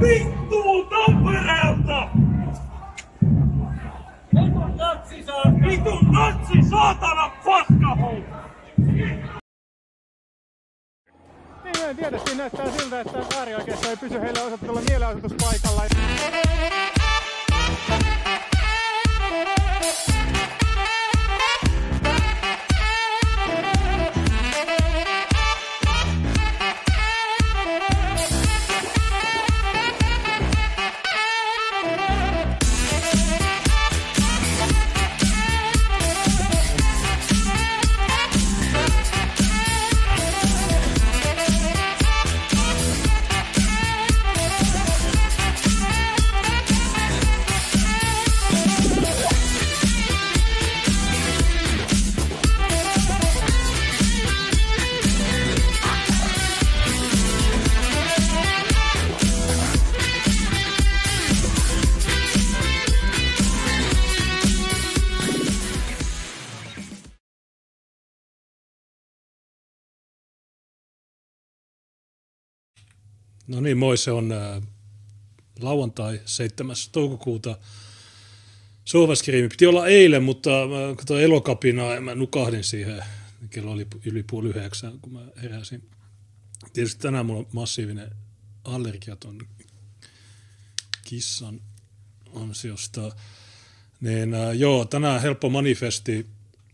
vittuun Tampereelta! Vitun natsi saatana! Vitun natsi saatana paskahou! Niin, tietysti näyttää siltä, että äärioikeista ei pysy heille osoittelulla mielenosoituspaikalla. No niin, moi, se on lauantai 7. toukokuuta. Sohvaskriimi piti olla eilen, mutta katsoin Elokapinaa ja mä nukahdin siihen. Kello oli yli 8:30, kun mä heräsin. Tietysti tänään mulla on massiivinen allergia ton kissan ansiosta. Niin, joo, tänään helppo manifesti.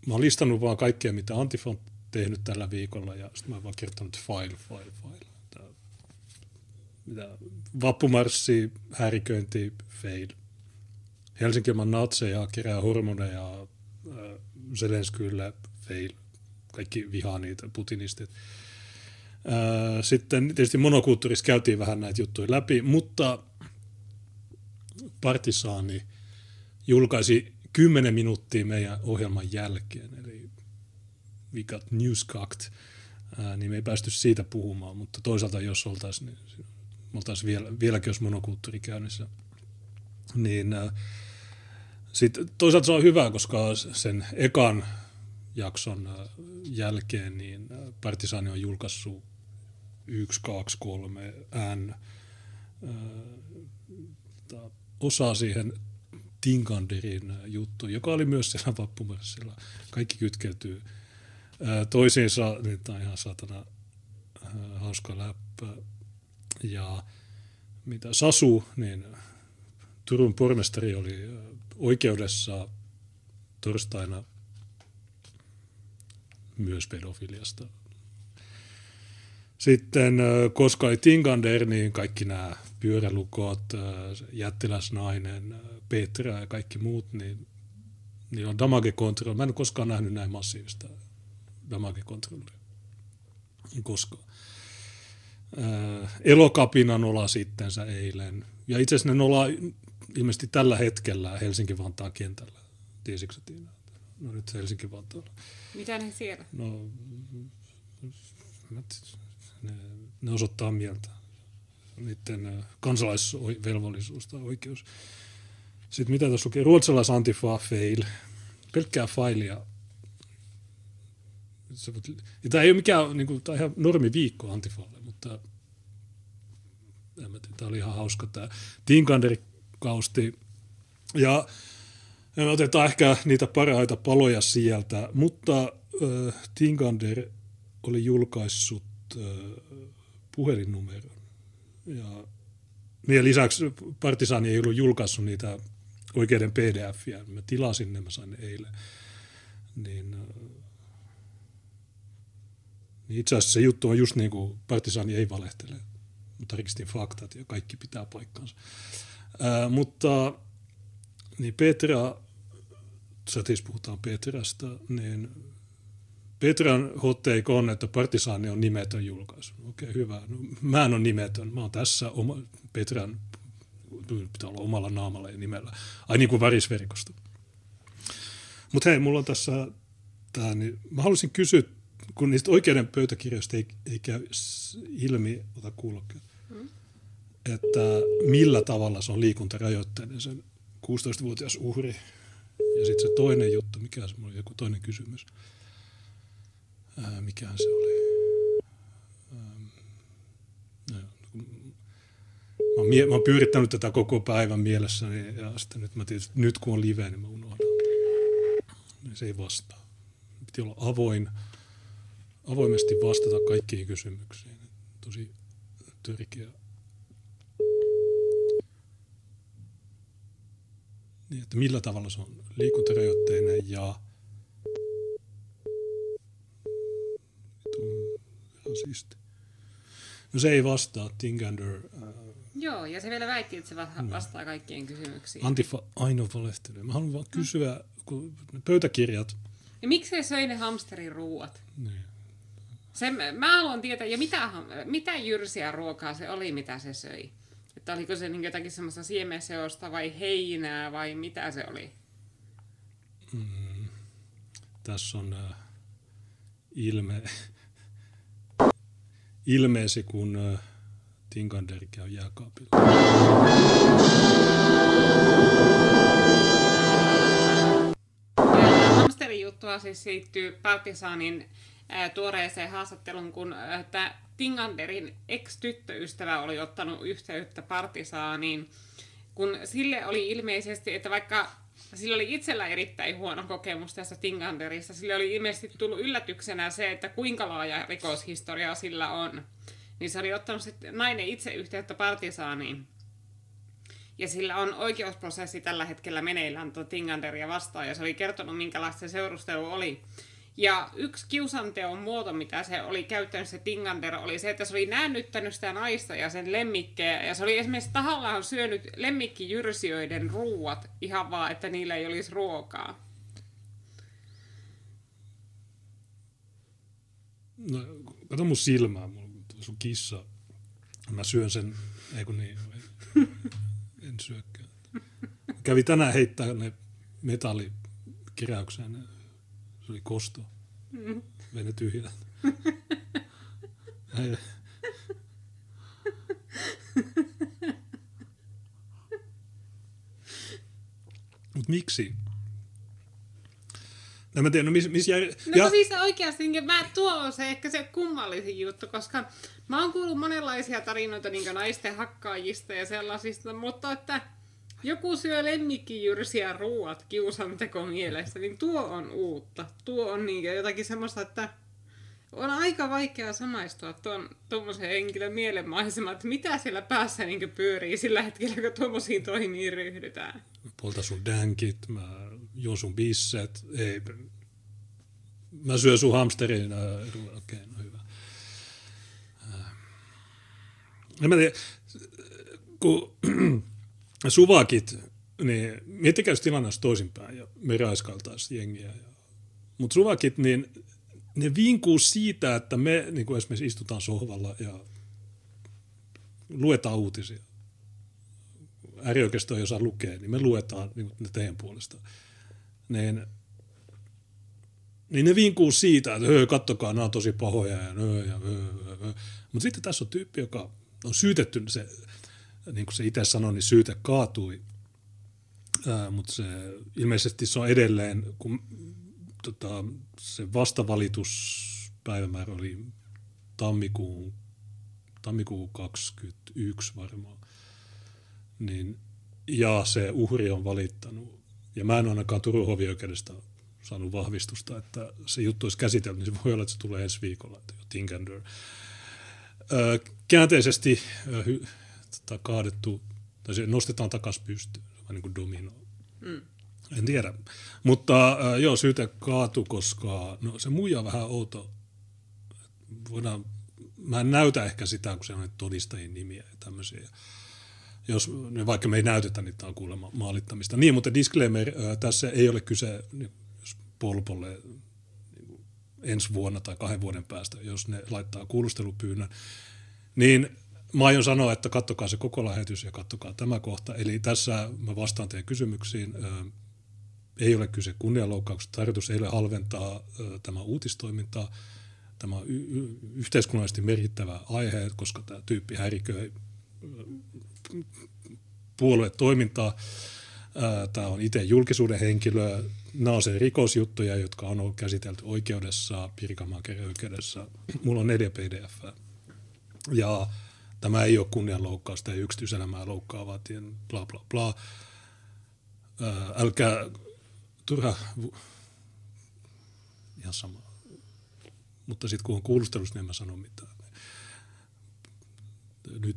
Mä oon listannut vaan kaikkea, mitä Antifa on tehnyt tällä viikolla ja sitten mä oon vaan kertonut file. Vappumarssi, häiriköinti, fail. Helsinki-Vantaan natseja, kerää hormoneja, Zelenskyllä, fail. Kaikki vihaa niitä putinistit. Sitten tietysti monokulttuurissa käytiin vähän näitä juttuja läpi, mutta Partisaani julkaisi 10 minuuttia meidän ohjelman jälkeen, eli we got news cocked, niin me ei päästy siitä puhumaan, mutta toisaalta jos oltaisiin, niin oltaisiin vieläkin, jos monokulttuuri käynnissä. Niin, sitten toisaalta se on hyvä, koska sen ekan jakson jälkeen niin Partisaani on julkaissut 1, 2, 3 osaa siihen Tinkanderin juttuun, joka oli myös siellä vappumarssilla. Kaikki kytkeytyy toisiinsa, niin tämä on ihan satana hauska läppä. Ja mitä Sasu, niin Turun pormestari oli oikeudessa torstaina myös pedofiliasta. Sitten koska oli Tinkander, niin kaikki nämä pyörälukot, jättiläisnainen, Petra ja kaikki muut, niin niillä on damage control. Mä en koskaan nähnyt näin massiivista damage controlia. Koskaan. Elokapina nola sittensä eilen. Ja itse asiassa ne nolaa ilmeisesti tällä hetkellä Helsinki-Vantaan kentällä. Tiisikö Tiina? No nyt Helsinki-Vantaalla. Mitä ne siellä? No, ne osoittaa mieltä. Niiden kansalaisvelvollisuus tai oikeus. Sitten mitä tässä lukee? Ruotsalais Antifa fail. Pelkkää failia. Tämä ei ole mikään niin kuin, tämä on ihan normi viikko Antifalle, mutta tämä oli ihan hauska tämä Tinkander-kausti. Ja me otetaan ehkä niitä parhaita paloja sieltä, mutta Tinkander oli julkaissut puhelinnumeron. Ja lisäksi Partisaani ei ollut julkaissut niitä oikeiden pdf-jä. Mä tilasin ne, mä sain ne eilen. Niin, itse asiassa se juttu on just niin kuin Partisaani ei valehtele, mutta tarkistin faktat ja kaikki pitää paikkaansa. Mutta niin Petra, sätis puhutaan Petrasta, niin Petran hotteik on, että Partisaani on nimetön julkaisu. Okei, hyvä. No, mä en ole nimetön, mä oon tässä Petran, pitää olla omalla naamalla ja nimellä. Ai niin kuin värisverikosta. Mutta hei, mulla on tässä tää, niin mä haluaisin kysyä, kun niistä oikeuden pöytäkirjoista ei käy ilmi, ota kuulokkeet, että millä tavalla se on liikuntarajoitteinen sen 16-vuotias uhri. Ja sitten se toinen juttu, mikä se oli, joku toinen kysymys. Mikähän se oli? Mä mä oon pyörittänyt tätä koko päivän mielessäni ja sitten nyt, nyt kun on live, niin mä unohdan. Se ei vastaa. Piti olla avoimesti vastata kaikkiin kysymyksiin. Tosi törkeä. Niin, että millä tavalla se on liikuntarajoitteinen ja rasisti. No se ei vastaa, Tinkander. Joo, ja se vielä väitti, että se vastaa kaikkien kysymyksiin. Antifa ainoa valehteli. Mä haluan vaan kysyä, kun pöytäkirjat. Ja miksei söi ne hamsterin ruuat? Niin. Mä haluan tietää, ja mitä jyrsiä ruokaa se oli, mitä se söi? Että oliko se niin jotakin semmoista siemenseosta vai heinää vai mitä se oli? Tässä on ilmeesi, kun Tinkander käy jääkaapilla. Hamsterin juttua siis liittyy Partisaanin tuoreeseen haastatteluun, kun Tinkanderin ex-tyttöystävä oli ottanut yhteyttä Partisaaniin, kun sille oli ilmeisesti, että vaikka sillä oli itsellä erittäin huono kokemus tässä Tinkanderissa, sille oli ilmeisesti tullut yllätyksenä se, että kuinka laaja rikoshistoria sillä on. Niin se oli ottanut sitten nainen itse yhteyttä Partisaaniin. Ja sillä on oikeusprosessi tällä hetkellä meneillään Tinkanderia vastaan, ja se oli kertonut, minkälaista se seurustelu oli. Ja yksi kiusanteon muoto, mitä se oli käyttänyt se Tinkander, oli se, että se oli näännyttänyt sitä naista ja sen lemmikkeä. Ja se oli esimerkiksi tahallaan syönyt lemmikkijyrsijöiden ruuat ihan vaan, että niillä ei olisi ruokaa. No, kato mun silmää, mulla on sun kissa. Mä syön sen, ei kun niin, en syökään. Kävi tänään heittää ne metallikeräykseen. Se oli kosto. Vene tyhjää. Mut miksi? Mä tiedän, siis oikeasti niin tuo on se ehkä se kummallisin juttu, koska mä oon kuullut monenlaisia tarinoita niin naisten hakkaajista ja sellaisista, mutta että joku syö lemmikkijyrsiä ruuat kiusanteko mielessä, niin tuo on uutta. Tuo on niin jotakin semmoista, että on aika vaikea samaistua tuommoisen henkilön mielenmaisemaan, että mitä siellä päässä niin pyörii sillä hetkellä, kun tuommoisiin toimiin ryhdytään. Polta sun dänkit, mä juon sun bisset, ei, mä syön sun hamsterin, okei, no hyvä. En mä tiedä, kun suvakit, niin miettikää jos tilanne olisi toisinpäin ja me raiskaltaisiin jengiä. Mutta suvakit, niin ne vinkuu siitä, että me niin kuin esimerkiksi istutaan sohvalla ja luetaan uutisia. Äärioikeisto ei osaa lukea, niin me luetaan niin ne teidän puolesta. Niin ne vinkuu siitä, että kattokaa, nämä on tosi pahoja ja Mutta sitten tässä on tyyppi, joka on syytetty se. Niin kuin se itse sanoi, niin syyte kaatui, mutta ilmeisesti se on edelleen, kun se vastavalituspäivämäärä oli tammikuun 2021 varmaan, niin, ja se uhri on valittanut, ja mä en ainakaan Turun hovioikeudesta saanut vahvistusta, että se juttu olisi käsitelty, niin se voi olla, että se tulee ensi viikolla, että jo Tinkander. Käänteisesti kaadettu, tai se nostetaan takaisin pystyyn, vähän niin kuin domino. En tiedä. Mutta joo, syytä kaatu, koska se muija on vähän outo. Mä en näytä ehkä sitä, kun se on todistajien nimiä ja tämmöisiä. Jos, vaikka me ei näytetä, niin tämä on kuulemma maalittamista. Niin, mutta disclaimer, tässä ei ole kyse jos polpolle niin ensi vuonna tai 2 vuoden päästä, jos ne laittaa kuulustelupyynnön, niin mä aion sanoa, että kattokaa se koko lähetys ja kattokaa tämä kohta. Eli tässä mä vastaan teidän kysymyksiin. Ei ole kyse kunnianloukkauksesta. Tarkoitus ei ole halventaa tämä uutistoimintaa. Tämä on yhteiskunnallisesti merkittävä aihe, koska tämä tyyppi häiriköi puoluetoimintaa. Tämä on itse julkisuuden henkilö. Nämä on se rikosjuttuja, jotka on ollut käsitelty oikeudessa, Pirkanmaan käräjäoikeudessa. Mulla on 4 pdf. Ja tämä ei ole kunnianloukkaus, tämä ei yksityiselämää loukkaavaa, bla bla bla. Älkää turha, ihan sama. Mutta sitten kun on kuulustelussa, niin en mä sano mitään.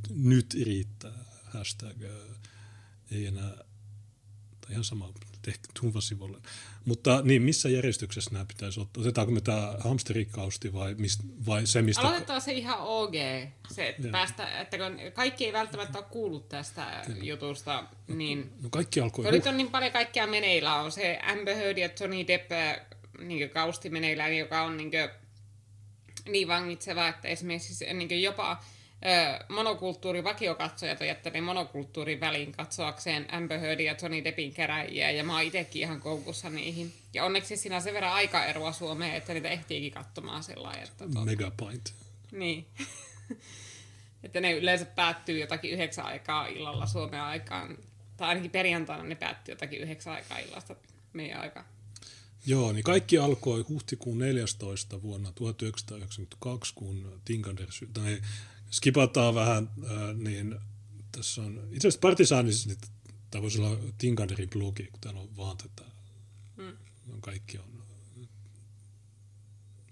Nyt riittää, hashtag, ei enää, tai ihan sama, ehkä tuuva sivulle. Mutta niin, missä järjestyksessä nämä pitäisi ottaa? Otetaanko me tämä hamsterikausti vai se, mistä... Aloitetaan se ihan OG, se, että, päästä, että kun kaikki ei välttämättä ole kuullut tästä jutusta, niin... No kaikki alkoi... Kun nyt on niin paljon kaikkea meneillä, on se Amber Heard ja Johnny Depp niin kausti meneillään, joka on niin vangitseva, että esimerkiksi niin jopa... monokulttuurivakiokatsojat on jättäneet monokulttuurin väliin katsoakseen Amber Heardin ja Johnny Deppin käräjiä, ja mä oon itsekin ihan koukussa niihin. Ja onneksi siinä on sen verran aikaeroa Suomeen, että niitä ehtiikin katsomaan sellainen. Megapint. Niin. Että ne yleensä päättyy jotakin 9 aikaa illalla Suomen aikaan, tai ainakin perjantaina ne päättyy jotakin 9 aikaa illasta meidän aikaan. Joo, niin kaikki alkoi huhtikuun 14. vuonna 1992, kun Tinkander... Skipataan vähän, niin tässä on itse asiassa Partisaanissa, niin tämä voisi olla Tinkanderin blogi, kun täällä on vaan tätä, kaikki on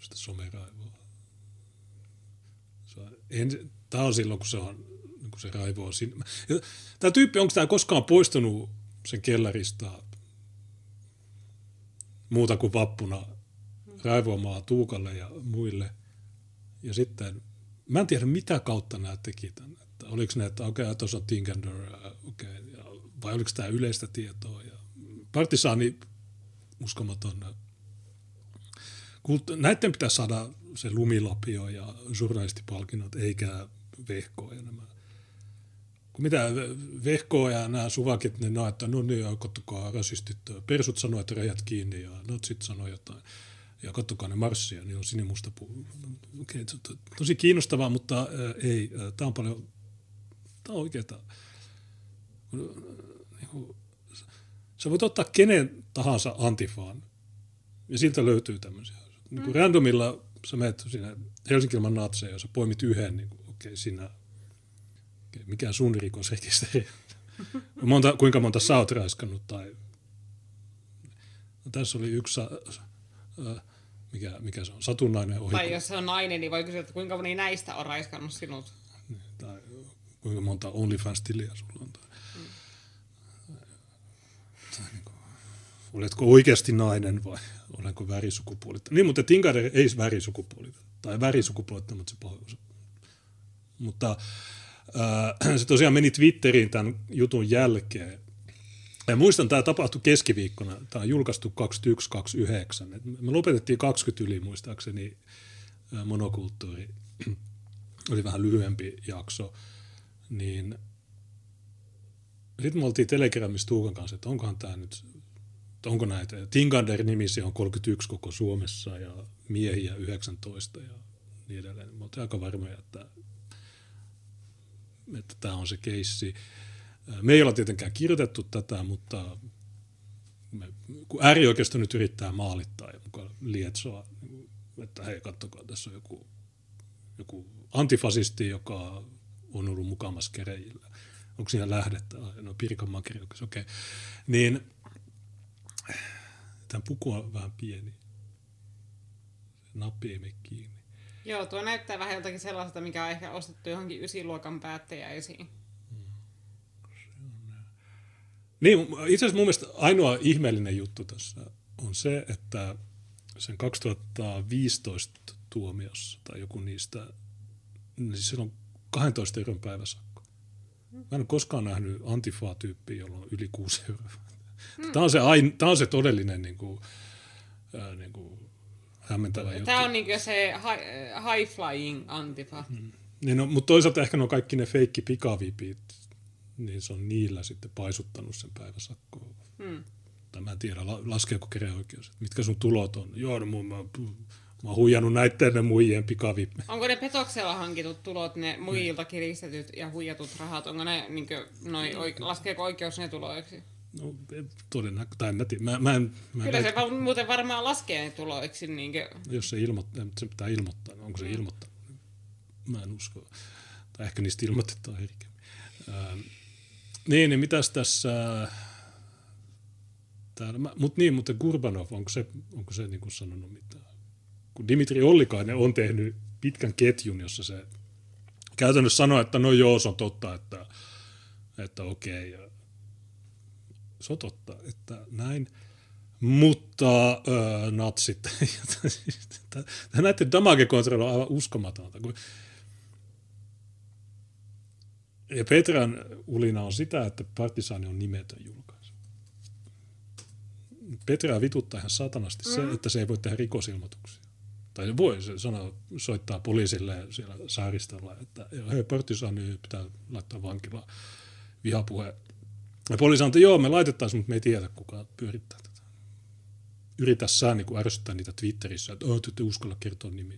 sitä someraivoa. Tämä on silloin, kun se raivo on siinä. Tämä tyyppi, onko tämä koskaan poistunut sen kellarista muuta kuin vappuna raivoamaan Tuukalle ja muille, ja sitten... Mä en tiedä, mitä kautta nämä teki tämän. Oliko ne, että okei, tuossa on Tinkander, vai oliko tämä yleistä tietoa? Partisaani, uskomaton. Näiden pitää saada se lumilapio ja journalistipalkinnot, eikä vehkoa ja nämä. Kun mitä vehkoa ja nämä suvakit, ne no, että no niin, kattokaa rasistit. Persut sanoo, että rajat kiinni ja natsit sanoo jotain. Ja katsokaa ne marssia, niin on sinimusta Okei, tosi kiinnostavaa, mutta ei. Tämä on paljon... Tämä on oikeeta. Sä voit ottaa kenen tahansa antifaan, ja siltä löytyy tämmöisiä. Niin kuin randomilla sä menet siinä Helsinki-Vantaan ja sä poimit yhden, niin okei, sinä... Mikä sun rikosrekisteri? Kuinka monta sä oot raiskannut? Tai... No, tässä oli yksi... Mikä se on? Satunnainen ohi. Tai jos se on nainen, niin voi kysyä, että kuinka moni näistä on raiskannut sinut. Niin, tai kuinka monta OnlyFans-tiliä sulla on. Tai niin kuin, oletko oikeasti nainen vai olenko värisukupuolita? Niin, mutta Tinkander ei värisukupuolita. Tai värisukupuolita, mutta se pahoin. Mutta se tosiaan meni Twitteriin tämän jutun jälkeen. Ja muistan, tämä tapahtui keskiviikkona. Tämä on julkaistu 21.29. Me lopetettiin 20 yli muistaakseni monokulttuuri. Oli vähän lyhyempi jakso. Niin. Sitten me oltiin Telegramissa Tuukan kanssa, että onkohan tämä nyt, onko näitä. Tinkander-nimisiä on 31 koko Suomessa ja miehiä 19 ja niin edelleen. Me oltiin aika varmoja, että tämä on se keissi. Me ei olla tietenkään kirjoitettu tätä, mutta kun äärioikeisto nyt yrittää maalittaa ja mukaan lietsoa, että hei, katsokaa, tässä on joku antifasisti, joka on ollut mukamassa kereillä. Onko siinä lähdettä? No, Pirkanmaan kirjoikas, okei. Okay. Niin, tämän puku on vähän pieni. Nappi ei mene kiinni. Joo, tuo näyttää vähän jotakin sellaista, mikä on ehkä ostettu johonkin 9-luokan päättäjäisiin. Niin, itse asiassa mun mielestä ainoa ihmeellinen juttu tässä on se, että sen 2015 tuomiossa tai joku niistä, niin silloin 12 € päiväsakko. Mä en ole koskaan nähnyt antifaa-tyyppiä, jolla on yli 6 €. Tämä on se todellinen niin kuin hämmentävä juttu. Tämä on niin kuin se high-flying antifa. Niin, no, mutta toisaalta ehkä no kaikki ne feikki pikavipit. Niin se on niillä sitten paisuttanut sen päiväsakkoon. Tai mä en tiedä, laskeeko käräjäoikeus, että mitkä sun tulot on. Joo, no mä oon huijannut näitten ne muijien pikavippi. Onko ne petoksella hankitut tulot, ne muijilta kiristetyt ja huijatut rahat, onko ne, niin kuin, laskeeko oikeus ne tuloiksi? No todennäköisesti, tai en mä tiedä. Kyllä se muuten varmaan laskee ne tuloiksi. Niin jos se pitää ilmoittaa, onko se ilmoittanut? Mä en usko. tai ehkä niistä ilmoitetaan herkemmin. Niin, mitäs tässä, mutta Gurbanov, onko se niin kuin sanonut mitään? Kun Dimitri Ollikainen on tehnyt pitkän ketjun, jossa se käytännössä sanoo, että no joo, se on totta, että okei, se on totta, että näin. Mutta natsit, näiden damagekontrolli on aivan uskomatonta. Ja Petran ulina on sitä, että Partisaani on nimetön julkaisu. Petraa vituttaa ihan satanasti se, että se ei voi tehdä rikosilmoituksia. Tai voi sanoa, soittaa poliisille siellä saaristolla, että hei, Partisaani pitää laittaa vankilaan vihapuhe. Ja poliisi sanoo, että joo, me laitettaisiin, mutta me ei tiedä, kuka pyörittää tätä. Yritä sä niin ärsyttää niitä Twitterissä, että ette uskalla kertoa nimiä.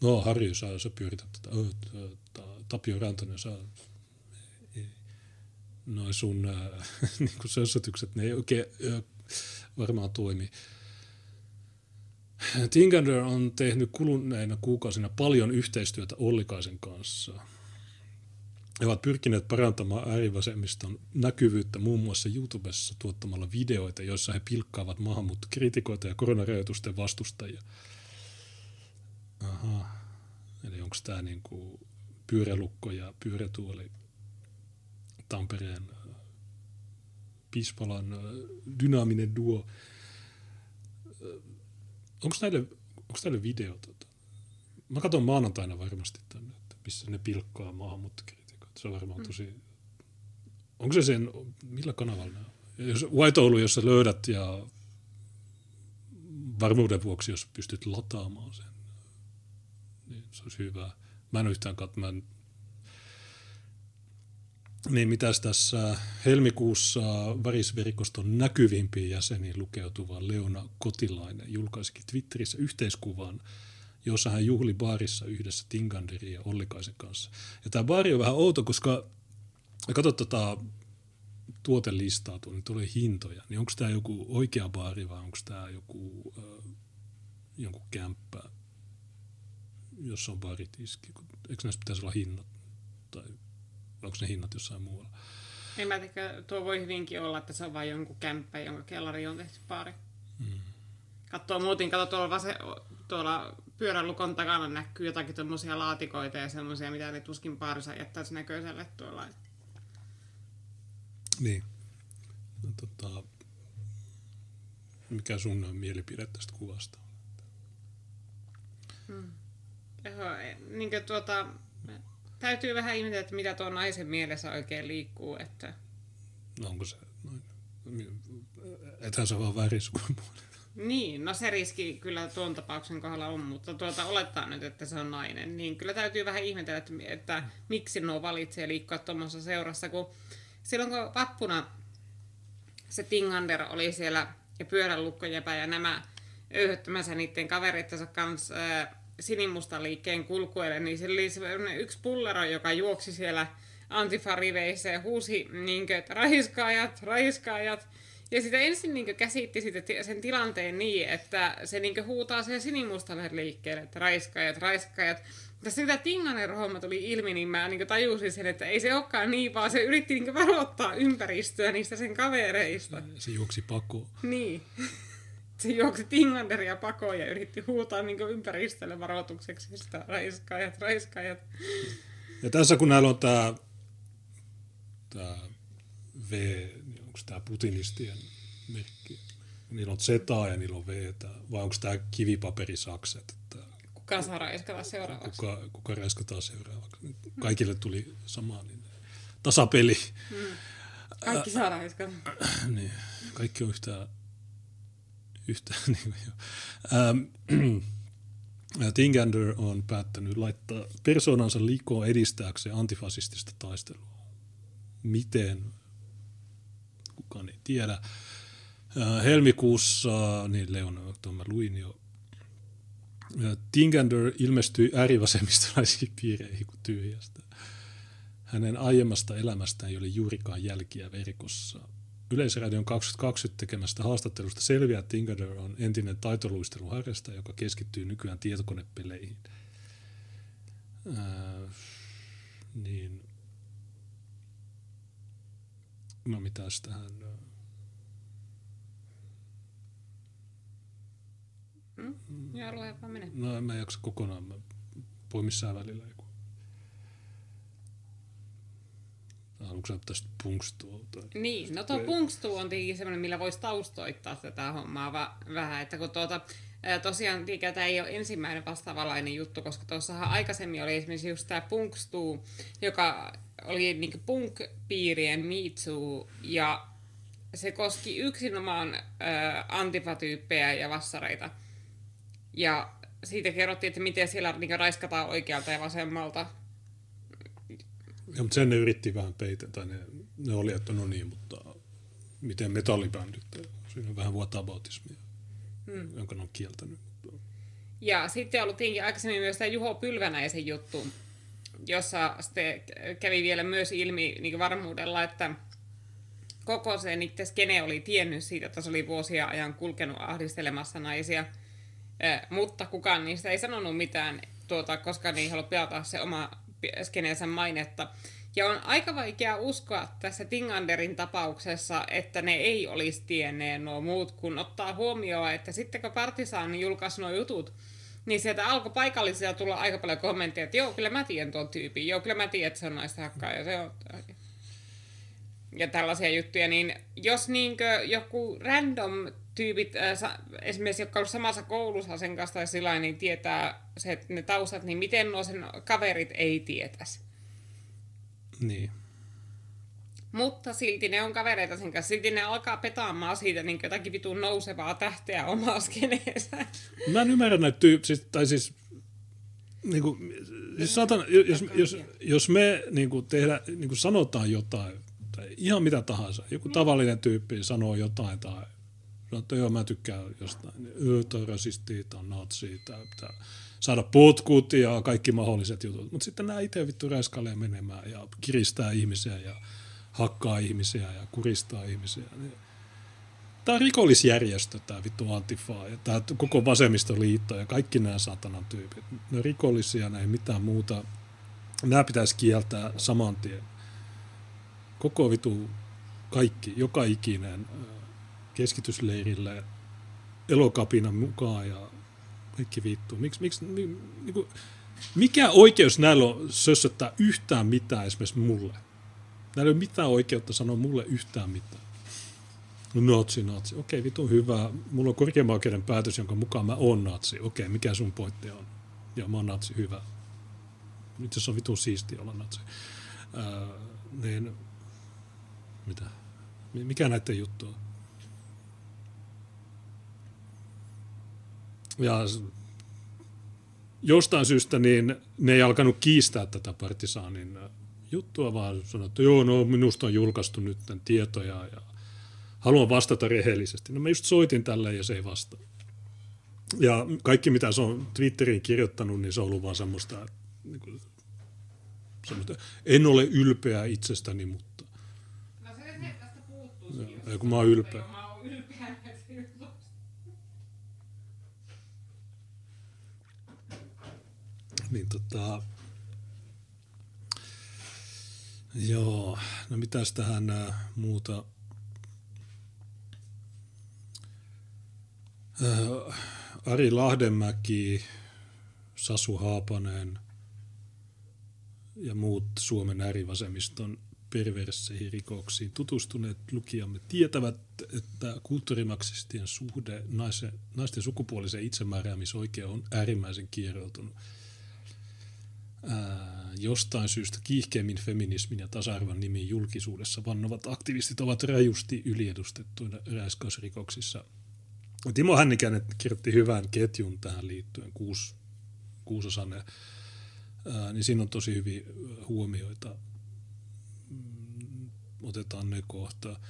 No, Harju, sä pyörität tätä. Tapio Rantanen, sä noin sun niinku sössytykset, ne ei oikein varmaan toimi. Tinkander on tehnyt kuluneina kuukausina paljon yhteistyötä Ollikaisen kanssa. He ovat pyrkineet parantamaan äärivasemmiston näkyvyyttä muun muassa YouTubessa tuottamalla videoita, joissa he pilkkaavat maahanmuuttokritikoita ja koronarajoitusten vastustajia. Aha, eli onko tämä niinku Pyörälukko ja pyörätuoli Tampereen Piispalan dynaaminen duo. Onko näille videota? Mä katson maanantaina varmasti tänne, että missä ne pilkkaa maahanmuuttokriitikot. Se on varmaan tosi... Onko se sen... Millä kanavalla? Jos White Oulu, jos sä löydät ja varmuuden vuoksi, jos pystyt lataamaan sen, niin se olisi hyvä. Mä en yhtään katsomaan. Niin mitäs tässä helmikuussa Varisverikoston näkyvimpiin jäseniin lukeutuva Leona Kotilainen julkaisikin Twitterissä yhteiskuvan, jossa hän juhli baarissa yhdessä Tinkanderin ja Ollikaisen kanssa. Ja tämä baari on vähän outo, koska katso tota tuotelistaa, niin tulee hintoja. Niin onko tämä joku oikea baari vai onko tämä joku jonkun kämppä, jossa on baaritiski? Eikö näissä pitäisi olla hinnat tai... Onko ne hinnat jossain muualla? En mä tiedä, tuo voi hyvinkin olla, että se on vain jonkun kämppä, jonka kellari on tehty baari. Kato tuolla Pyörälukon takana näkyy jotakin tuommoisia laatikoita ja semmoisia, mitä ne tuskin baarissa jättäisi näköiselle tuolla. Niin. No, mikä sun mielipide tästä kuvasta? Täytyy vähän ihmetellä, että mitä tuo naisen mielessä oikein liikkuu, että... No onko se noin? Ethän se vaan väärisukupuolinen. Niin, no se riski kyllä tuon tapauksen kohdalla on, mutta olettaa nyt, että se on nainen. Niin kyllä täytyy vähän ihmetellä, että miksi nuo valitsee liikkua tuommoisessa seurassa, kun silloin kun vappuna se Tinkander oli siellä ja Pyöränlukkojäpä ja nämä öyhöttämässä niiden kaverittansa kanssa... sinimustan liikkeen kulkueelle, niin se oli sellainen yksi pullero, joka juoksi siellä antifariveissä ja huusi, niinkö, että rahiskaajat. Ja sitä ensin niinkö, käsitti sitä, sen tilanteen niin, että se niinkö, huutaa siellä sinimustalle liikkeelle, että rahiskaajat. Mutta sitä Tinkander homma tuli ilmi, niin mä niinkö, tajusin sen, että ei se olekaan niin, vaan se yritti niinkö, varoittaa ympäristöä niistä sen kavereista. Se juoksi pakoon. Niin. Se juoksi Tinkanderia pakoon ja yritti huutaa niin ympäristölle varoitukseksi sitä raiskaajat. Ja tässä kun näillä on tämä V, niin onko tämä putinistien merkki? Niillä on Z ja niillä on V, vai onko tämä kivipaperisakset? Kuka saa raiskata seuraavaksi? Kuka raiskataan seuraavaksi? Kaikille tuli sama niin tasapeli. Kaikki saa raiskata. Niin, kaikki on yhtään niin jo. Tinkander on päättänyt laittaa persoonansa likoon edistääkseen antifasistista taistelua. Miten? Kukaan ei tiedä. Helmikuussa, niin Leona, tuon mä luin jo, Tinkander ilmestyi äärivasemmistolaisiin piireihin kuin tyhjästä. Hänen aiemmasta elämästään ei ole juurikaan jälkiä verkossa. Yleisradion 2020 tekemästä haastattelusta selviää, että Tinkander on entinen taitoluisteluharrastaja, joka keskittyy nykyään tietokonepeleihin. No mitäs tähän? Joo, ruveta vaan menee. No en mä jaksa kokonaan, mä poimin sää välillä joku. Haluatko sanoa tästä Punkstoo? Niin, no tuo Punkstoo on tietenkin semmoinen, millä voisi taustoittaa tätä hommaa vähän, että kun tosiaan tämä ei ole ensimmäinen vastaavanlainen juttu, koska tuossahan aikaisemmin oli esimerkiksi just tämä Punkstoo, joka oli niinku punk-piirien miitsuu, ja se koski yksinomaan antifatyyppejä ja vassareita. Ja siitä kerrottiin, että miten siellä niinku raiskataan oikealta ja vasemmalta. Ja, mutta sen ne yritti vähän peitä, tai ne oli, että no niin, mutta miten metallibändit, siinä on vähän whataboutismia, jonka ne on kieltänyt. Ja sitten ollut tietenkin aikaisemmin myös tämä Juho Pylvänäisen juttu, jossa sitten kävi vielä myös ilmi niin varmuudella, että koko se itse skene oli tiennyt siitä, että se oli vuosia ajan kulkenut ahdistelemassa naisia, mutta kukaan niistä ei sanonut mitään, koska ne ei halua pelata se oma skeneensä mainetta. Ja on aika vaikea uskoa tässä Tinkanderin tapauksessa, että ne ei olisi tienneet nuo muut, kun ottaa huomioon, että sitten kun Partisaani julkaisi nuo jutut, niin sieltä alkoi paikallisia tulla aika paljon kommentteja, että joo, kyllä mä tiedän tuon tyypin, joo, kyllä mä tiedän, että se on naista hakkaa ja se on... Ja tällaisia juttuja, niin jos niinkö joku random tyypit, esimerkiksi jotka on samassa koulussa sen kanssa tai sillä, niin tietää se, että ne taustat, niin miten nuo sen kaverit ei tietäisi. Niin. Mutta silti ne on kavereita sen kanssa, silti ne alkaa petaamaan siitä niin jotakin vitun nousevaa tähteä omaa skeneensä. Mä en ymmärrä näitä siis niinku, siis saatan, jos me niinku tehdään, niinku sanotaan jotain, tai ihan mitä tahansa, joku tavallinen tyyppi sanoo jotain tai sanoo, että joo mä tykkään jostain, tämä on rasistia, tämä on natsia, tämä pitää saada potkut ja kaikki mahdolliset jutut. Mutta sitten nämä itse vittu räiskailee menemään ja kiristää ihmisiä ja hakkaa ihmisiä ja kuristaa ihmisiä. Tämä on rikollisjärjestö, tämä vittu Antifaa ja tämä koko vasemmistoliitto ja kaikki nämä satanan tyypit. Ne on rikollisia, ne ei mitään muuta. Nämä pitäisi kieltää saman tien. Koko vitu kaikki, joka ikinen keskitysleirille, Elokapinan mukaan ja kaikki vittu. Mikä oikeus näillä on sössöttää yhtään mitään esimerkiksi mulle? Näillä ei ole mitään oikeutta sanoa mulle yhtään mitään. No natsi. Okei, vittu hyvä. Mulla on korkeimman oikeuden päätös, jonka mukaan mä oon natsi. Okei, mikä sun pointti on? Ja mä oon natsi, hyvä. Itse asiassa on vittu siistiä olla natsi. Niin, mitä? Mikä näiden juttu on? Ja jostain syystä niin ne ei alkanut kiistää tätä Partisaanin juttua, vaan sanoi, että joo, no minusta on julkaistu nyt tämän tietoja ja haluan vastata rehellisesti. No mä just soitin tälle ja se ei vastaa. Ja kaikki mitä se on Twitteriin kirjoittanut, niin se on ollut vaan semmoista... En ole ylpeä itsestäni, mutta... No se tästä puuttuisikin. Joo, kun mä oon ylpeä. Niin Joo, no mitäs tähän muuta... Ari Lahdenmäki, Sasu Haapanen... ja muut Suomen äärivasemmiston perversiin rikoksiin tutustuneet lukijamme tietävät, että kulttuurimaksistien suhde naisten sukupuoliseen itsemääräämisoikeuteen on äärimmäisen kieroutunut. Jostain syystä kiihkeimmin feminismin ja tasa-arvon nimiin julkisuudessa vannovat aktivistit ovat rajusti yliedustettuina räiskausrikoksissa. Timo Hännikäinen kirjoitti hyvän ketjun tähän liittyen, kuusosainen. Niin siinä on tosi hyviä huomioita. Otetaan ne kohta.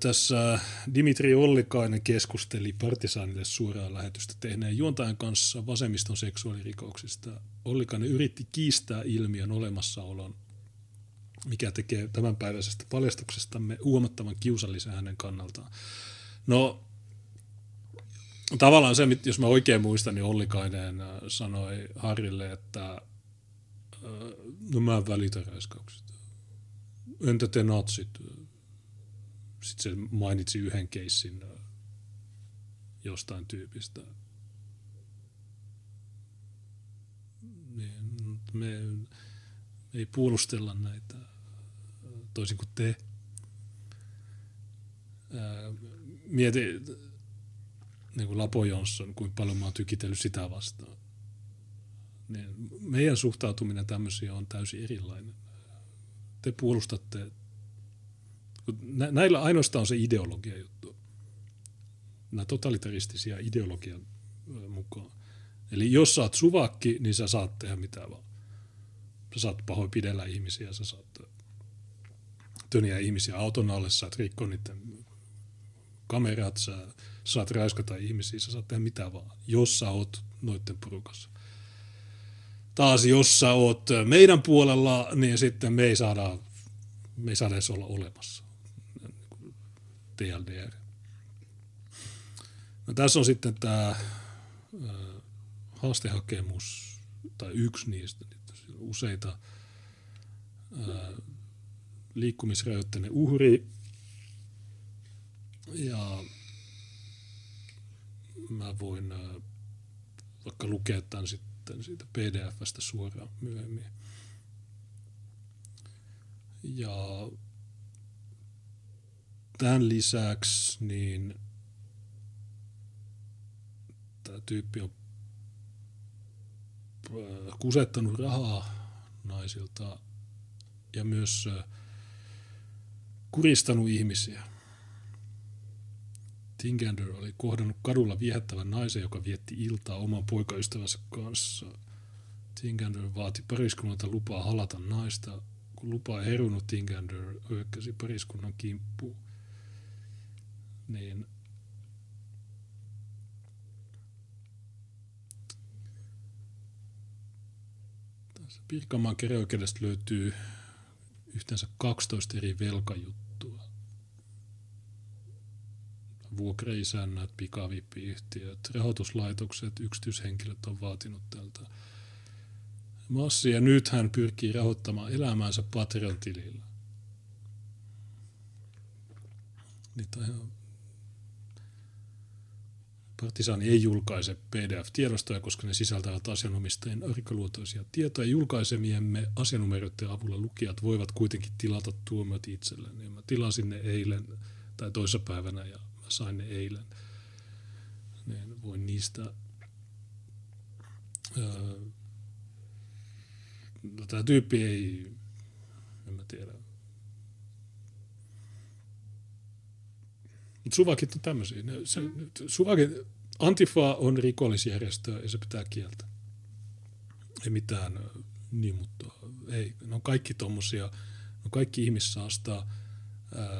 Tässä Dimitri Ollikainen keskusteli Partisaanille suoraan lähetystä tehneen juontajan kanssa vasemmiston seksuaalirikoksista. Ollikainen yritti kiistää ilmiön olemassaolon, mikä tekee tämänpäiväisestä paljastuksestamme huomattavan kiusallisen hänen kannaltaan. No... Tavallaan se, jos mä oikein muistan, niin Ollikainen sanoi Harrille, että no mä en välitä raiskauksista. entä te natsit? Sitten se mainitsi yhden keissin jostain tyypistä. Me ei puolustella näitä toisin kuin te. Mieti niin kuin Lapo Johnson, kuinka paljon mä oon tykitellyt sitä vastaan. Niin meidän suhtautuminen tämmöisiä on täysin erilainen. Te puolustatte, näillä ainoastaan on se ideologia juttu. Nämä totalitaristisia ideologian mukaan. Eli jos sä oot suvakki, niin sä saat tehdä mitä vaan. Sä saat pahoinpidellä ihmisiä, sä saat töniä ihmisiä auton alle, sä saat rikkoa niiden kamerat, sä saat räyskata ihmisiä, sä saat tehdä mitä vaan, jos sä oot noitten porukassa. Taas jos sä oot meidän puolella, niin sitten me ei saada edes olla olemassa. TLDR. No, tässä on sitten tämä haastehakemus, tai yksi niistä, useita liikkumisrajoitteinen uhri, ja mä voin vaikka lukea tämän sitten siitä pdf:stä suoraan myöhemmin. Ja tämän lisäksi niin tämä tyyppi on kusettanut rahaa naisilta ja myös kuristanut ihmisiä. Tinkander oli kohdannut kadulla viehättävän naisen, joka vietti iltaa oman poikaystävänsä kanssa. Tinkander vaati pariskunnalta lupaa halata naista. Kun lupaa ei herunut, Tinkander hyökkäsi pariskunnan kimppuun. Niin. Pirkanmaan käräjäoikeudesta löytyy yhteensä 12 eri velkajuttua. Vuokraisännät, pikavippiyhtiöt, rahoituslaitokset, yksityishenkilöt on vaatinut tältä massia. Ja nyt hän pyrkii rahoittamaan elämäänsä Patreon-tilillä. Partisaani ei julkaise PDF-tiedostoja, koska ne sisältävät asianomistajien arkaluontoisia tietoja. Julkaisemiemme asianumeroiden avulla lukijat voivat kuitenkin tilata tuomiot itselleen. Ja mä tilasin ne eilen tai toissapäivänä ja mä sain ne eilen. Niin voin niistä. No, tämä tyyppi ei, en mä tiedä. Mutta suvakit on tämmöisiä. Antifa on rikollisjärjestö ja se pitää kieltä. Ei mitään, niin, mutta ei. Ne on kaikki tommosia, ne on kaikki ihmissaasta,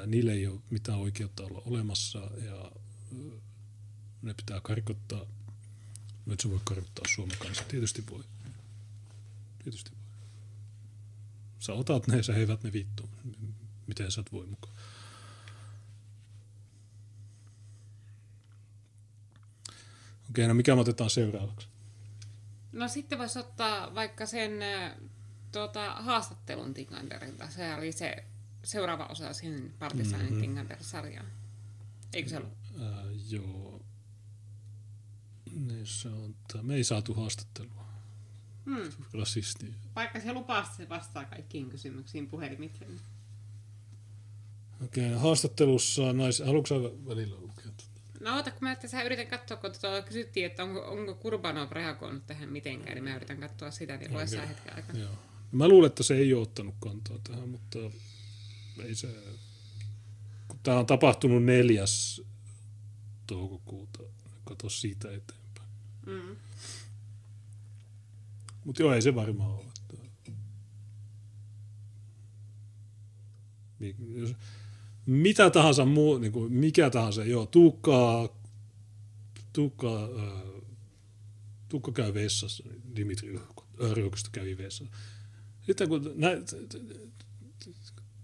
niille ei ole mitään oikeutta olla olemassa ja ne pitää karkottaa. No et se voi karkottaa Suomen kanssa. Tietysti voi. Tietysti voi. Sä otat ne ja sä heivät ne vittu. Miten sä et voi mukaan. Okei, no mikä me otetaan seuraavaksi? No sitten voisi ottaa vaikka sen haastattelun Tinkanderilta. Se oli se seuraava osa sen Partisaanin Tinkander-sarjaan. Eikö se ollut? Joo. Niin se on, me ei saatu haastattelua. Rasisti. Vaikka se lupasi, se vastaa kaikkiin kysymyksiin puhelimitse. Okei, haastattelussa naisia. Haluatko sä välillä lukea? No oota, kun mä yritän katsoa, kun kysyttiin, että onko Gurbanov reagoinut tähän mitenkään, niin mä yritän katsoa sitä, niin lue saa hetken aikaa. Joo. Mä luulen, että se ei ole ottanut kantaa tähän, mutta ei se. Tämä on tapahtunut 4. toukokuuta, katso siitä eteenpäin. Mm. Mutta joo, ei se varmaan ole. Mitä tahansa muu, niin kuin mikä tahansa, joo, Tuukka käy vessassa, Dimitri Ollikainen kävi vessassa. Sitten kun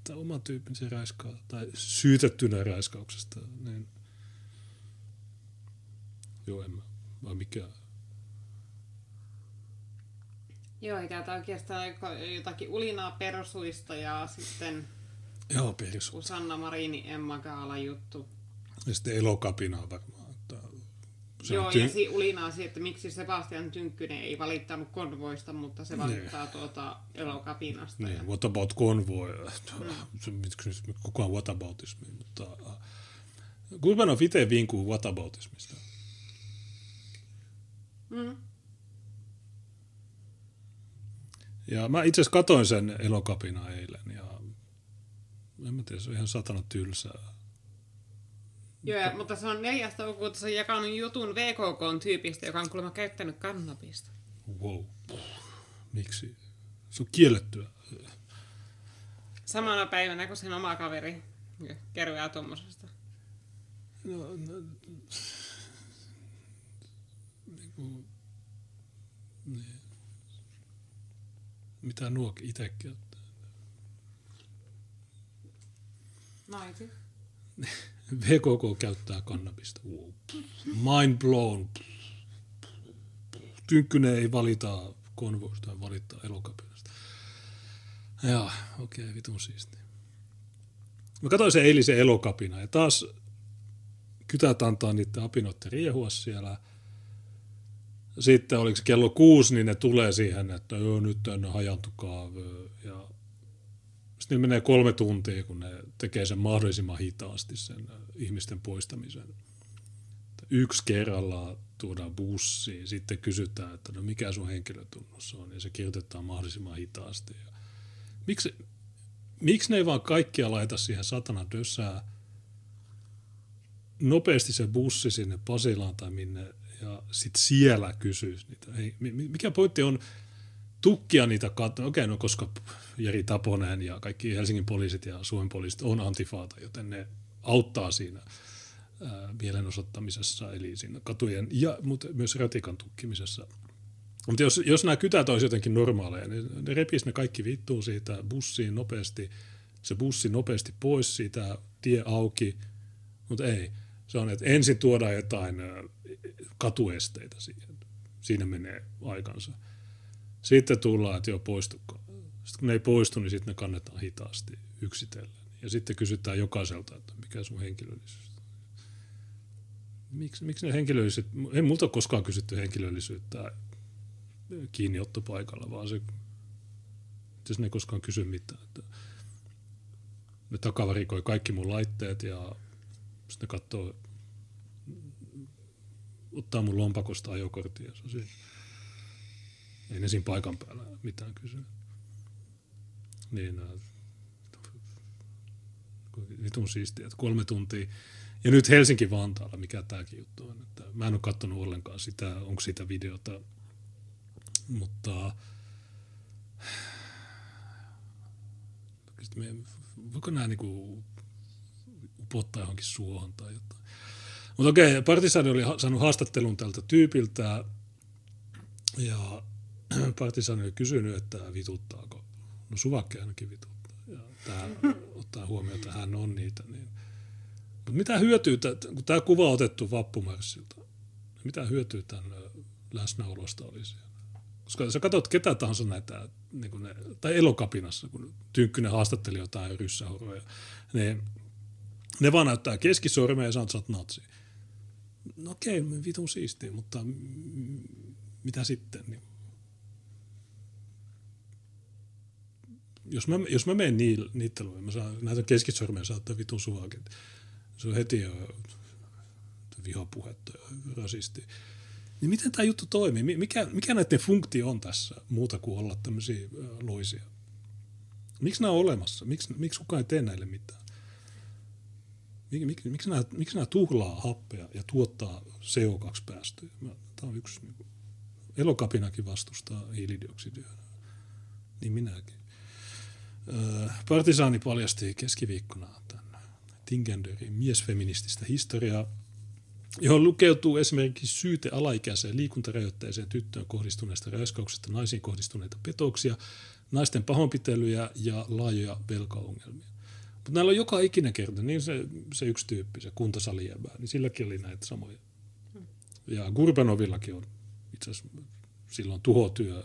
tämä oma tyyppinen räiskaa, tai syytettynä raiskauksesta, niin joo, en mä, vai mikä. Joo, eikä tämä oikeastaan jotakin ulinaa perusuista ja sitten Joo, Pihdys. Kun Sanna Marini, Emma Kaala juttu. Ja sitten Elokapinaa varmaan. Joo, ja ulinaa siihen, että miksi Sebastian Tynkkynen ei valittanut konvoista, mutta se valittaa Elokapinasta. Niin, what about konvoi? Koko on whataboutismi, mutta... Gurbanov itse vinkuu whataboutismista. Mm. Ja mä itse asiassa katsoin sen Elokapina eilen ja en mä tiedä, se on ihan satana tylsää. Joo, mutta se on 4. toukokuuta se on jakanut jutun VKK-tyypistä, joka on kuulemma käyttänyt kannabista. Wow. Miksi? Se on kiellettyä. Samana päivänä kuin sen oma kaveri kerää tuommoisesta. No, niin. Mitä nuo itsekin ottaa? Naiti. VKK käyttää kannabista. Mind blown. Tynkkynen ei valita konvoista, vaan valittaa Elokapinasta. Jaa, okei, vitun siistiä. Mä katsoin sen eilisen Elokapina ja taas kytät antaa niiden apinoiden riehua siellä. Sitten oliko kello 6, niin ne tulee siihen, että joo, nyt on hajantukaa. Ja sitten menee 3 tuntia, kun ne tekee sen mahdollisimman hitaasti, sen ihmisten poistamisen. Yksi kerrallaan tuodaan bussiin, sitten kysytään, että no mikä sun henkilötunnus on, ja se kirjoitetaan mahdollisimman hitaasti. Ja miksi ne ei vaan kaikkia laita siihen satana dössään nopeasti se bussi sinne Pasilaan tai minne, ja sitten siellä kysyisi niitä. Hei, mikä pointti on tukkia niitä katsoa? Okei, no koska Jari Taponen ja kaikki Helsingin poliisit ja Suomen poliisit on antifaata, joten ne auttaa siinä mielenosoittamisessa, eli siinä katujen ja myös ratikan tukkimisessa. Mutta jos nämä kytät olisi jotenkin normaaleja, niin ne repisi ne kaikki vittuun siitä bussiin nopeasti, se bussi nopeasti pois siitä, tie auki, mutta ei. Se on, että ensin tuodaan jotain katuesteitä siihen. Siinä menee aikansa. Sitten tullaan, että joo, poistukaa. Sitten kun ne ei poistu, niin sitten ne kannetaan hitaasti yksitellen. Ja sitten kysytään jokaiselta, että mikä sun henkilöllisyys on. Miksi ne henkilöllisyyt... Ei multa ole koskaan kysytty henkilöllisyyttä kiinniottopaikalla, vaan se... Jos ne ei koskaan kysy mitään. Että ne takavarikoi kaikki mun laitteet ja... Sitten ne katsoo, ottaa mun lompakosta ajokortin ja se on siinä. Ei ne siinä paikan päällä mitään kysyä. Niin, vitun siistiä, että 3 tuntia. Ja nyt Helsinki-Vantaalla, mikä tämäkin juttu on. Että mä en ole katsonut ollenkaan sitä, onko siitä videota. Mutta... Voiko nämä niinku... pottaa johonkin suohon tai jotain. Mutta okei, Partisaani oli saanut haastattelun tältä tyypiltä ja Partisaani oli kysynyt, että vituttaako. No suvakki ainakin vituttaa. Ja tämä ottaa huomioon, että hän on niitä. Niin. Mut mitä hyötyy, kun tämä kuva on otettu vappumarssilta, mitä hyötyy tämän läsnäolosta olisi? Koska sä katsot ketä tahansa näitä, niin kuin ne, tai Elokapinassa, kun Tynkkynen haastatteli jotain ryssähoroja, niin ne vaan näyttää keskisormea ja sanoo, että sä oot natsi. No okei, vitun siistiä, mutta mitä sitten? Niin. Jos mä menen niitten luo, mä näytän keskisormea ja saan ottaa vitun suvakin. Se on heti vihapuhetta ja rasisti. Niin miten tää juttu toimii? Mikä näiden funktio on tässä muuta kuin olla tämmöisiä loisia? Miksi nämä on olemassa? Miksi kukaan ei tee näille mitään? Miksi nämä tuhlaa happea ja tuottaa CO2-päästöjä? Tämä on yksi. Niin Elokapinakin vastustaa hiilidioksidia. Niin minäkin. Partisaani paljasti keskiviikkona tämän Tinkanderin miesfeminististä historiaa, johon lukeutuu esimerkiksi syyte alaikäiseen liikuntarajoitteeseen tyttöön kohdistuneesta raiskauksesta, naisiin kohdistuneita petoksia, naisten pahoinpitelyjä ja laajoja velkaongelmia. Mutta näillä on joka ikinen kerta, niin se yksi tyyppi, se kuntosalijäbää, niin silläkin oli näitä samoja. Ja Gurbanovillakin on itse asiassa silloin tuhotyö,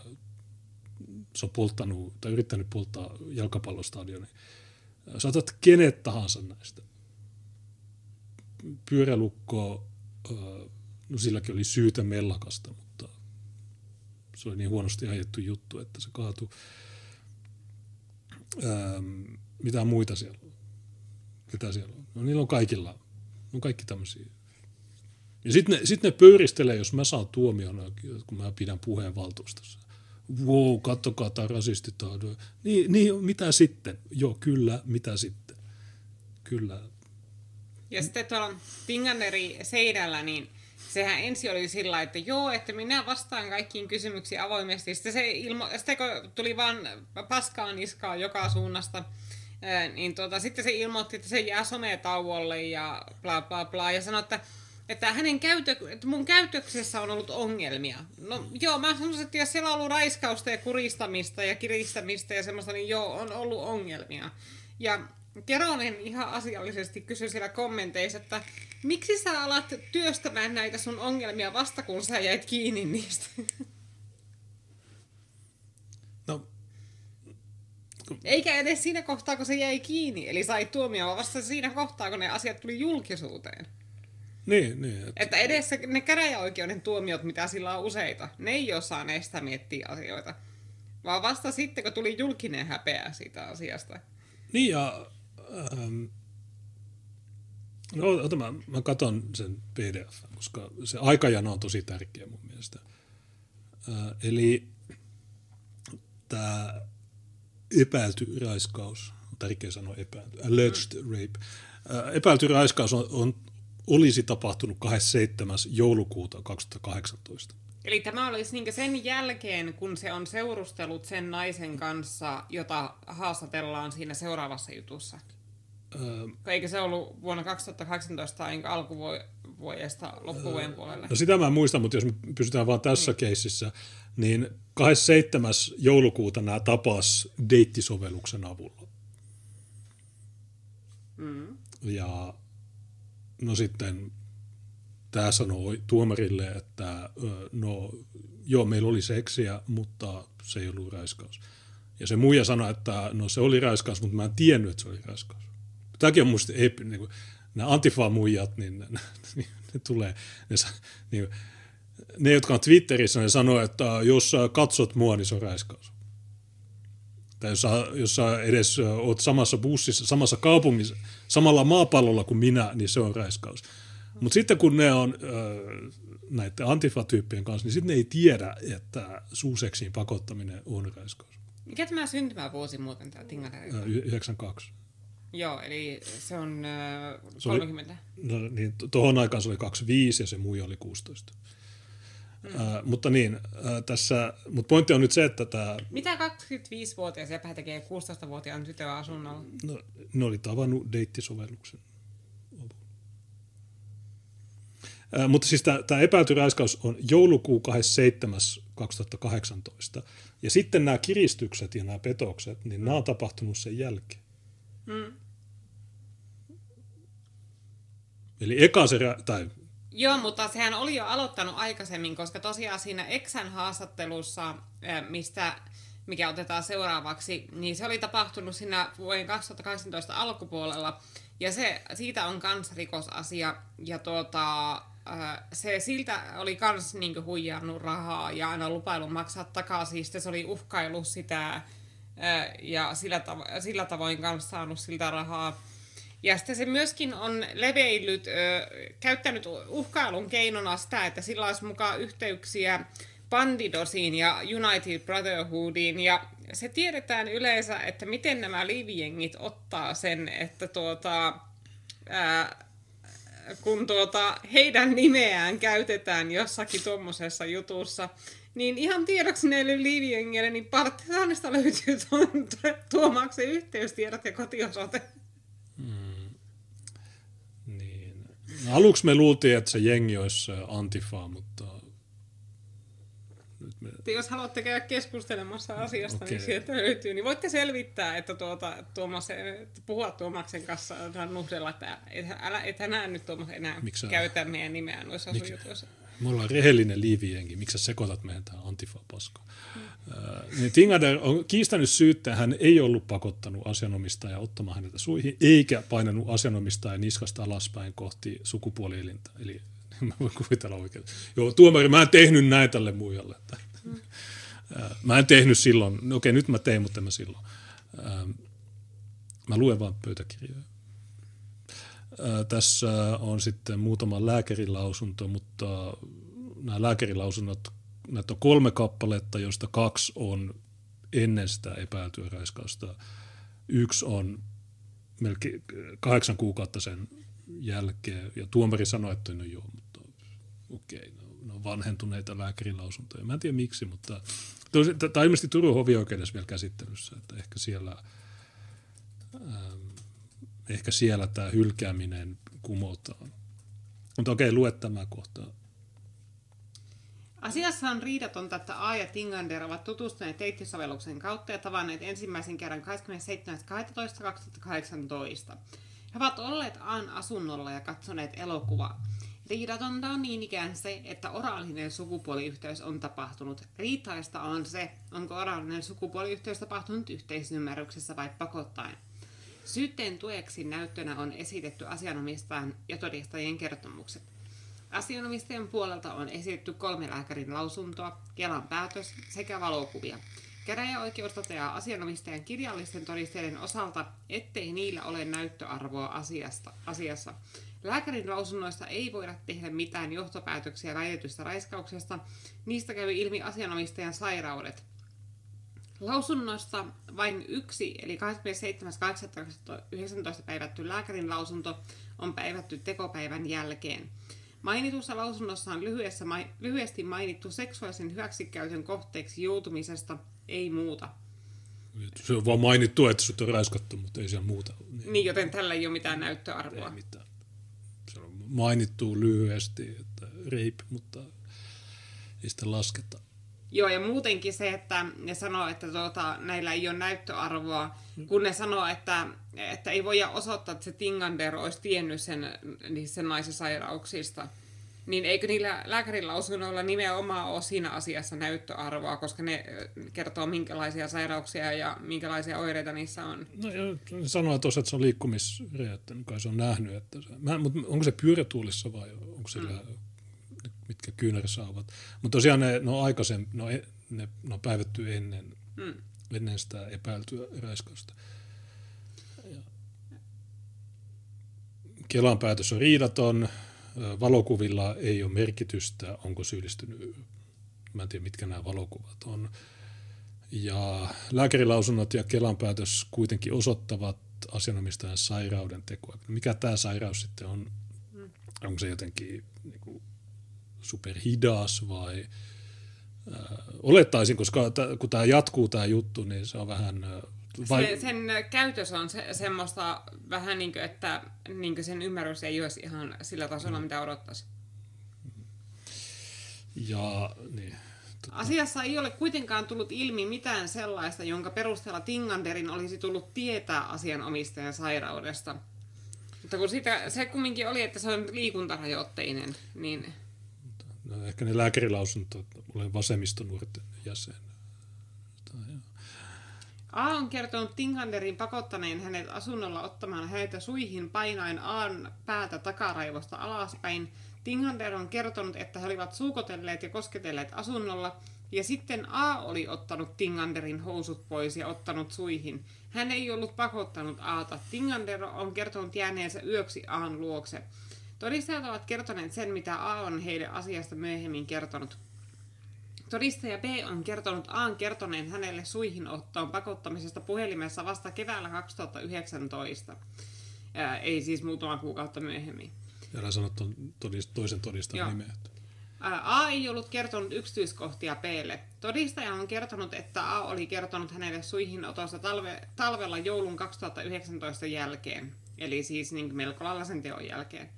se on polttanut tai yrittänyt polttaa jalkapallostadionin Jos otat kenet tahansa näistä. Pyörälukkoa, no silläkin oli syytä mellakasta, mutta se oli niin huonosti ajettu juttu, että se kaatui. Mitä muita siellä on? Ketä siellä on? No niillä on kaikilla. On kaikki tämmöisiä. Ja sit ne pöyristelee, jos mä saan tuomion, kun mä pidän puheen valtuustossa. Wow, kattokaa, tää rasistitaudu. Niin, mitä sitten? Joo, kyllä, mitä sitten? Kyllä. Ja sitten tuolla Tinkanderin seinällä, niin sehän ensi oli sillä, että joo, että minä vastaan kaikkiin kysymyksiin avoimesti. Sitten kun tuli vaan paskaa niskaa joka suunnasta, niin sitten se ilmoitti, että se jää sometauolle ja bla bla bla, ja sanoi, että mun käytöksessä on ollut ongelmia. No joo, mä sanoisin, että jos siellä on ollut raiskausta ja kuristamista ja kiristämistä ja semmoista, niin joo, on ollut ongelmia. Ja Keronen ihan asiallisesti kysyi siellä kommenteissa, että miksi sä alat työstämään näitä sun ongelmia vasta, kun sä jäit kiinni niistä? No. Eikä edes siinä kohtaa, kun se jäi kiinni, eli sai tuomioon vasta siinä kohtaa, kun ne asiat tuli julkisuuteen. Niin. Että edessä ne käräjäoikeuden tuomiot, mitä sillä on useita, ne ei osaa näistä miettiä asioita, vaan vasta sitten, kun tuli julkinen häpeä siitä asiasta. Niin ja, no ota mä katon sen pdf, koska se aikajana on tosi tärkeä mun mielestä. Eli tämä epäilty raiskaus, on tärkeä sanoa epäilty, alleged rape, epäilty raiskaus olisi tapahtunut 27. joulukuuta 2018. Eli tämä olisi niin sen jälkeen, kun se on seurustellut sen naisen kanssa, jota haastatellaan siinä seuraavassa jutussa. Eikä se ollut vuonna 2018 enkä alkuvuodesta loppuvuoden puolelle? No sitä mä muistan, mutta jos me pysytään vaan tässä keississä, niin 27. joulukuuta nämä tapas deittisovelluksen avulla. Ja no sitten tämä sanoi tuomarille, että no joo, meillä oli seksiä, mutta se ei ollut raiskaus. Ja se muija sanoi, että no se oli raiskaus, mutta mä en tiennyt, että se oli raiskaus. Tämäkin on musta eeppinen. Niin nämä antifa-muijat, niin ne tulee. Ne, jotka on Twitterissä, ne sanoo, että jos sä katsot mua, niin se on raiskaus. Tai jos sä edes oot samassa bussissa, samassa kaupungissa, samalla maapallolla kuin minä, niin se on raiskaus. Mutta sitten kun ne on näiden antifa-tyyppien kanssa, niin sitten ne ei tiedä, että suuseksiin pakottaminen on raiskaus. Mikä tämä syntymävuosi muuten täällä Tinkanderilla? 92. Joo, eli se on 30. No niin, tohon aikaan se oli 25 ja se muija oli 16. Mutta niin, mutta pointti on nyt se, että tämä... Mitä 25-vuotias jäpä tekee 16-vuotiaan tytön asunnolla? No, ne oli tavannut deittisovelluksen. Mutta siis tämä epäilty raiskaus on joulukuu 27. 2018. Ja sitten nämä kiristykset ja nämä petokset, niin nämä on tapahtunut sen jälkeen. Eli eka se... Joo, mutta sehän oli jo aloittanut aikaisemmin, koska tosiaan siinä Exän haastattelussa, mikä otetaan seuraavaksi, niin se oli tapahtunut siinä vuoden 2018 alkupuolella, ja siitä on kans rikosasia, ja se siltä oli kans niinku huijannut rahaa ja aina lupailun maksaa takaisin, sitten se oli uhkailu sitä, ja sillä tavoin kans saanut siltä rahaa. Ja sitten se myöskin on leveillyt, käyttänyt uhkailun keinona sitä, että sillä olisi mukaan yhteyksiä Bandidosiin ja United Brotherhoodiin. Ja se tiedetään yleensä, että miten nämä liivijengit ottaa sen, että kun heidän nimeään käytetään jossakin tuommoisessa jutussa, niin ihan tiedoksi näille liivijengille, niin Partisaanista löytyy Tuomaksen yhteystiedot ja kotiosoite. Aluksi me luultiin, että se jengi olisi antifaa, mutta... Nyt me... Jos haluatte käydä keskustelemassa asiasta, okay. Niin sieltä löytyy, niin voitte selvittää, että puhua Tuomaksen kanssa nuhdella, että älä nyt Tuomas enää käytä meidän nimeään noissa asunjutuissa. Me ollaan rehellinen liivijengi, miksi sä sekoitat meidän tähän antifa-paskaan? Niin Tinkander on kiistänyt syyttä, hän ei ollut pakottanut asianomistajaa ottamaan häneltä suihin, eikä painanut asianomistajan niskasta alaspäin kohti sukupuolielintä. Eli mä voin kuvitella oikein. Joo, tuomari, mä en tehnyt näin tälle muijalle. Mä en tehnyt silloin. Okei, nyt mä tein, mutta en mä silloin. Mä luen vaan pöytäkirjoja. Tässä on sitten muutama lääkärilausunto, mutta nämä lääkärilausunnot, näitä on 3 kappaletta, joista 2 on ennen sitä epäiltyä raiskausta. 1 on melkein 8 kuukautta sen jälkeen, ja tuomari sanoi, että no joo, mutta okei, ne on vanhentuneita lääkärilausuntoja. Mä en tiedä miksi, mutta tämä on ilmeisesti Turun hovioikeudessa vielä käsittelyssä, että ehkä siellä... Ehkä siellä tämä hylkääminen kumotaan. Mutta okei, lue tämä kohta. Asiassa on riidatonta, että A ja Tinkander ovat tutustuneet deitti-sovelluksen kautta ja tavanneet ensimmäisen kerran 27.12.2018. He ovat olleet Aan asunnolla ja katsoneet elokuvaa. Riidatonta on niin ikään se, että oraalinen sukupuoliyhteys on tapahtunut. Riitaista on se, onko oraalinen sukupuoliyhteys tapahtunut yhteisymmärryksessä vai pakottaen. Syytteen tueksi näyttönä on esitetty asianomistajan ja todistajien kertomukset. Asianomistajan puolelta on esitetty 3 lääkärin lausuntoa, Kelan päätös sekä valokuvia. Käräjäoikeus toteaa asianomistajan kirjallisten todisteiden osalta, ettei niillä ole näyttöarvoa asiassa. Lääkärin lausunnoista ei voida tehdä mitään johtopäätöksiä väitetystä raiskauksesta, niistä käy ilmi asianomistajan sairaudet. Lausunnosta vain 1, eli 27.8.19 päivätty lääkärin lausunto on päivätty tekopäivän jälkeen. Mainitussa lausunnossa on lyhyesti mainittu seksuaalisen hyväksikäytön kohteeksi joutumisesta, ei muuta. Se on vaan mainittu, että sut on raiskattu, mutta ei siellä muuta. Niin, joten tällä ei ole mitään näyttöarvoa. Ei mitään. Se on mainittu lyhyesti, että rape, mutta ei sitä lasketa. Joo, ja muutenkin se, että ne sanoo, että näillä ei ole näyttöarvoa, kun ne sanoo, että ei voida osoittaa, että se Tinkander olisi tiennyt sen naisen sairauksista. Niin eikö niillä lääkärilausunnoilla nimenomaan ole siinä asiassa näyttöarvoa, koska ne kertoo minkälaisia sairauksia ja minkälaisia oireita niissä on? No ja sanoa tuossa, että se on liikkumisreaktio, kai se on nähnyt. Mutta onko se pyörätuolissa vai onko se... mitkä kyynärsauvat. Mutta tosiaan ne on päivätty ennen sitä epäiltyä raiskausta. Kelan päätös on riidaton, valokuvilla ei ole merkitystä, onko syyllistynyt, mä en tiedä mitkä nämä valokuvat on. Ja lääkärilausunnot ja Kelan päätös kuitenkin osoittavat asianomistajan sairauden tekoa. Mikä tämä sairaus sitten on? Onko se jotenkin... Niin superhidas vai olettaisin, koska kun tämä jatkuu tämä juttu, niin se on vähän... Sen käytös on semmoista vähän niin kuin, että niin kuin sen ymmärrys ei olisi ihan sillä tasolla, mitä odottaisi. Ja, niin, asiassa ei ole kuitenkaan tullut ilmi mitään sellaista, jonka perusteella Tinkanderin olisi tullut tietää asianomistajan sairaudesta. Mutta kun se kumminkin oli, että se on liikuntarajoitteinen, niin... No, ehkä ne lääkärilausunto, olen vasemmistonuorten jäsen. A on kertonut Tinkanderin pakottaneen hänet asunnolla ottamaan häitä suihin painaen Aan päätä takaraivosta alaspäin. Tinkander on kertonut, että he olivat suukotelleet ja kosketelleet asunnolla, ja sitten A oli ottanut Tinkanderin housut pois ja ottanut suihin. Hän ei ollut pakottanut Aata. Tinkander on kertonut jääneensä yöksi Aan luokse. Todistajat ovat kertoneet sen, mitä A on heille asiasta myöhemmin kertonut. Todistaja B on kertonut Aan kertoneen hänelle suihinottoon pakottamisesta puhelimessa vasta keväällä 2019. Ei siis muutama kuukautta myöhemmin. Älä sano toisen todistajan nimeä. A ei ollut kertonut yksityiskohtia B:lle. Todistaja on kertonut, että A oli kertonut hänelle suihinotosta talvella joulun 2019 jälkeen. Eli siis niin melko lailla sen teon jälkeen.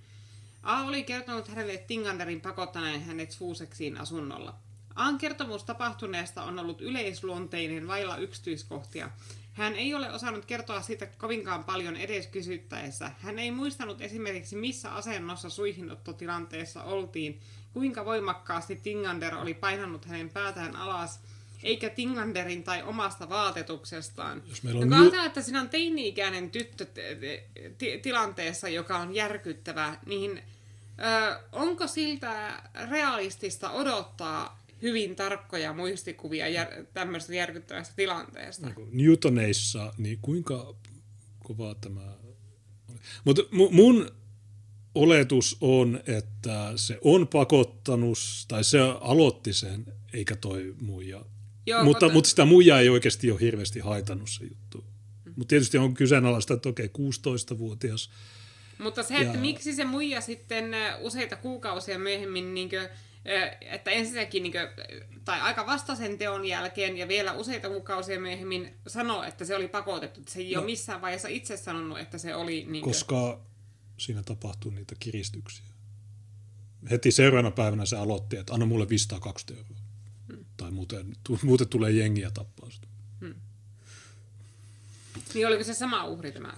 A oli kertonut hänelle Tinkanderin pakottaneen hänet suuseksiin asunnolla. Aan kertomus tapahtuneesta on ollut yleisluonteinen vailla yksityiskohtia. Hän ei ole osannut kertoa siitä kovinkaan paljon edes kysyttäessä. Hän ei muistanut esimerkiksi missä asennossa suihinottotilanteessa oltiin, kuinka voimakkaasti Tinkander oli painanut hänen päätään alas, eikä Tinkanderin tai omasta vaatetuksestaan. Joka on tämä, että sinä on teini-ikäinen tyttö tilanteessa, joka on järkyttävä, niin onko siltä realistista odottaa hyvin tarkkoja muistikuvia tämmöisestä järkyttävästä tilanteesta? Newtoneissa, niin kuinka kovaa tämä oli? Mutta mun oletus on, että se on pakottanut, tai se aloitti sen, eikä toi muija. Joo, mutta sitä muijaa ei oikeasti ole hirveästi haitannut se juttu. Mutta tietysti on kyseenalaista, että okei, 16-vuotias. Mutta se, että miksi se muija sitten useita kuukausia myöhemmin, niinkö, että ensinnäkin niinkö, tai aika vasta sen teon jälkeen ja vielä useita kuukausia myöhemmin sanoo, että se oli pakotettu. Se ei ole missään vaiheessa itse sanonut, että se oli... Niinkö... Koska siinä tapahtui niitä kiristyksiä. Heti seuraavana päivänä se aloitti, että anna mulle 520 €. Tai muuten tulee jengiä tappaa sitä. Niin oliko se sama uhri tämä?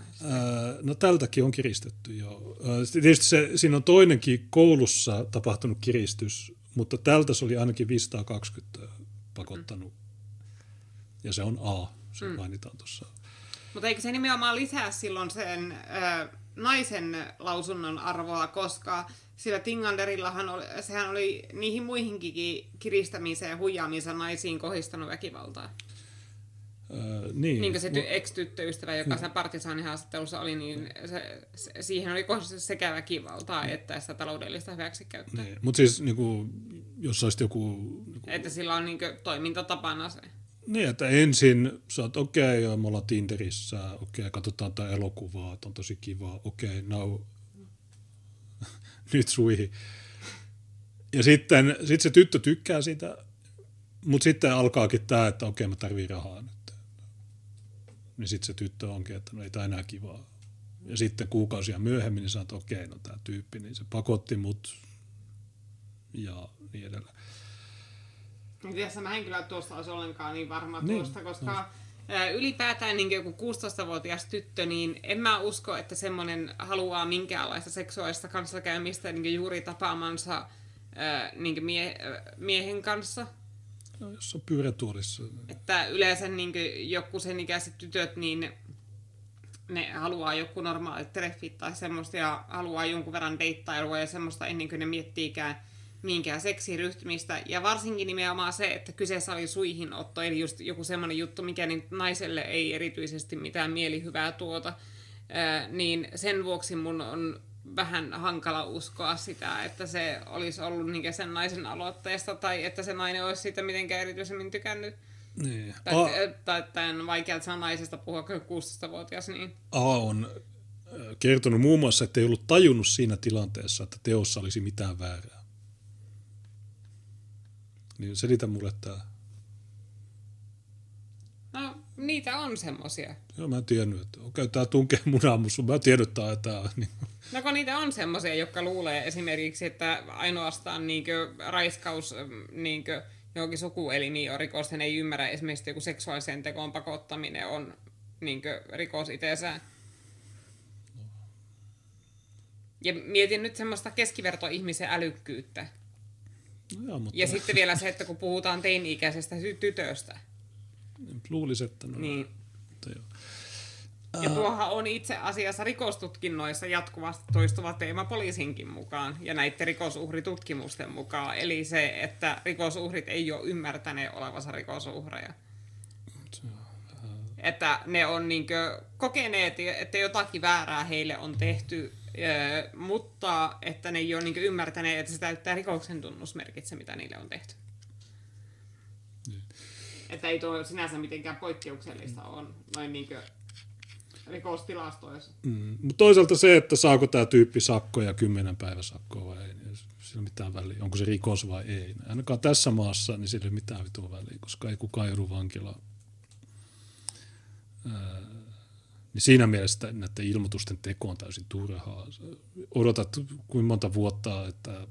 No tältäkin on kiristetty jo. Tietysti siinä on toinenkin koulussa tapahtunut kiristys, mutta tältä se oli ainakin 520 pakottanut. Ja se on A, se mainitaan tuossa. Mutta eikö se nimenomaan lisää silloin sen naisen lausunnon arvoa, koska sillä Tinkanderillahan sehän oli niihin muihinkin kiristämiseen ja huijaamiseen naisiin kohdistanut väkivaltaa. Niin se ex-tyttöystävä, joka sen partisaanihaastattelussa oli, niin siihen oli kohdistunut sekä väkivaltaa että sitä taloudellista hyväksikäyttöä. Niin. Mutta siis niinku, jos olisi joku... Niinku... Että sillä on niinku, toimintatapana se. Niin, että ensin sä oot okei, me ollaan Tinderissä, katsotaan tää elokuvaa, että on tosi kivaa, now... Nyt suihin. Ja sitten se tyttö tykkää siitä, mutta sitten alkaakin tämä, että okei, mä tarviin rahaa nyt. Niin sitten se tyttö onkin, että no ei tämä enää kivaa. Ja sitten kuukausia myöhemmin niin sanoo, okei, no tämä tyyppi, niin se pakotti mut ja niin edelleen. Tiedätkö, mä en kyllä tuosta olisi ollenkaan niin varma tuosta, koska... Ylipäätään niin joku 16-vuotias tyttö, niin en mä usko, että semmoinen haluaa minkäänlaista seksuaalista kanssakäymistä niin juuri tapaamansa niin miehen kanssa. No, jos on pyörätuolissa. Että yleensä niin joku sen ikäiset tytöt, niin ne haluaa joku normaalit treffit tai semmoista ja haluaa jonkun verran deittailua ja semmoista ennen kuin ne miettiikään minkään seksiin ryhtymistä, ja varsinkin nimenomaan se, että kyseessä oli suihinotto, eli just joku semmoinen juttu, mikä niin naiselle ei erityisesti mitään mielihyvää tuota, niin sen vuoksi mun on vähän hankala uskoa sitä, että se olisi ollut niinkään sen naisen aloitteesta, tai että se nainen olisi siitä mitenkään erityisemmin tykännyt. Niin. Tai on vaikea sanoa naisesta puhua, kun 16-vuotias. Niin. A on kertonut muun muassa, että ei ollut tajunnut siinä tilanteessa, että teossa olisi mitään väärää. Niin selitä mulle tää. No, niitä on semmosia. Joo, mä en tiennyt, että tää tunkee munamussu. Mä tiedän, että tää on. No, kun niitä on semmosia, jotka luulee esimerkiksi, että ainoastaan niinkö raiskaus niinkö johonkin sukuelimiin on rikos. Hän ei ymmärrä esimerkiksi, että joku seksuaaliseen tekoon pakottaminen on niinkö rikos itsessään. No. Ja mietin nyt semmoista keskivertoihmisen älykkyyttä. No joo, mutta... Ja sitten vielä se, että kun puhutaan teini-ikäisestä tytöstä. Luulisi, että no... Niin. Ja tuohan on itse asiassa rikostutkinnoissa jatkuvasti toistuva teema poliisinkin mukaan ja näiden rikosuhritutkimusten mukaan. Eli se, että rikosuhrit ei ole ymmärtäneet olevansa rikosuhreja. Että ne on niinkö kokeneet, että jotakin väärää heille on tehty, mutta että ne ei ole niinkö ymmärtäneet, että se täyttää rikoksen tunnusmerkitse, mitä niille on tehty. Niin. Että ei tuo sinänsä mitenkään poikkeuksellista on noin niinkö rikostilastoissa. Mutta toisaalta se, että saako tämä tyyppi sakkoja 10 päivän sakkoa vai ei, niin sillä ei mitään väliä. Onko se rikos vai ei. Ainakaan tässä maassa niin sillä ei ole mitään vitua väliä, koska ei kukaan joudu vankilaan. Niin siinä mielessä näiden ilmoitusten teko on täysin turhaa. Odotat kuinka monta vuotta, että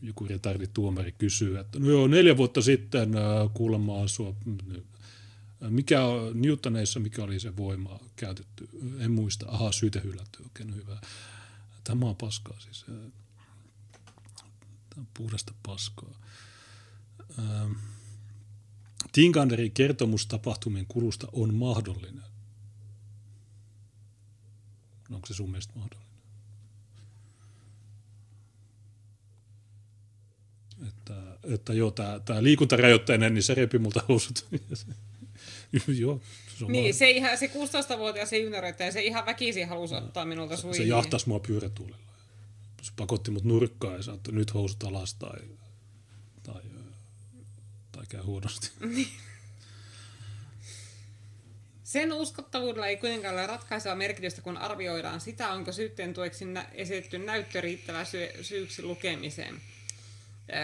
joku retardituomari kysyy, että no joo, 4 vuotta sitten kuulemaan sua, mikä on Newtoneissa, mikä oli se voima käytetty, en muista, syyte hylätty, okei, no hyvä. Tämä on paskaa siis. Tämä on puhdasta paskaa. Tinkanderin kertomus tapahtumien kulusta on mahdollinen. Onko se sun mielestä mahdollinen? Että joo, tämä liikuntarajoitteinen, niin se repi multa housut. Joo, se on niin, mahdollinen. Se 16-vuotias se ynnärittäjä, se ihan väkisin halusi ottaa minulta suihin. Se jahtasi mua pyörätuulilla. Se pakotti mut nurkkaan ja sanoi, että nyt housut alas tai käy huonosti. Sen uskottavuudella ei kuitenkaan ole ratkaisevaa merkitystä, kun arvioidaan sitä, onko syytteen tueksi esitetty näyttö riittävä syyksi lukemiseen.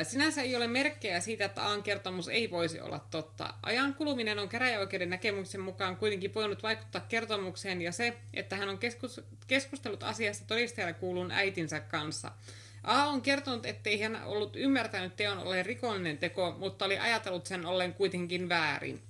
Sinänsä ei ole merkkejä siitä, että kertomus ei voisi olla totta. Ajan kuluminen on käräjäoikeuden näkemyksen mukaan kuitenkin voinut vaikuttaa kertomukseen ja se, että hän on keskustellut asiasta todistajalle kuulun äitinsä kanssa. A on kertonut, ettei hän ollut ymmärtänyt teon olleen rikollinen teko, mutta oli ajatellut sen olleen kuitenkin väärin.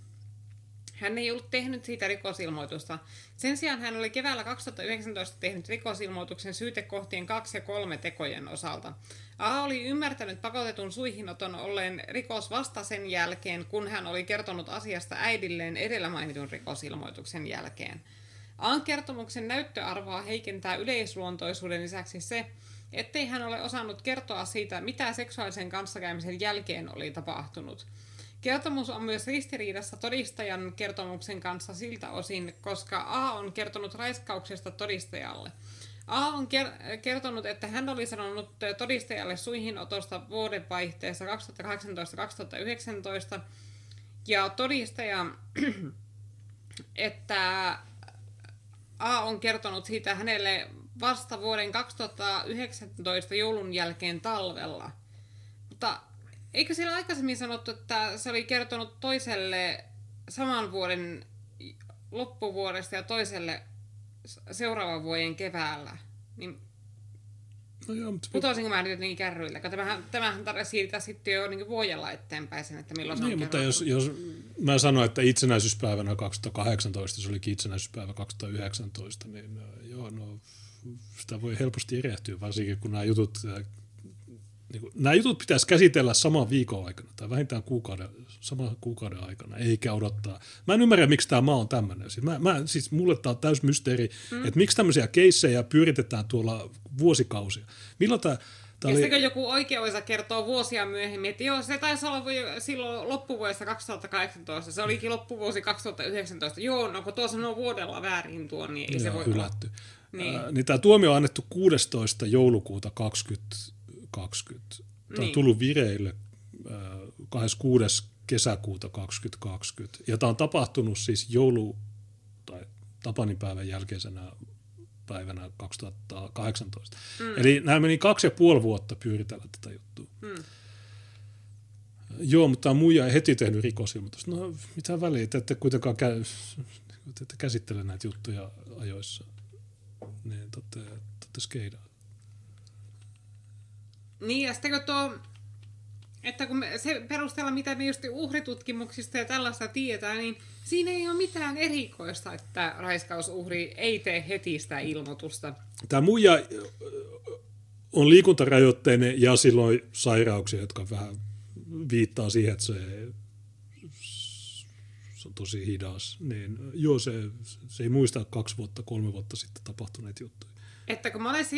Hän ei ollut tehnyt siitä rikosilmoitusta. Sen sijaan hän oli keväällä 2019 tehnyt rikosilmoituksen syytekohtien 2 ja 3 tekojen osalta. A oli ymmärtänyt pakotetun suihinoton olleen rikos vasta sen jälkeen, kun hän oli kertonut asiasta äidilleen edellä mainitun rikosilmoituksen jälkeen. A:n kertomuksen näyttöarvoa heikentää yleisluontoisuuden lisäksi se, ettei hän ole osannut kertoa siitä, mitä seksuaalisen kanssakäymisen jälkeen oli tapahtunut. Kertomus on myös ristiriidassa todistajan kertomuksen kanssa siltä osin, koska A on kertonut raiskauksesta todistajalle. A on kertonut, että hän oli sanonut todistajalle suihinotosta vuodenvaihteessa 2018-2019 ja todistaja, että A on kertonut siitä hänelle vasta vuoden 2019 joulun jälkeen talvella. Mutta eikö siellä aikaisemmin sanottu, että se oli kertonut toiselle saman vuoden loppuvuodesta ja toiselle seuraavan vuoden keväällä? Niin no joo, mutta putoisinko mä nyt jotenkin kärryillä? Tämähän tarvitsee siirtää sitten jo niin vuodella eteenpäin sen, että milloin se on kerrottu. Jos mä sanoin, että itsenäisyyspäivänä 2018, se olikin itsenäisyyspäivä 2019, niin joo, no sitä voi helposti erehtyä, varsinkin kun nämä jutut... Nämä jutut pitäisi käsitellä saman viikon aikana tai vähintään saman kuukauden aikana, eikä odottaa. Mä en ymmärrä, miksi tämä maa on tämmöinen. Siis mulle tämä on täysi mysteeri, että miksi tämmöisiä keissejä pyöritetään tuolla vuosikausia. Milloin tämä... Kestäkö joku oikeudensa kertoo vuosia myöhemmin, että joo, se taisi olla silloin loppuvuodessa 2018, se olikin loppuvuosi 2019. Joo, no kun tuo sanoo vuodella väärin tuo, niin ei se voi hylätty. Niin tämä tuomio on annettu 16. joulukuuta 2020. Tämä on tullut vireille 26. kesäkuuta 2020. Ja tämä on tapahtunut siis tai Tapaninpäivän jälkeisenä päivänä 2018. Eli nämä meni 2,5 vuotta pyöritellä tätä juttua. Joo, mutta tämä muija ei heti tehnyt rikosilmoitus. No mitä väliä, te ette kuitenkaan käsittele näitä juttuja ajoissa. Niin te skeidaan. Niin, ja sitten että kun se perusteella, mitä me just uhritutkimuksista ja tällaista tietää, niin siinä ei ole mitään erikoista, että raiskausuhri ei tee heti sitä ilmoitusta. Tämä muija on liikuntarajoitteinen ja silloin sairauksia, jotka vähän viittaa siihen, että se on tosi hidas. Niin, joo, se ei muista 2-3 vuotta sitten tapahtuneet juttuja. Että kun monessa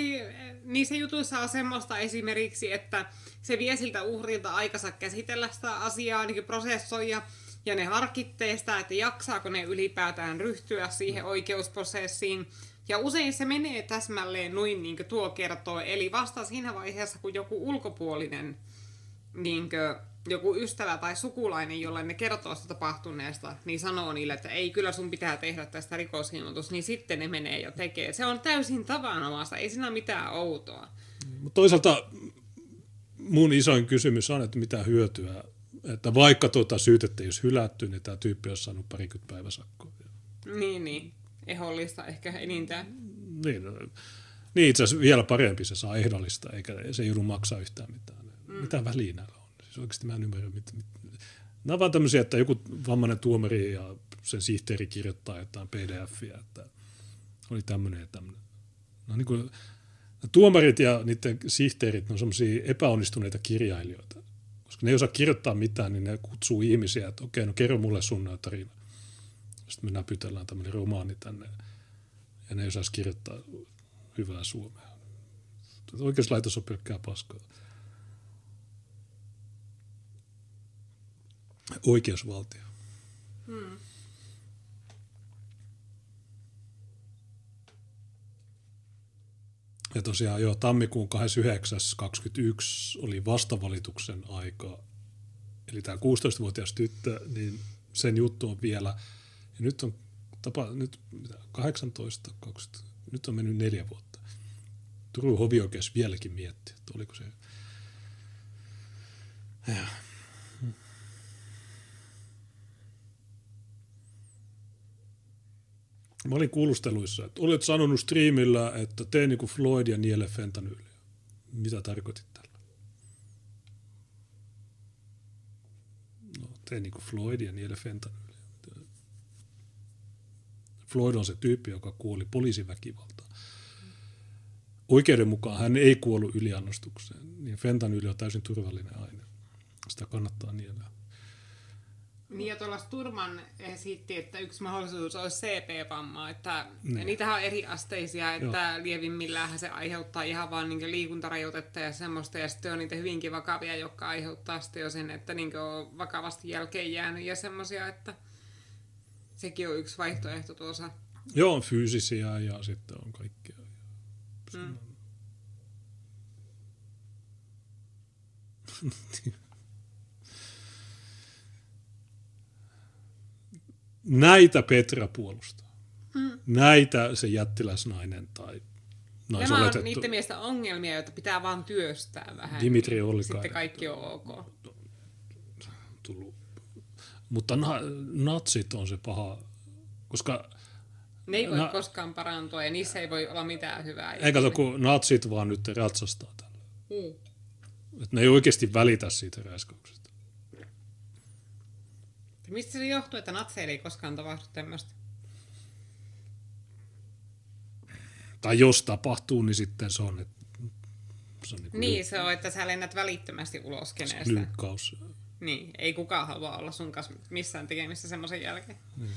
niissä jutuissa on semmoista esimerkiksi, että se vie siltä uhrilta aikansa käsitellä sitä asiaa, niin prosessoja, ja ne harkitsee sitä, että jaksaako ne ylipäätään ryhtyä siihen oikeusprosessiin. Ja usein se menee täsmälleen noin, niin kuin tuo kertoo, eli vasta siinä vaiheessa, kun joku ulkopuolinen, niin joku ystävä tai sukulainen, jolle ne kertoo sitä tapahtuneesta, niin sanoo niille, että ei kyllä sun pitää tehdä tästä rikosilmoitus, niin sitten ne menee ja tekee. Se on täysin tavanomaista, ei siinä mitään outoa. Mutta toisaalta mun isoin kysymys on, että mitä hyötyä, että vaikka syytettä jos hylätty, niin tämä tyyppi olisi saanut 20 päiväsakkoa. Niin, ehdollista ehkä enintään. Niin, itse asiassa vielä parempi, se saa ehdollista, eikä se joudu maksaa yhtään mitään. Mitä väliä näillä on? Siis oikeasti mä en ymmärrä. Nämä on vaan tämmöisiä, että joku vammainen tuomari ja sen sihteeri kirjoittaa jotain pdf-iä, että oli tämmöinen ja tämmöinen. No niin kuin tuomarit ja niiden sihteerit on semmoisia epäonnistuneita kirjailijoita. Koska ne ei osaa kirjoittaa mitään, niin ne kutsuu ihmisiä, että okei, no kerro mulle sun tarina. Sitten me näpytellään tämmöinen romaani tänne ja ne ei osaisi kirjoittaa hyvää suomea. Oikeuslaitos on pelkkää paskaa. Oikeusvaltio. Hmm. Ja tosiaan jo tammikuun 29.21 oli vastavalituksen aika. Eli tämä 16-vuotias tyttö, niin sen juttu on vielä. Ja nyt on nyt 18, 20, nyt on mennyt 4 vuotta. Turun hovioikeus vieläkin miettii, että oliko se. Ja. Mä olin kuulusteluissa, että olet sanonut striimillä, että tee niin kuin Floyd ja niele fentanyyliä. Mitä tarkoitit tällä? No, tee niin kuin Floyd ja niele fentanyyliä. Floyd on se tyyppi, joka kuoli poliisiväkivaltaan. Oikeuden mukaan hän ei kuollut yliannostukseen. Niin fentanyyli on täysin turvallinen aine. Sitä kannattaa nielää. Niin ja tuolla Sturman esitti, että yksi mahdollisuus olisi CP-vammaa, että niin. Niitähän on eri asteisia, että joo. Lievimmilläänhän se aiheuttaa ihan vaan niin liikuntarajoitetta ja semmoista, ja sitten on niitä hyvinkin vakavia, jotka aiheuttaa sitten jo sen, että niin on vakavasti jälkeen jäänyt ja semmoisia, että sekin on yksi vaihtoehto tuossa. Joo, on fyysisiä ja sitten on kaikkea. Mm. Näitä Petra puolustaa. Hmm. Näitä se jättiläisnainen tai naisoletettu. Nämä on niiden mielestä ongelmia, joita pitää vaan työstää vähän. Dimitri Ollikainen. Sitten kaikki on ok. Tullut. Mutta natsit on se paha, koska ne ei voi koskaan parantua ja niissä ei voi olla mitään hyvää. Ei kato, kun natsit vaan nyt ratsastaa tällä. Et ne ei oikeasti välitä siitä räiskauksesta. Mistä se johtuu, että natseille ei koskaan tapahdu tämmöistä? Tai jos tapahtuu, niin sitten se on, että se on niin, se on, että sä lennät välittömästi ulos keneestä. Lyykkaus. Niin, ei kukaan halua olla sun kanssa missään tekemissä semmoisen jälkeen. Niin.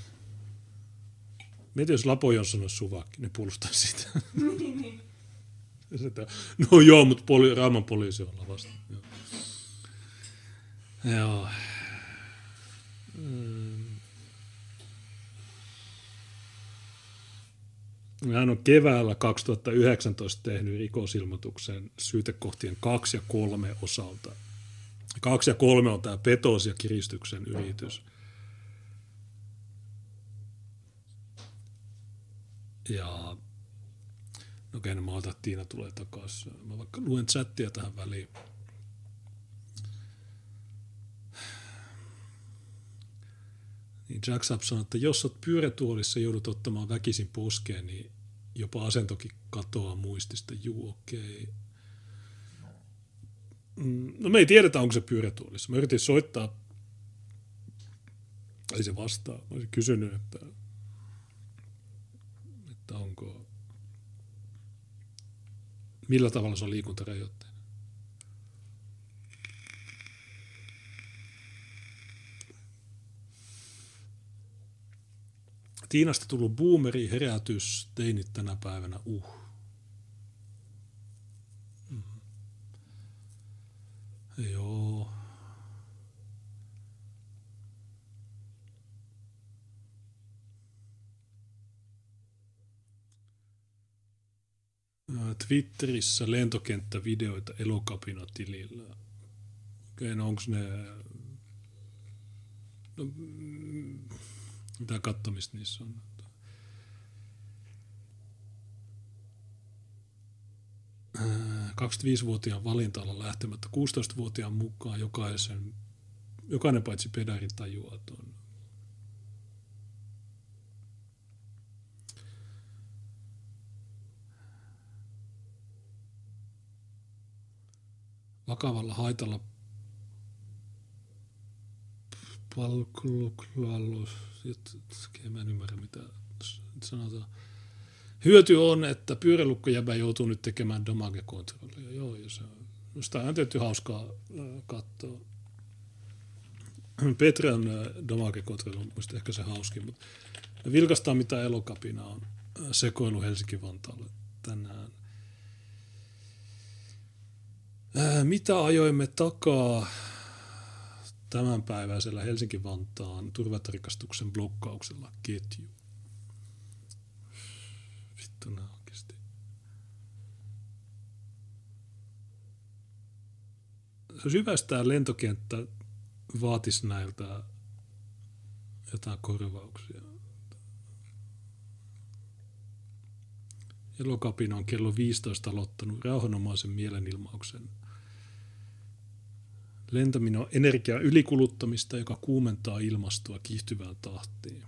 Mietin, jos Lapo Jonsson olisi suvakki, ne puolustaisi sitä. Niin. No joo, mutta Rauman poliisi on lavasta. Joo. Hän on keväällä 2019 tehnyt rikosilmoituksen syytekohtien 2 ja 3 osalta. 2 ja 3 on tämä petos ja kiristyksen yritys. Ja okei, mä otan, että Tiina tulee takaisin. Mä vaikka luen chattia tähän väliin. Jack Sapp sanoi, että jos olet pyörätuolissa joudut ottamaan väkisin poskeen, niin jopa asentokin katoaa muistista. Juu, okei. No me ei tiedetä, onko se pyörätuolissa. Mä yritin soittaa. Ei se vastaa. Mä olisin kysynyt, että onko, millä tavalla se on liikuntarajoitteinen. Tiinasta tullut boomeri, herätys, teinit tänä päivänä, Joo. Twitterissä lentokenttävideoita Elokapina-tilillä. Okei, no onks ne. No, mitä kattomista niissä on? Että 25-vuotiaan valinta olla lähtemättä 16-vuotiaan mukaan jokainen paitsi pedarin tajuaa tuon. Vakavalla haitalla palkuluklallus. Mä en ymmärrä, mitä sanotaan. Hyöty on, että pyörälukkojäbä joutuu nyt tekemään damage-kontrollia. Joo, ja se on. Sitä on tehty hauskaa katsoa. Petran damage-kontrolli on musta ehkä se hauskin, mutta vilkastaa mitä Elokapina on. Sekoilu Helsinki-Vantaalle tänään. Mitä ajoimme takaa tämänpäiväisellä Helsinki-Vantaan turvatarkastuksen blokkauksella ketju? Vittuna oikeasti. Syvästään lentokenttä vaatisi näiltä jotain korvauksia. Elokapina on kello 15 aloittanut rauhanomaisen mielenilmauksen. Lentäminen on energian ylikuluttamista, joka kuumentaa ilmastoa kiihtyvään tahtiin.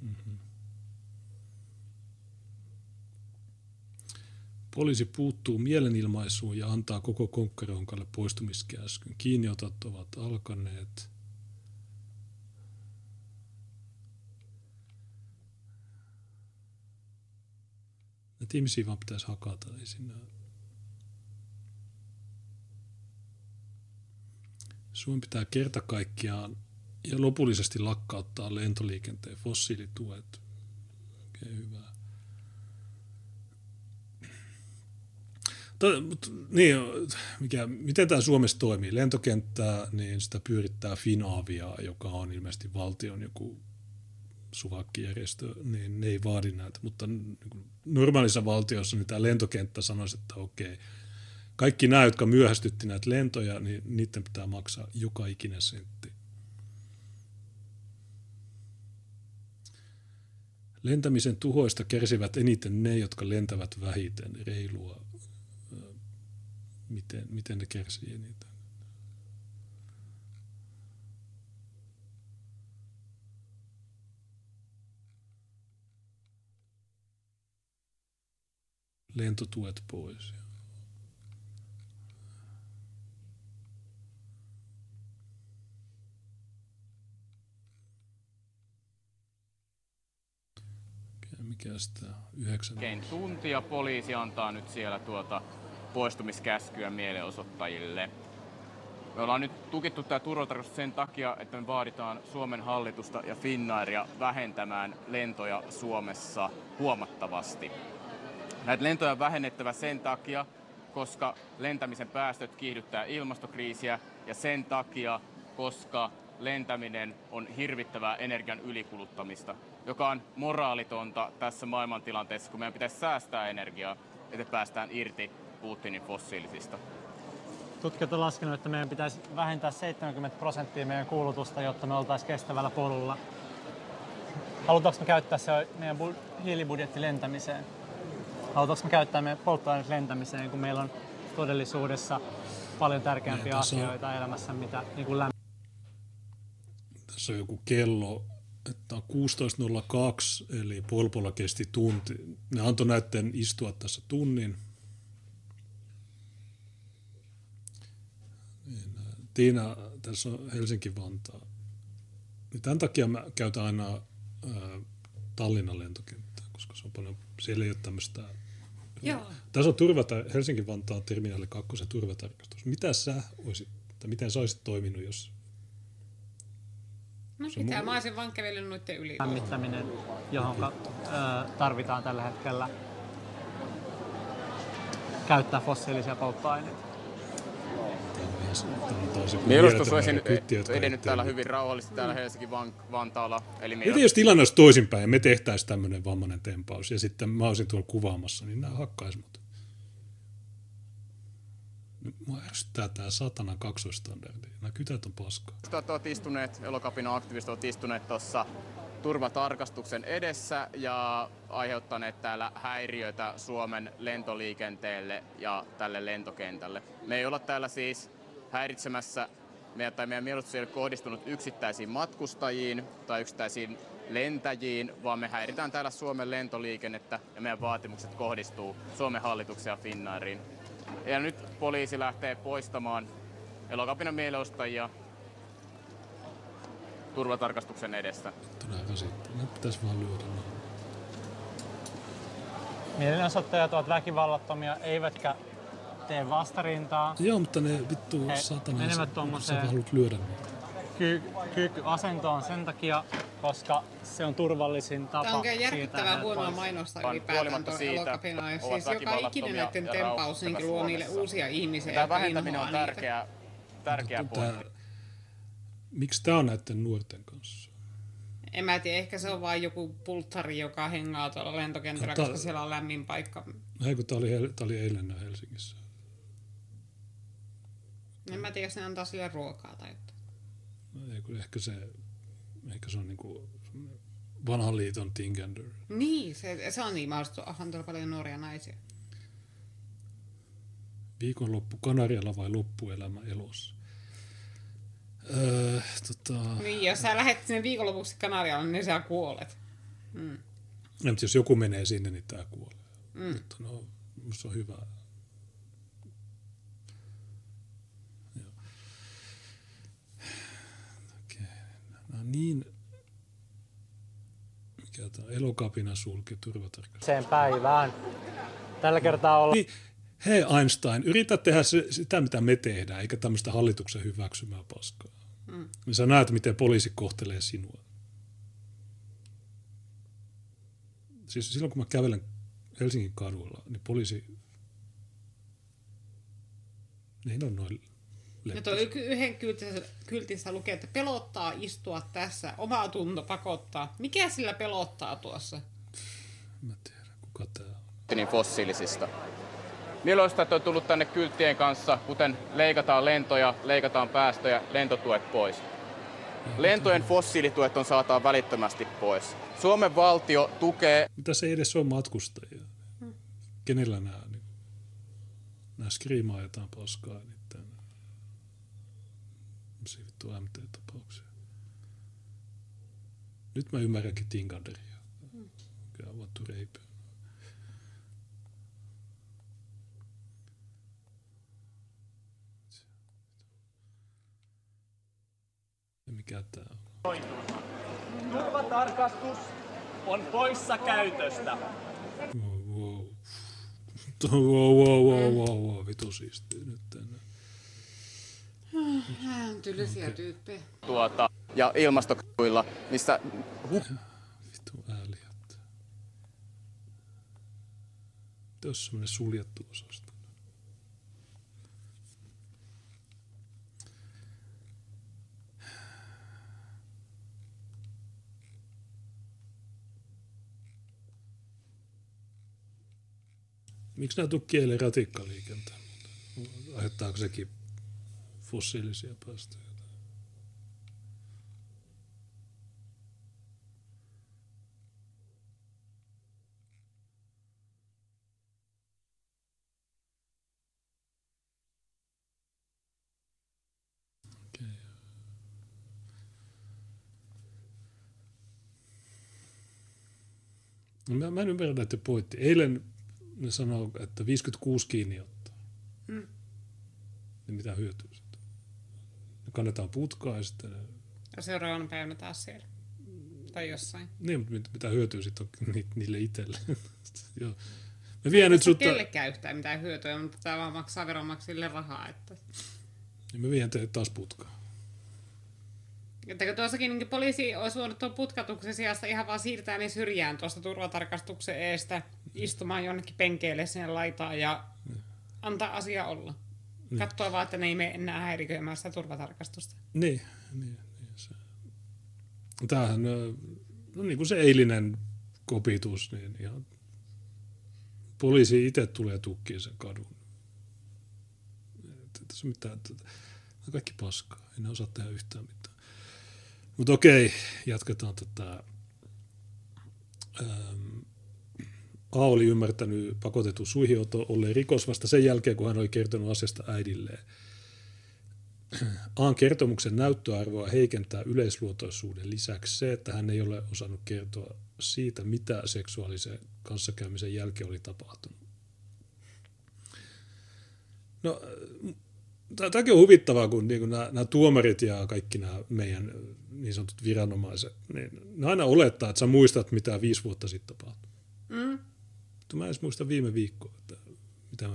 Mm-hmm. Poliisi puuttuu mielenilmaisuun ja antaa koko konkkaronkalle poistumiskäskyn. Kiinniotat ovat alkaneet. Näitä ihmisiä vaan pitäisi hakata, ei siinä. Suomen pitää kerta kaikkiaan ja lopullisesti lakkauttaa lentoliikenteen fossiilituet. Okei, hyvä. Niin, miten tämä Suomessa toimii? Lentokenttää, niin sitä pyörittää Finaviaa, joka on ilmeisesti valtion joku suvakkijärjestö, niin ne ei vaadi näitä. Mutta normaalissa valtiossa niin tämä lentokenttä sanoisi, että okei, kaikki nämä, jotka myöhästytti näitä lentoja, niin niiden pitää maksaa joka ikinen sentti. Lentämisen tuhoista kärsivät eniten ne, jotka lentävät vähiten. Reilua. Miten ne kärsii eniten? Lentotuet pois. Mikä sitä 9? Tuntia poliisi antaa nyt siellä poistumiskäskyä mielenosoittajille. Me ollaan nyt tukittu tämä turvatarkastus sen takia, että me vaaditaan Suomen hallitusta ja Finnairia vähentämään lentoja Suomessa huomattavasti. Näitä lentoja on vähennettävä sen takia, koska lentämisen päästöt kiihdyttää ilmastokriisiä ja sen takia, koska lentäminen on hirvittävää energian ylikuluttamista, joka on moraalitonta tässä maailmantilanteessa, kun meidän pitäisi säästää energiaa, että päästään irti Putinin fossiilisista. Tutkijat ovat laskeneet, että meidän pitäisi vähentää 70% meidän kulutusta, jotta me oltaisiin kestävällä polulla. Halutaanko me käyttää se meidän hiilibudjetti lentämiseen? Halutaanko me käyttää meidän polttoaineet lentämiseen, kun meillä on todellisuudessa paljon tärkeämpiä asioita elämässä, mitä niin kuin lämmin. Tässä on joku kello, että on 16.02, eli polpolla kesti tunti. Ne antoi näiden istua tässä tunnin. Tiina, tässä on Helsinki-Vantaa. Tämän takia mä käytän aina Tallinnan lentokenttää, koska se on paljon, siellä ei ole tämmöistä. Joo. Tässä on Helsinki-Vantaan terminaali 2 turvatarkastus. Mitä sä olisit, tai miten sä olisit toiminut, jos... No mitä, mä olisin vaan kävellyt noiden yli. Lämmittäminen, johon tarvitaan tällä hetkellä käyttää fossiilisia polttoaineita. Minusta se olisi edennyt täällä hyvin rauhallisesti täällä Helsinki-Vantaalla. Miten jos tilanne olisi toisinpäin ja me tehtäisiin tämmöinen vammainen tempaus ja sitten mä olisin tuolla kuvaamassa, niin nämä hakkaisi mut. Mua ärsyttää tää satanan kaksoistandardi. Nämä kytät on paskaa. Elokapina aktivistit ovat istuneet tuossa turvatarkastuksen edessä ja aiheuttaneet täällä häiriöitä Suomen lentoliikenteelle ja tälle lentokentälle. Me ei olla täällä siis häiritsemässä, meidän mielenosoitus ei ole kohdistunut yksittäisiin matkustajiin tai yksittäisiin lentäjiin, vaan me häiritään täällä Suomen lentoliikennettä ja meidän vaatimukset kohdistuu Suomen hallituksen ja Finnairiin. Ja nyt poliisi lähtee poistamaan Elokapinan mielenosoittajia turvatarkastuksen edessä. Todella käsittää. Nyt pitäisi vaan lyödä. Mielenosoittajat ovat väkivallattomia, eivätkä tee vastarintaa. Joo, mutta ne vittu satana, sä haluat lyödä niitä. Kyykyasentoon sen takia, koska se on turvallisin tapa. Tämä on järkyttävää huonoa mainostaa ylipäätään tuon Elokapinaan. Ja siis joka ikinen näiden tempaus niin luo niille uusia ihmisiä, jotka inhoaa niitä. Tärkeä pointti. Miksi tämä on näiden nuorten kanssa? En mä tiedä, ehkä se on vain joku pulttari, joka hengaa tuolla lentokentällä, no, koska siellä on lämmin paikka. Ei, kun tämä oli eilen Helsingissä. En mä tiedä, jos ne antaa sille ruokaa tai jotain. No, ei, kun ehkä se on niinku vanhan liiton Tinkander. Niin, se on niin mahdollista. Onhan tuolla paljon nuoria naisia. Viikonloppu Kanarialla vai loppuelämä elossa? Niin, jos sä lähdet sinne viikonlopuksi Kanarialle, niin sä kuolet. Mm. Ja, mutta jos joku menee sinne, niin tää kuolee. Mm. Mutta no, musta on hyvä. Joo. Okay. No niin. Mikä tää Elokapina sulki turvatarkastus. Sen päivään. Tällä kertaa ollaan. Niin. Hei Einstein, yritä tehdä sitä, mitä me tehdään, eikä tämmöistä hallituksen hyväksymää paskaa. Mm. Niin sä näet, miten poliisi kohtelee sinua. Siis silloin, kun mä kävelen Helsingin kaduilla, niin poliisi... Neillä on noin lempäisiä. No toi yhden kyltissä lukee, että pelottaa istua tässä, oma tunto pakottaa. Mikä sillä pelottaa tuossa? Mä tiedän, kuka tää on. Niin fossiilisista. Niloista on tullut tänne kylttien kanssa, kuten leikataan lentoja, leikataan päästöjä, lentotuet pois. Lentojen fossiilituet on saatava välittömästi pois. Suomen valtio tukee... Mitä se ei edes ole matkustajia? Kenellä nämä skriimaa jotain paskaa? Tämmöisiä vittu MT-tapauksia. Nyt mä ymmärränkin Tinkanderia. Mikä on vattu reipyä. Mikä tää on? Turvatarkastus on poissa käytöstä. Wow, vitu siistiä nyt tänne. Tyylisiä tyyppejä. Ja ilmastokuilla, missä... Vitu ääliät. Mitä olisi semmonen suljettu osasto? Miksi nämä tuu kielen ratikkaliikenteen? Aiheuttaako sekin fossiilisia päästöjä? Okay. Mä en ymmärrä näitä pointtia. Eilen ne sanoo, että 56 kiinni ottaa. Mm. Niin mitä hyötyä sitten? Ne kannetaan putkaa ja sitten... Ja seuraavana päivänä taas siellä. Tai jossain. Niin, mutta mitä hyötyä sitten on niille itselleen. Me vien nyt sutta... Kellekään yhtään mitään hyötyä, mutta tää vaan maksaa veronmaksajille rahaa. Että... Ja me vien teille taas putkaa. Että tuossakin poliisi olisi voinut tuon putkatuksen sijasta ihan vaan siirtää ne syrjään tuosta turvatarkastuksen eestä istumaan jonnekin penkeille sinne laitaan ja antaa asia olla. Katsoa vaan, että ne ei mene enää häiriköimään sitä turvatarkastusta. Niin. Se. Tämähän, no niin kuin se eilinen kopitus, niin ihan poliisi itse tulee tukkiin sen kadun. Tässä mitään, kaikki paskaa, ei ne osaa tehdä yhtään mitään. Mutta okei, jatketaan tätä. A oli ymmärtänyt pakotetun suihioton olleen rikos vasta sen jälkeen, kun hän oli kertonut asiasta äidilleen. Aan kertomuksen näyttöarvoa heikentää yleisluontoisuuden lisäksi se, että hän ei ole osannut kertoa siitä, mitä seksuaalisen kanssakäymisen jälkeen oli tapahtunut. No, tämäkin on huvittavaa, kun niin nämä tuomarit ja kaikki nämä meidän niin sanotut viranomaiset, niin ne aina olettaa, että sä muistat, mitä 5 vuotta sitten tapahtui. Mm. Mutta mä en muista viime viikkoa, että mitä mä...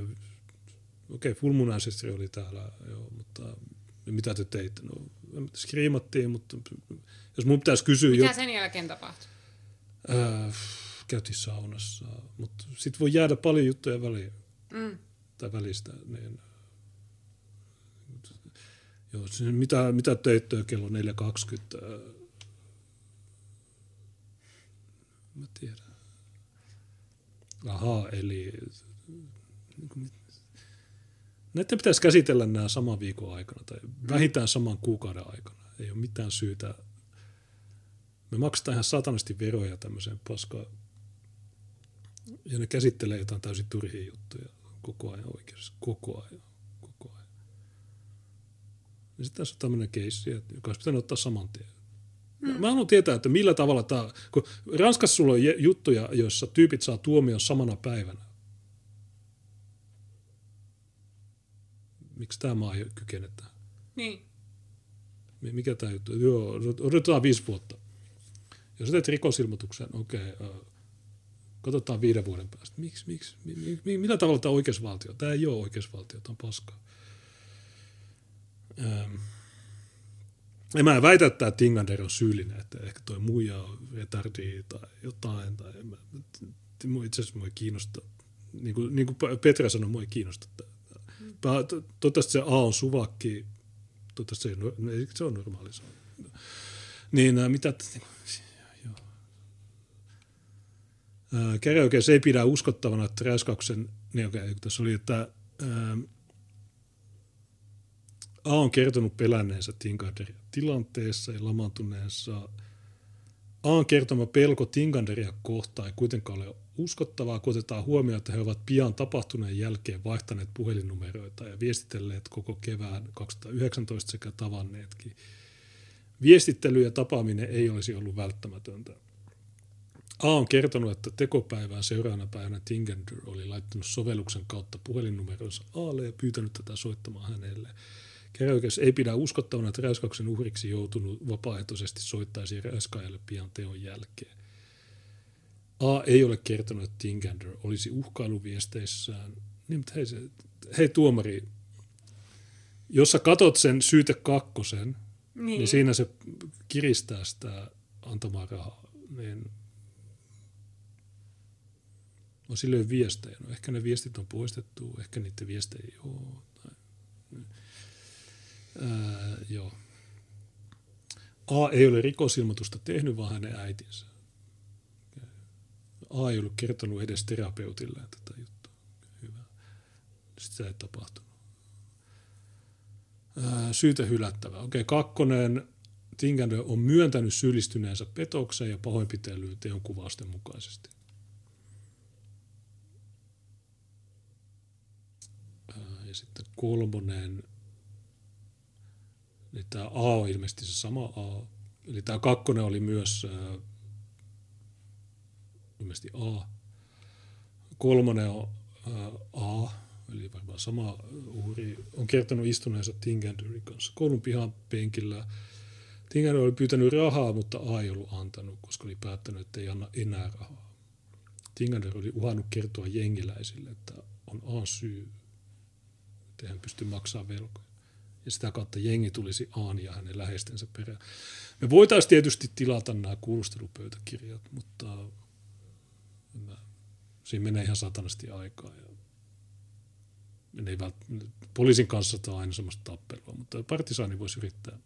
Okei, Fulmunaisesti oli täällä, joo, mutta mitä te teitte? No, skriimattiin, mutta jos mun pitäisi kysyä... Mitä sen jälkeen tapahtui? Käytiin saunassa, mutta sit voi jäädä paljon juttuja väliin. Mm. Tai välistä. Niin, joo, mitä teitte kello 4.20? Mä tiedän. Ahaa, eli... Näitä pitäisi käsitellä nämä saman viikon aikana tai vähintään saman kuukauden aikana. Ei ole mitään syytä. Me maksetaan ihan satanasti veroja tämmöiseen paskaan. Ja ne käsittelee jotain täysin turhia juttuja koko ajan oikeudessa. Koko ajan. Ja sitten tässä on tämmöinen keissi, joka olisi pitänyt ottaa saman tien. Mä haluan tietää, että millä tavalla tämä... Kun Ranskassa sulla on juttuja, joissa tyypit saa tuomion samana päivänä. Miksi tämä maa ei kykene tähän? Niin. Mikä tämä juttu? Joo, odotetaan 5 vuotta. Jos teet rikosilmoituksen, okei, katsotaan 5 vuoden päästä. Miksi? Millä tavalla tämä on oikeusvaltio? Tämä ei ole oikeusvaltio, tämä on paskaa. En mä väitä, että tämä Tinkander on syyllinen, että ehkä toi muija on retardi tai jotain. Tai itse asiassa mua ei kiinnosta. Niin kuin Petra sanoi, mua ei kiinnosta tämä. Toivottavasti se A on suvakki, toivottavasti se on normaali. Niin mitä... Karaokeissa ei pidä uskottavana, että räyskauksen... Niin okei, tässä oli, että A on kertonut pelänneensä Tinkanderia tilanteessa ja lamaantuneensa. A on kertoma pelko Tinkanderia kohtaan ei kuitenkaan ole uskottavaa, kun otetaan huomioon, että he ovat pian tapahtuneen jälkeen vaihtaneet puhelinnumeroita ja viestitelleet koko kevään 2019 sekä tavanneetkin. Viestittely ja tapaaminen ei olisi ollut välttämätöntä. A on kertonut, että tekopäivään seuraavana päivänä Tinkander oli laittanut sovelluksen kautta puhelinnumeronsa A:lle ja pyytänyt tätä soittamaan hänelle. Käräoikeus ei pidä uskottavana, että räyskauksen uhriksi joutunut vapaaehtoisesti soittaisi räyskaajalle pian teon jälkeen. A ei ole kertonut, että Tinkander olisi uhkailuviesteissään. Niin, mutta hei tuomari, jos sä katot sen syyte 2, niin siinä se kiristää sitä antamaan rahaa. Niin, on silloin viestejä. No, ehkä ne viestit on poistettu, ehkä niiden viestejä ei ole. Joo. A ei ole rikosilmoitusta tehnyt, vaan hänen äitinsä. A ei ollut kertonut edes terapeutille tätä juttua. Hyvä. Sitä ei tapahtunut. Syytä hylättävää. Okei, 2. Tinkander on myöntänyt syyllistyneensä petokseen ja pahoinpitelyyn teon kuvausten mukaisesti. Ja sitten 3. Eli tämä A on ilmeisesti se sama A. Eli tämä 2 oli myös ilmeisesti A. 3 on A, eli varmaan sama uhri, on kertonut istuneensa Tinkanderin kanssa koulun pihan penkillä. Tinkander oli pyytänyt rahaa, mutta A ei ollut antanut, koska oli päättänyt, että ei anna enää rahaa. Tinkander oli uhannut kertoa jengiläisille, että on A syy, että hän pystyy maksamaan velkoja. Ja sitä kautta jengi tulisi Aan ja hänen läheistensä perään. Me voitaisiin tietysti tilata nämä kuulustelupöytäkirjat, mutta siinä menee ihan satanasti aikaa. Poliisin kanssa tämä on aina semmoista tappelua, mutta Partisaani voisi yrittää.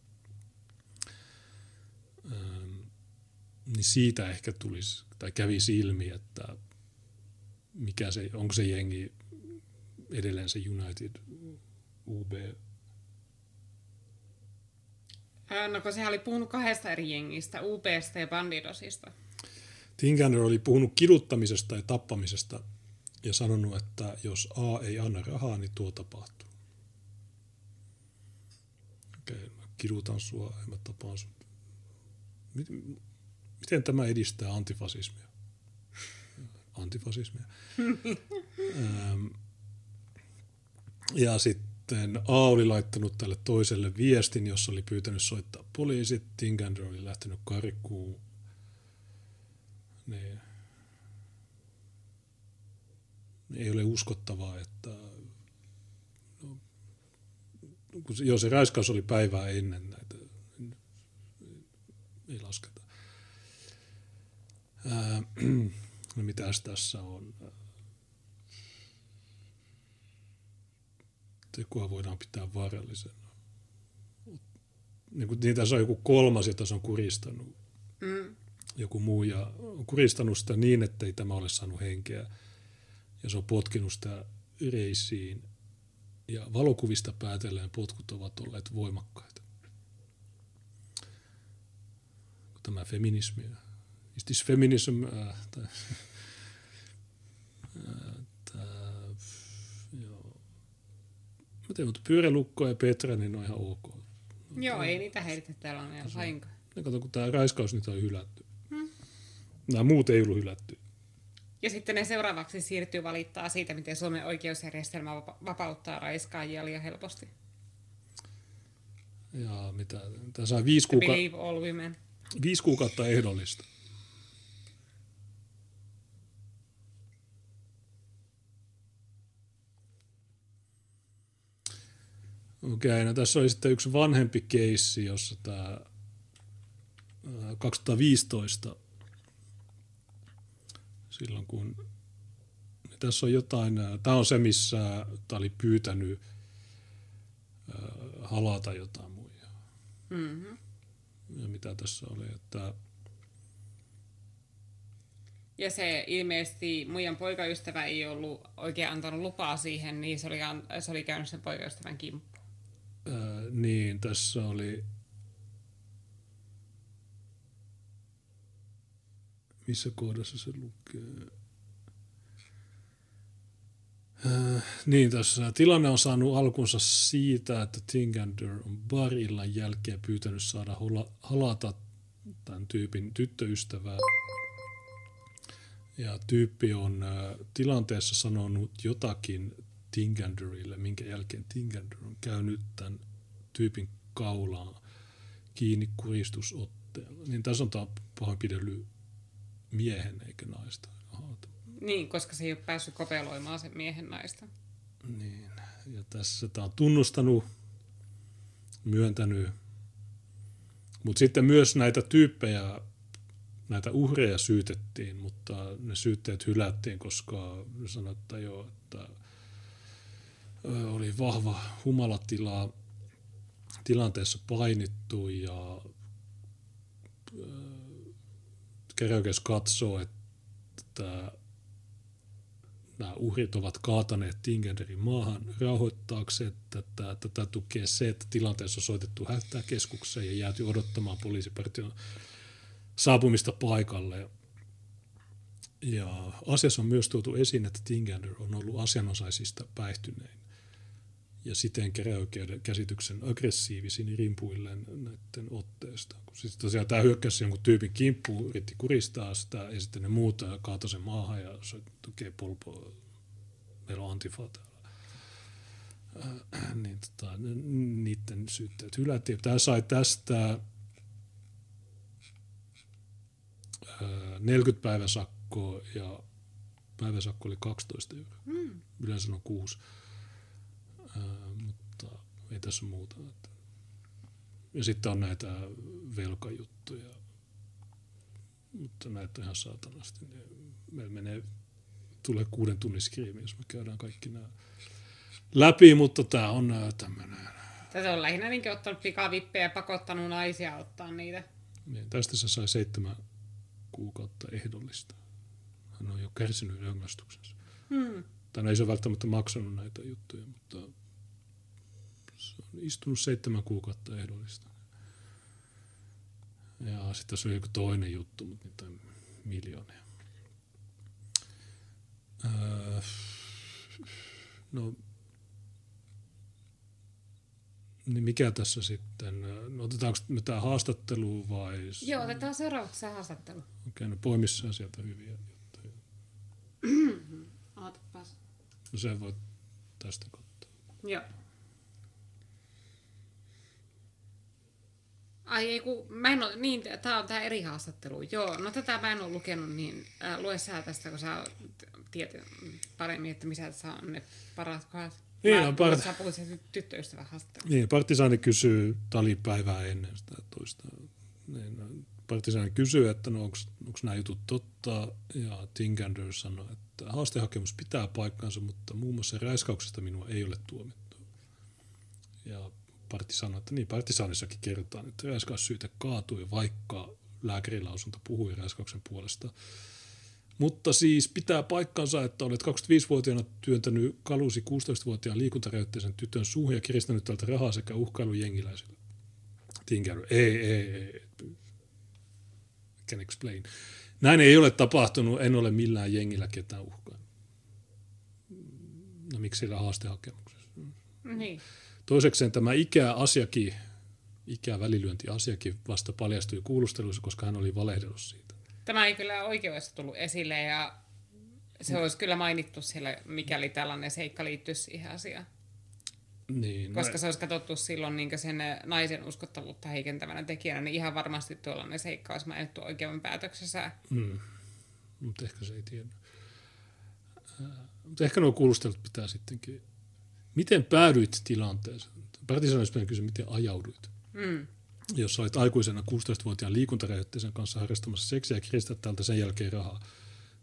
Niin siitä ehkä tulisi, tai kävisi ilmi, että onko se jengi edelleen se United UB. No, kun sehän oli puhunut 2 eri jengistä, UP:sta ja Bandidosista. Tinkander oli puhunut kiduttamisesta ja tappamisesta ja sanonut, että jos A ei anna rahaa, niin tuo tapahtuu. Okei, mä kidutan sua, mä tapaan sut. Miten tämä edistää antifasismia? Ja sitten... A oli laittanut tälle toiselle viestin, jossa oli pyytänyt soittaa poliisit. Tinkander oli lähtenyt karkuun. Niin. ei ole uskottavaa, että no, jos se raiskaus oli päivää ennen näitä, ei lasketa. No mitäs tässä on? Tekoa voidaan pitää vaarallisena. Niin tässä on joku kolmas, jota se on kuristanut. Joku muu ja on kuristanut sitä niin, ettei tämä ole saanut henkeä. Ja se on potkinut sitä reisiin. Ja valokuvista päätellen potkut ovat olleet voimakkaita. Tämä feminismi. Is this feminism? Mä tein, mutta Pyörälukko ja Petra, niin ne on ihan ok. Joo, ei niitä heritä täällä on ihan lainkaan. Kato, kun tää raiskaus, niitä on hylätty. Nämä muut ei ollut hylätty. Ja sitten ne seuraavaksi siirtyy valittaa siitä, miten Suomen oikeusjärjestelmä vapauttaa raiskaajia liian helposti. Ja mitä? Tää saa 5 kuukautta ehdollista. Okei, no tässä oli sitten yksi vanhempi keissi, jossa tämä 2015, silloin kun tässä on jotain, tämä on se, missä tämä oli pyytänyt halata jotain muijaa. Mm-hmm. Ja mitä tässä oli, että... Ja se ilmeisesti muijan poikaystävä ei ollut oikein antanut lupaa siihen, niin se oli käynyt sen poikaystävän kimppuun. Niin, tässä oli, missä kohdassa se lukee, niin tässä tilanne on saanut alkunsa siitä, että Tinkander on barillan jälkeen pyytänyt saada halata tämän tyypin tyttöystävää. Ja tyyppi on tilanteessa sanonut jotakin Tinkanderille, minkä jälkeen Tinkander on käynyt tämän tyypin kaulaan kiinni kuristusotteella. Niin tässä on tämä pahoinpidely miehen eikä naista. Niin, koska se ei ole päässyt kopeloimaan sen miehen naista. Niin, ja tässä tämä on tunnustanut, myöntänyt, mutta sitten myös näitä tyyppejä, näitä uhreja syytettiin, mutta ne syytteet hylättiin, koska sanotaan jo, että oli vahva humalatila, tilanteessa painittu ja käräjäoikeus katsoo, että nämä uhrit ovat kaataneet Tinkanderin maahan rauhoittaakseen. Tätä tukee se, että tilanteessa on soitettu hätäkeskukseen ja jääty odottamaan poliisipartion saapumista paikalle. Ja asiassa on myös tuotu esiin, että Tinkander on ollut asianosaisista päihtynein ja siten käräjäoikeuden käsityksen aggressiivisin rimpuilleen näiden otteesta. Siis tosiaan tämä hyökkäsi jonkun tyypin kimppuun, yritti kuristaa sitä ja sitten ne muut kaatoi sen maahan ja se tukee polpoa. Meillä on Antifa täällä. Niin, niiden syytteet hylättiin. Tämä sai tästä 40 päivän sakkoa ja päiväsakko oli 12 €. Yleensä on 6. Mutta ei tässä muuta. Ja sitten on näitä velkajuttuja, mutta näitä ihan saatanasti. Meillä tulee 6 tunnin skriimi, jos me käydään kaikki nämä läpi, mutta tämä on tämmöinen. Tässä on lähinnä niinkin ottanut pikavippejä ja pakottanut naisia ottaa niitä. Niin, tästä se sai 7 kuukautta ehdollista. Hän on jo kärsinyt rangaistuksensa. Tänä ei se ole välttämättä maksanut näitä juttuja, mutta se on istunut 7 kuukautta ehdollista. Ja sitten se on joku toinen juttu, mutta niitä on miljoonia. No, niin mikä tässä sitten, no otetaanko me tämä haastattelu vai? Joo, otetaan seuraavaksi se haastattelu. Okei, no poimissaan sieltä hyviä juttuja. Ootapas. No sen voit tästä katsoa. Joo. Ai ei kun, mä en ole, niin tää on tää eri haastattelu. Joo, no tätä mä en ole lukenut, niin lue sä tästä, kun sä tietää paremmin, että missä on ne parat kohdat. Niin, sä puhuit sen tyttöystävän haastattelun. Niin, Partisaani kysyy, tämä oli päivää ennen sitä toista. Niin, Partisaani kysyy, että no, onko nämä jutut totta, ja Tinkander sanoi, että haastehakemus pitää paikkansa, mutta muun muassa räiskauksesta minua ei ole tuomittu. Ja Parti sanoi, että niin, Partisaanissakin kerrotaan, että räiskaussyyte kaatui, vaikka lääkärilausunto puhui räiskauksen puolesta. Mutta siis pitää paikkansa, että olet 25-vuotiaana työntänyt kalusi 16-vuotiaan liikuntarajoitteisen tytön suuhun ja kiristänyt tältä rahaa sekä uhkailu jengiläisille. Tinkander, ei. Can explain. Näin ei ole tapahtunut, en ole millään jengillä ketään uhkaan. No miksi siellä haastehakemuksessa? Niin. Toisekseen tämä ikäasiakin, ikävälilyöntiasiakin vasta paljastui kuulusteluissa, koska hän oli valehdellut siitä. Tämä ei kyllä oikeudessa tullut esille ja se olisi kyllä mainittu siellä, mikäli tällainen seikka liittyisi siihen asiaan. Niin, koska se olisi katsottu silloin niin sen naisen uskottavuutta heikentävänä tekijänä, niin ihan varmasti tuollainen seikka olisi mainittu oikeuden päätöksessä. Mutta ehkä se ei tiedä. Mutta ehkä nuo kuulustelut pitää sittenkin. Miten päädyit tilanteeseen? Partisaanissa kysyi, miten ajauduit? Jos olet aikuisena 16-vuotiaan liikuntarajoitteisen kanssa harrastamassa seksiä ja kiristät tältä sen jälkeen rahaa.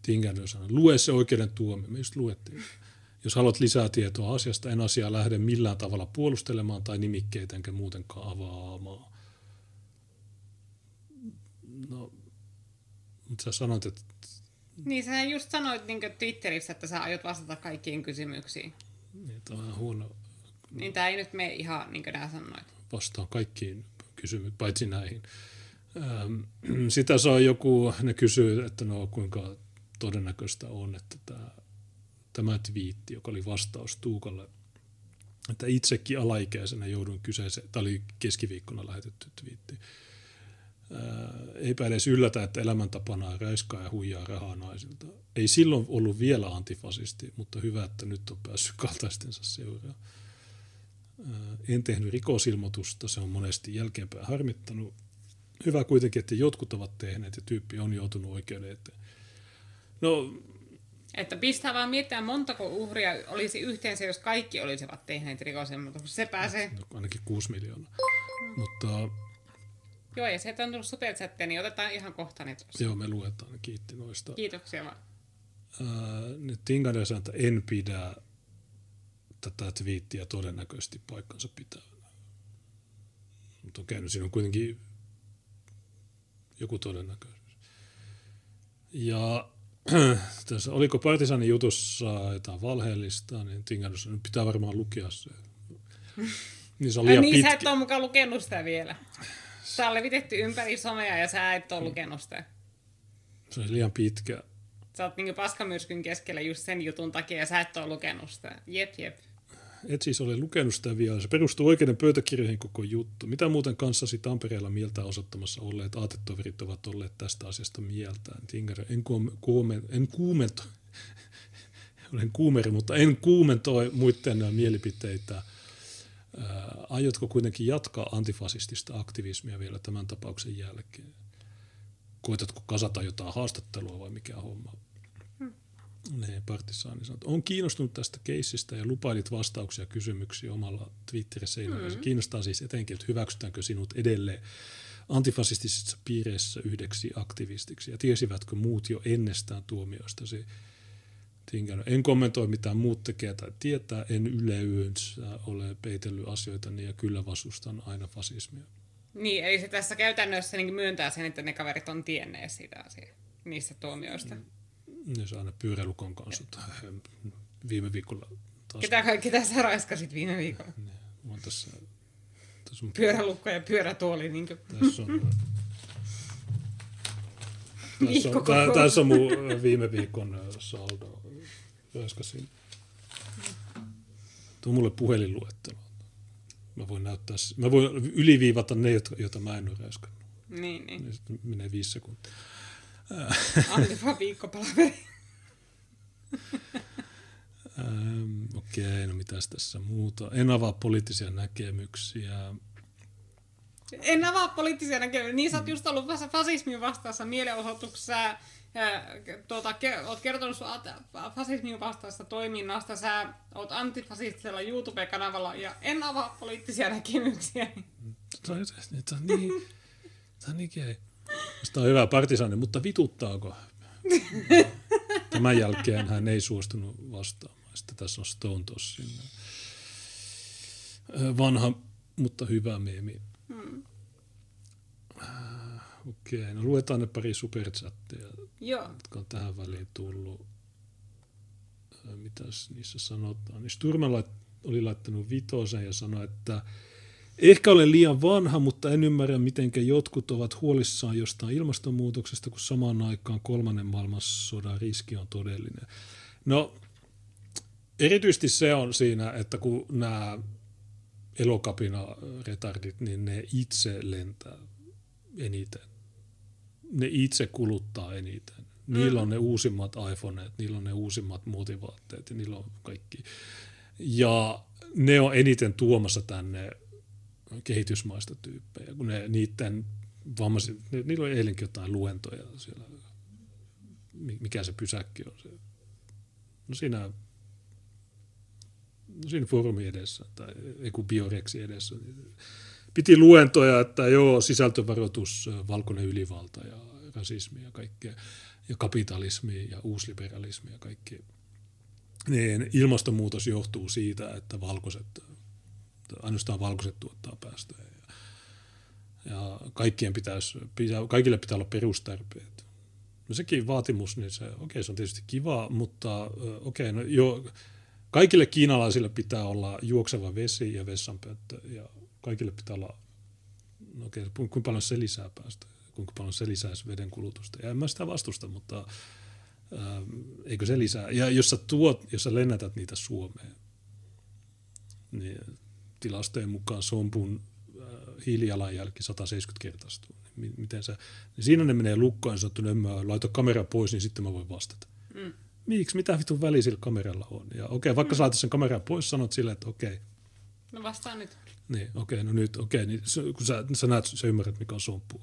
Tinkander sanoi, lue se oikeuden tuomio. Me just luettiin. Jos haluat lisää tietoa asiasta, en asiaa lähde millään tavalla puolustelemaan tai nimikkeitä enkä muutenkaan avaamaan. No, mutta sä sanoit, että... Niin, sä just sanoit niin Twitterissä, että sä aiot vastata kaikkiin kysymyksiin. Niin, tämä on vähän huono. Niin, tämä ei nyt mene ihan niin kuin nää sanoit. Vastaan kaikkiin kysymyksiin, paitsi näihin. Sitä saa joku, ne kysyy, että no kuinka todennäköistä on, että tämä twiitti, joka oli vastaus Tuukalle, että itsekin alaikäisenä joudun kyseeseen, tämä oli keskiviikkona lähetetty twiitti. Eipä edes yllätä, että elämäntapana räiskaa ja huijaa rahaa naisilta. Ei silloin ollut vielä antifasisti, mutta hyvä, että nyt on päässyt kaltaistensa seuraan. En tehnyt rikosilmoitusta, se on monesti jälkeenpäin harmittanut. Hyvä kuitenkin, että jotkut ovat tehneet ja tyyppi on joutunut oikeuden eteen. No... Että pistää vaan miettimään, montako uhria olisi yhteensä, jos kaikki olisivat tehneet rikosilmoituksen, mutta se pääsee... No, ainakin 6 miljoonaa, mutta... Joo, ja sieltä on tullut superchatteja, niin otetaan ihan kohta ne tuossa. Joo, me luetaan, kiitti noista. Kiitoksia vaan. Tinkander sanoi, että en pidä tätä twiittiä todennäköisesti paikkansa pitävänä. Mutta okei, no siinä on kuitenkin joku todennäköisyys. Ja... Tässä, oliko Partisaanin jutussa jotain valheellista, niin Tinkander sanoi, että pitää varmaan lukea se. Niin, se on liian pitkä. Sä et ole mukaan lukenut sitä vielä. Sä on levitetty ympäri somea ja sä et ole lukenut sitä. Se on liian pitkä. Sä oot niinku paskamyrskyn keskellä just sen jutun takia ja sä et ole lukenut sitä. Jep. Et siis ole lukenut sitä vielä. Se perustuu oikeuden pöytäkirjoihin koko juttu. Mitä muuten kanssasi Tampereella mieltä osoittamassa olleet aatetoverit ovat olleet tästä asiasta mieltään? Tinkander, en kuumentoi muiden mielipiteitä. Aiotko kuitenkin jatkaa antifasistista aktivismia vielä tämän tapauksen jälkeen? Koitatko kasata jotain haastattelua vai mikä homma? Partisaani sanoi, on kiinnostunut tästä keissistä ja lupailit vastauksia kysymyksiin omalla Twitter-seinällä. Se kiinnostaa siis etenkin, että hyväksytäänkö sinut edelleen antifasistisissa piireissä yhdeksi aktivistiksi ja tiesivätkö muut jo ennestään tuomioistasi? Tinkander, en kommentoi mitään muut tekee tai tietää, en yleensä ole peitellyt asioitani ja kyllä vastustan aina fasismia. Niin, eli se tässä käytännössä myöntää sen, että ne kaverit on tienneet siitä asiaa, niistä tuomioista. Ne saa aina Pyörälukon kanssa viime viikolla. Taas. Ketä sä raiskasit viime viikolla? Tässä on Pyörälukko ja pyörätuoli. Niin tässä on mun viime viikon saldo. Raiskasin. Tuo mulle puhelinluettelo. Mä voin näyttää, mä voin yliviivata ne, joita mä en ole raiskannut. Niin. Sitten menee 5 sekuntia. Antipa viikkopalaveri. Okei, no mitäs tässä muuta? En avaa poliittisia näkemyksiä. Niin sä oot just ollut fasismin vastaassa mielenosoituksessa oot kertonut sun fasismin vastaista toiminnasta, sä oot antifasistisella YouTube-kanavalla ja en avaa poliittisia näkemyksiä. Se on niin. Tämä on hyvä partisaani, mutta vituttaako? Tämän jälkeen hän ei suostunut vastaamaan. Sitten tässä on Stone Tossin vanha, mutta hyvä meemi. Okei, no luetaan ne pari superchattia, jotka on tähän väliin tullut. Mitäs niissä sanotaan? Niin Sturman oli laittanut 5 ja sanoi, että ehkä olen liian vanha, mutta en ymmärrä, miten jotkut ovat huolissaan jostain ilmastonmuutoksesta, kun samaan aikaan 3. maailmansodan riski on todellinen. No, erityisesti se on siinä, että kun nämä elokapinaretardit, niin ne itse lentää eniten. Ne itse kuluttaa eniten. Niillä on ne uusimmat iPhoneet, niillä on ne uusimmat muotivaatteet ja niillä on kaikki. Ja ne on eniten tuomassa tänne kehitysmaista tyyppejä, kun niiden vammaiset, niillä on eilenkin jotain luentoja siellä, mikä se pysäkki on se, no siinä foorumi edessä, tai joku bioreksi edessä, niin piti luentoja, että joo, sisältövaroitus, valkoinen ylivalta ja rasismi ja kaikkea, ja kapitalismi ja uusliberalismi ja kaikki, niin ilmastonmuutos johtuu siitä, että ainoastaan valkoiset tuottaa päästöjä. Ja kaikille pitää olla perustarpeet. No sekin vaatimus, niin okei, se on tietysti kiva, mutta kaikille kiinalaisille pitää olla juokseva vesi ja vessanpönttö, ja kaikille pitää olla, kuinka paljon se lisää päästöjä, kuinka paljon se lisäisi veden kulutusta. Ja en mä sitä vastusta, mutta eikö se lisää. Ja jos sä lennätät niitä Suomeen, niin tilastojen mukaan sompun hiilijalanjälki 170 kertaistuu. Miten siinä ne menee lukkoon, sanottu, että mä laita kamera pois, niin sitten mä voin vastata. Miksi? Mitä vitun väliä sillä kameralla on? Ja vaikka sä laitat sen kameran pois, sanot silleen, että okei. No vastaan nyt. Niin, okei, niin kun sä näet, sä ymmärrät, mikä on somppu.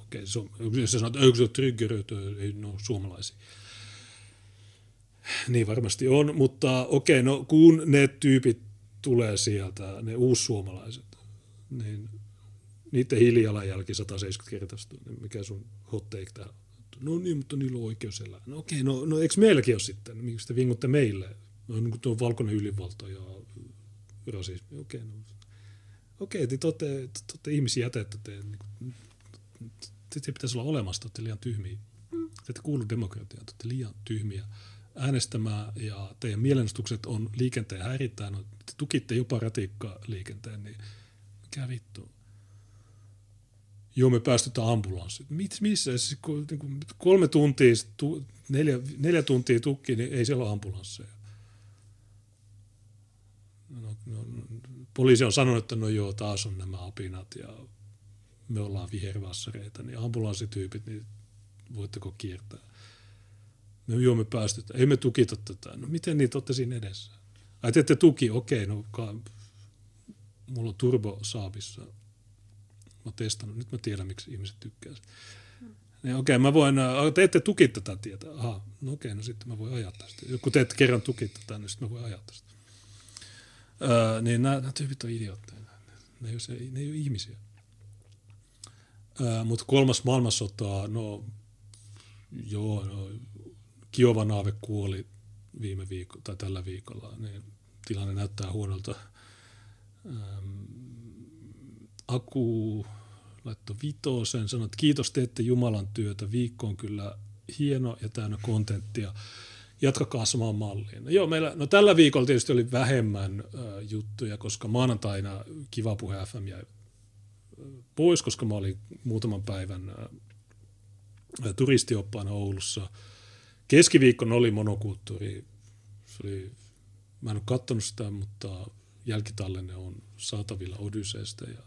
Jos sä sanot, että se on triggeröity, ei ne ole suomalaisia. Niin varmasti on, mutta kun ne tyypit tulee sieltä, ne uussuomalaiset, niin niiden hiilijalanjälki 170 kertaistuu. Mikä sun hot take tähän? No niin, mutta niillä on oikeus elää. No okei, no eikö meilläkin ole sitten? Miksi te vingutte meille? No tuo valkoinen ylivalta ja rasismi. Okei, te olette ihmisjätettä. Te pitäisi olla olemassa, te olette liian tyhmiä. Te ette kuulu demokratiaan, te olette liian tyhmiä äänestämään, ja teidän mielenostukset on liikenteen häiritään, te tukitte jopa ratikkaliikenteen, niin mikä vittu? Joo, me päästetään ambulanssit. Missä? 3 tuntia, 4 tuntia tukki, niin ei siellä ole ambulansseja. No, poliisi on sanonut, että no joo, taas on nämä apinat, ja me ollaan vihervassareita, niin ambulanssityypit, niin voitteko kiertää? No joo, me päästetään. Ei me tukita tätä. No miten niitä olette siinä edessä? Ai te ette tuki. Mulla on turbo saavissa. Mä oon testannut. Nyt mä tiedän, miksi ihmiset tykkää sitä. Mä voin. Te ette tuki tätä tietä. Aha. No sitten mä voin ajaa tästä. Kun te ette kerran tuki tätä, niin sitten mä voin ajaa tästä. Niin nämä tyypit on idiootteja. Ne ei ole ihmisiä. Mutta 3. maailmansota, Kiovan aave kuoli viime viikolla tai tällä viikolla, niin tilanne näyttää huonolta. Aku laittoi 5, sanoi, että kiitos, teette Jumalan työtä, viikko on kyllä hieno ja täynnä kontenttia. Jatkakaa samaan malliin. Meillä tällä viikolla tietysti oli vähemmän juttuja, koska maanantaina Kiva puhe FM jäi pois, koska mä olin muutaman päivän turistioppaana Oulussa. Keskiviikkona oli Monokulttuuri. Mä en ole katsonut sitä, mutta jälkitallenne on saatavilla Odyseesta ja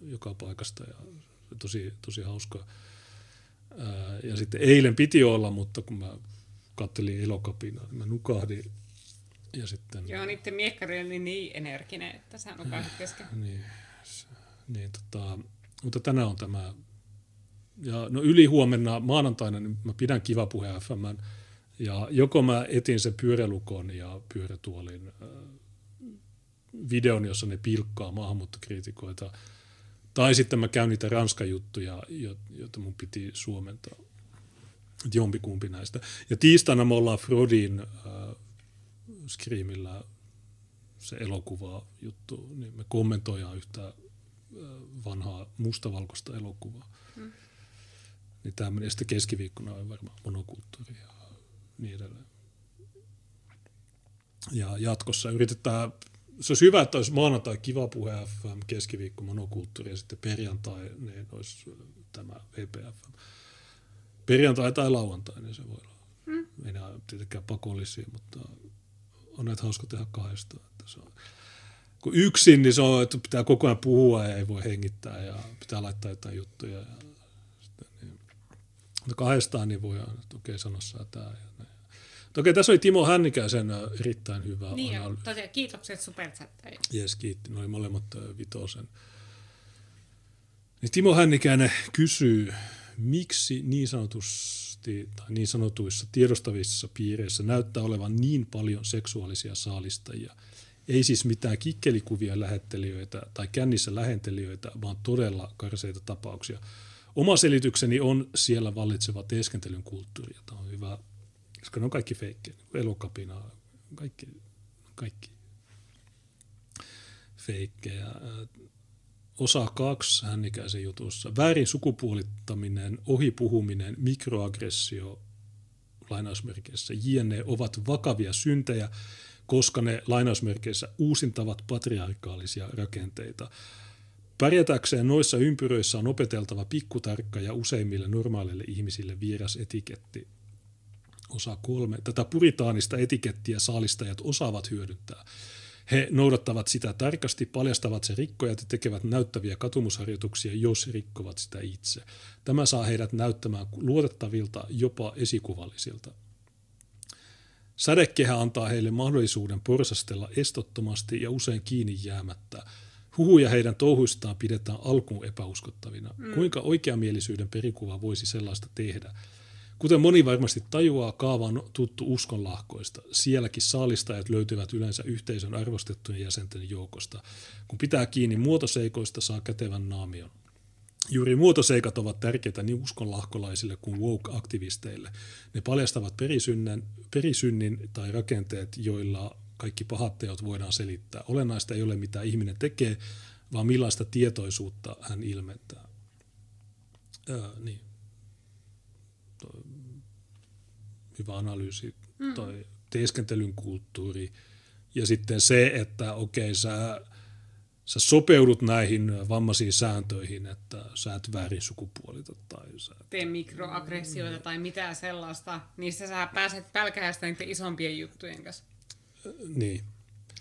joka paikasta. Ja tosi, tosi hauska. Ja sitten eilen piti olla, mutta kun mä kattelin Elokapinaa, niin mä nukahdin. Ja sitten, niiden miekkari oli niin energinen, että sä nukahdit kesken. Mutta tänään on tämä Ja no ylihuomenna maanantaina niin mä pidän Kiva puhe FM. Ja joko mä etin sen pyörälukon ja pyörätuolin videon, jossa ne pilkkaa maahanmuuttokriitikoita. Tai sitten mä käyn niitä ranskajuttuja, joita mun piti suomentaa. Jompikumpi näistä. Ja tiistaina me ollaan Frodin Screamillä se elokuva juttu, niin me kommentoidaan yhtä vanhaa mustavalkoista elokuvaa. Mm. Niin tämä menee sitten keskiviikkona on varmaan monokulttuuri ja niin edelleen. Ja jatkossa yritetään, se olisi hyvä, että olisi maanantai Kiva puhe FM, keskiviikko monokulttuuri ja sitten perjantai niin olisi tämä VPFM. Perjantai tai lauantai, niin se voi olla. Ei nämä tietenkään pakollisia, mutta on näitä hauska tehdä kahdesta. Että se on. Kun yksin, niin se on, että pitää koko ajan puhua ja ei voi hengittää ja pitää laittaa jotain juttuja. Ja sitä, niin. Mutta kahdestaan niin voi aina, että okei, sanossa tämä ja näin. Okei, tässä oli Timo Hännikäisen erittäin hyvä analyysi. Tosiaan, kiitokset superchatteja. Jes, kiitti. Noi molemmat vitosen. Niin Timo Hännikäinen kysyy, miksi niin sanotusti tai niin sanotuissa tiedostavissa piireissä näyttää olevan niin paljon seksuaalisia saalistajia? Ei siis mitään kikkelikuvia lähettelijöitä tai kännissä lähentelijöitä, vaan todella karseita tapauksia. Oma selitykseni on siellä vallitseva teeskentelyn kulttuuri, jota on hyvä, koska ne on kaikki feikkejä, Elokapina, kaikki feikkejä. Osa 2 Hännikäisen jutussa. Väärin sukupuolittaminen, ohipuhuminen, mikroaggressio, lainausmerkeissä jne. Ovat vakavia syntejä, koska ne lainausmerkeissä uusintavat patriarkaalisia rakenteita. Pärjätäkseen noissa ympyröissä on opeteltava pikkutarkka ja useimmille normaaleille ihmisille vieras etiketti. Osa 3. Tätä puritaanista etikettiä saalistajat osaavat hyödyntää. He noudattavat sitä tarkasti, paljastavat sen rikkojat ja tekevät näyttäviä katumusharjoituksia, jos rikkovat sitä itse. Tämä saa heidät näyttämään luotettavilta, jopa esikuvallisilta. Sädekehä antaa heille mahdollisuuden porsastella estottomasti ja usein kiinni jäämättä. Huhuja heidän touhuistaan pidetään alkuun epäuskottavina. Kuinka oikeamielisyyden perikuva voisi sellaista tehdä? Kuten moni varmasti tajuaa, kaava on tuttu uskonlahkoista. Sielläkin saalistajat löytyvät yleensä yhteisön arvostettujen jäsenten joukosta. Kun pitää kiinni muotoseikoista, saa kätevän naamion. Juuri muotoseikat ovat tärkeitä niin uskonlahkolaisille kuin woke-aktivisteille. Ne paljastavat perisynnin tai rakenteet, joilla kaikki pahat teot voidaan selittää. Olennaista ei ole, mitä ihminen tekee, vaan millaista tietoisuutta hän ilmentää. Niin. Hyvä analyysi tai teeskentelyn kulttuuri ja sitten se, että okei sä sopeudut näihin vammaisiin sääntöihin, että sä et väärin sukupuolita tai sä et tee mikroaggressioita tai mitään sellaista, niin sä pääset pälkähästä niiden isompien juttujen kanssa. Niin.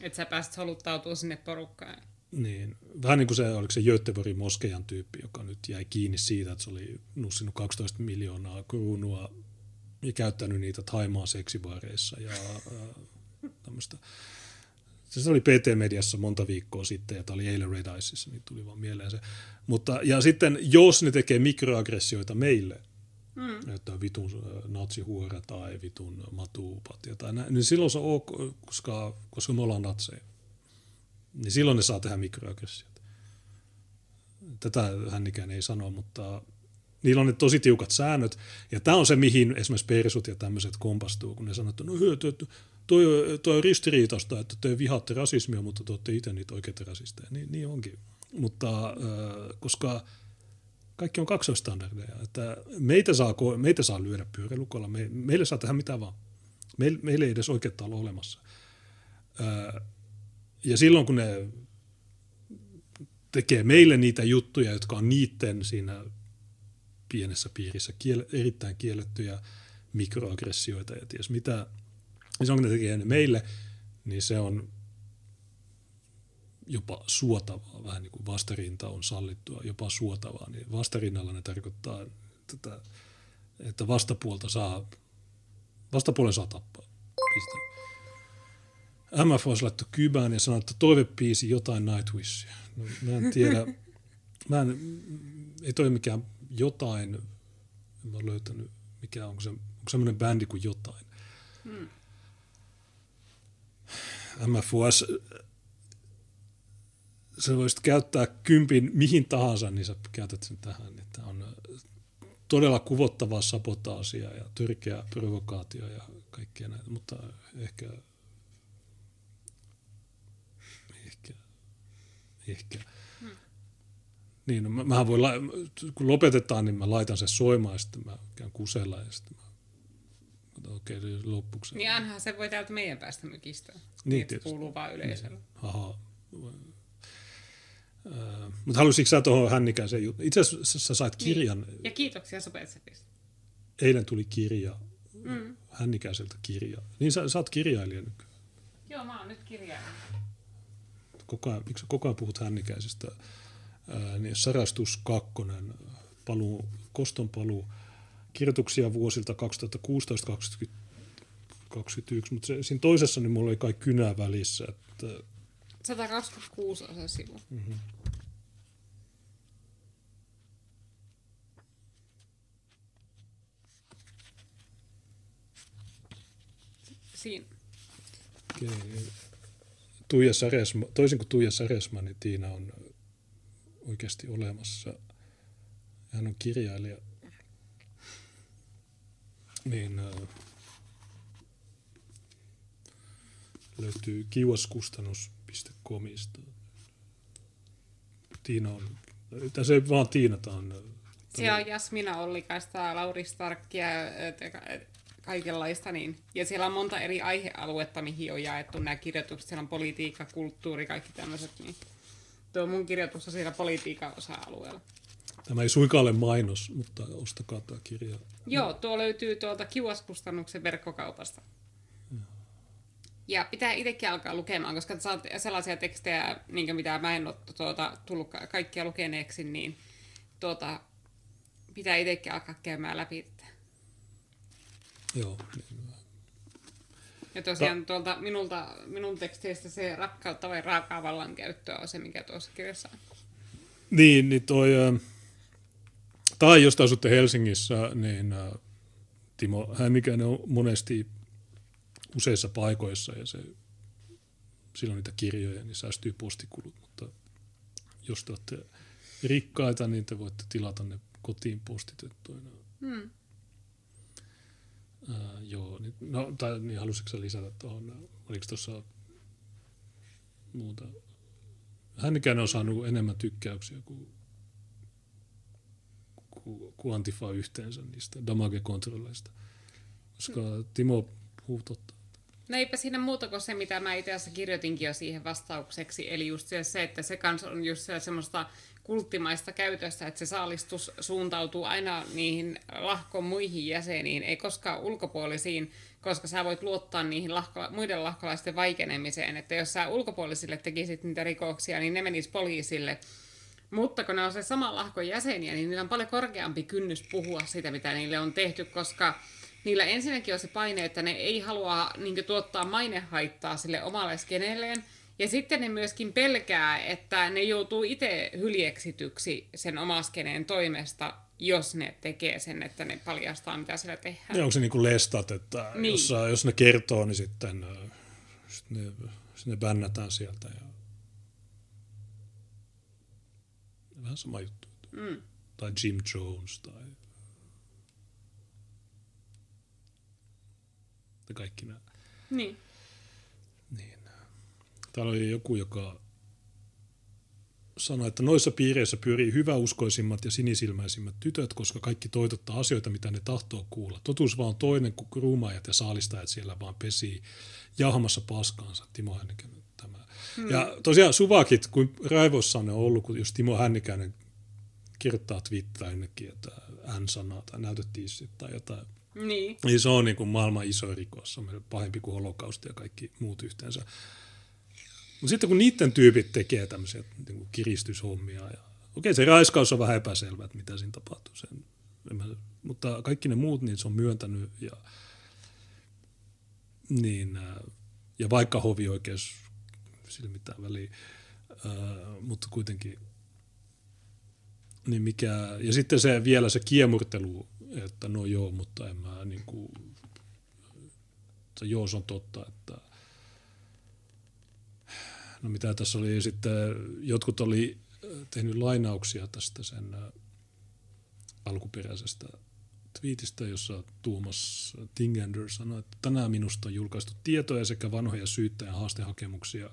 Että sä pääset soluttautua sinne porukkaan. Niin. Vähän niin kuin se, oliko se Göteborgin moskeijan tyyppi, joka nyt jäi kiinni siitä, että se oli nussinut 12 miljoonaa kruunua ja käyttänyt niitä Thaimaa seksibaareissa ja tämmöistä. Se oli PT-mediassa monta viikkoa sitten ja tämä oli eilen Red Icessa, niin tuli vaan mieleen se. Mutta, ja sitten jos ne tekee mikroaggressioita meille, että vitun natsihuora tai vitun matuupatia tai näin, niin silloin se on ok, koska me ollaan natseja. Niin silloin ne saa tehdä mikroaggressiot. Tätä Hännikäinen ei sano, mutta niillä on ne tosi tiukat säännöt. Ja tämä on se, mihin esimerkiksi persut ja tämmöiset kompastuu, kun ne sanoo, että no toi on ristiriitasta, että te vihaatte rasismia, mutta te olette itse niitä oikeita rasisteja. Niin onkin. Mutta koska kaikki on kaksoistandardeja, että meitä saa lyödä pyörälukolla, meille saa tehdä mitä vaan. Meillä ei edes oikeutta ole olemassa. Ja silloin, kun ne tekee meille niitä juttuja, jotka on niiden siinä pienessä piirissä erittäin kiellettyjä mikroaggressioita ja ties mitä, niin kun ne tekee ne meille, niin se on jopa suotavaa, vähän niin kuin vastarinta on sallittua, jopa suotavaa. Niin vastarinnalla ne tarkoittaa tätä, että vastapuolen saa tappaa. Piste. MF olisi laittu kybään ja sanoi, että toivepiisi jotain Nightwishia. No, mä en tiedä. Ei toi mikään jotain, en mä löytänyt, mikä onko semmoinen bändi kuin jotain. Hmm. MFUS, sä voisit käyttää kympin mihin tahansa, niin sä käytät sen tähän. Että on todella kuvottavaa sabotaasia ja törkeä provokaatio ja kaikkea näitä, mutta ehkä. Hmm. Niin, no, mähän voi, kun lopetetaan, niin mä laitan sen soimaan ja sitten mä käyn kusella ja sitten mä okei, loppuksi. Niin ainahan se voi täältä meidän päästä mykistää. Niin tietysti. Kuuluu vaan yleisölle. Niin. Mutta haluaisitko sä tuohon Hännikäisen juttu? Itse asiassa sä sait kirjan. Niin. Ja kiitoksia Sopetsepistä. Eilen tuli kirja, Hännikäiseltä kirja. Niin sä oot kirjailija nyt. Joo, mä oon nyt kirjailija. Miksi koko ajan puhut Hännikäisestä? Niin Sarastus 2, Kostonpaluu, kirjoituksia vuosilta 2016-2021, mutta siinä toisessa niin mulla oli kai kynä välissä. Että 126 on se sivu. Mm-hmm. Siinä. Okay. Tuija Säresma, toisin kuin Tuija Säresma, niin Tiina on oikeasti olemassa. Hän on kirjailija. Niin, löytyy Kiuas-kustannus.comista. Tiina on, tässä ei vaan Tiina, tämä on. Siellä on Jasmina Ollikaista, Lauri Starkkia, kaikenlaista. Niin. Ja siellä on monta eri aihealuetta, mihin on jaettu nämä kirjoitukset. Siellä on politiikka, kulttuuri, kaikki tämmöiset. Niin. Tuo mun kirjoitus on siellä politiikan osa-alueella. Tämä ei suinkaan ole mainos, mutta ostakaa tämä kirja. Joo, tuo löytyy tuolta Kiuas-kustannuksen verkkokaupasta. Ja pitää itsekin alkaa lukemaan, koska saat sellaisia tekstejä, niin mitä mä en ole tullut kaikkia lukeneeksi, niin pitää itsekin alkaa käymään läpi. Joo. Ja tosiaan tuolta minun teksteistä se rakkautta vai raakaa vallankäyttöä on se, mikä tuossa kirjassa on. Niin toi, tai jos asutte Helsingissä, niin Timo Hännikäinen on monesti useissa paikoissa ja silloin niitä kirjoja, niin säästyy postikulut, mutta jos te olette rikkaita, niin te voitte tilata ne kotiin postitettuina. Hmm. Joo, niin halusitko sä lisätä tuohon, oliko tuossa muuta? Hännikäinen on saanut enemmän tykkäyksiä kuin Antifa yhteensä niistä damage-kontrolleista, koska Timo puhuu totta. No eipä siinä muuta kuin se, mitä mä itse asiassa kirjoitinkin jo siihen vastaukseksi, eli just se, että se kanssa on just semmoista kulttimaista käytöstä, että se saalistus suuntautuu aina niihin lahkon muihin jäseniin, ei koskaan ulkopuolisiin, koska sä voit luottaa niihin muiden lahkolaisten vaikenemiseen, että jos sä ulkopuolisille tekisit niitä rikoksia, niin ne menis poliisille, mutta kun ne on se saman lahkon jäseniä, niin niillä on paljon korkeampi kynnys puhua siitä, mitä niille on tehty, koska niillä ensinnäkin on se paine, että ne ei halua niin tuottaa mainehaittaa sille omalle skenelleen, ja sitten ne myöskin pelkää, että ne joutuu itse hyljeksityksi sen omaskeneen toimesta, jos ne tekee sen, että ne paljastaa, mitä siellä tehdään. Ja onko se niin kuin lestat, että niin. Jos ne kertoo, niin sitten ne bännätään sieltä. Ja vähän sama juttu. Mm. Tai Jim Jones tai kaikki nämä. Niin. Täällä oli joku, joka sanoi, että noissa piireissä pyörii hyväuskoisimmat ja sinisilmäisimmät tytöt, koska kaikki toitottaa asioita, mitä ne tahtoo kuulla. Totuus vaan on toinen, kun kruumaajat ja saalistajat siellä vaan pesii jauhamassa paskaansa. Timo Hännikäinen tämä. Mm. Ja tosiaan suvakit, kuin raivoissaan ne on ollut, kun jos Timo Hännikäinen kirjoittaa Twitterillekin, että N-sanaa tai näytötiissit tai jotain. Niin. Niin se on niin kuin maailman iso rikos. On pahempi kuin holokausti ja kaikki muut yhteensä. Mutta sitten kun niiden tyypit tekee tämmöisiä niin kiristyshommia, ja okei se raiskaus on vähän epäselvä, että mitä siinä tapahtuu, mutta kaikki ne muut niin se on myöntänyt, ja vaikka hovioikeus, sillä mitään väliä, mutta kuitenkin Niin mikä, ja sitten se vielä se kiemurtelu, että no joo, mutta en mä niin kuin, että joo se on totta, että no mitä tässä oli sitten, jotkut oli tehnyt lainauksia tästä sen alkuperäisestä twiitistä, jossa Tuomas Tinkander sanoi, että tänään minusta on julkaistu tietoja sekä vanhoja syyttäjän haastehakemuksia.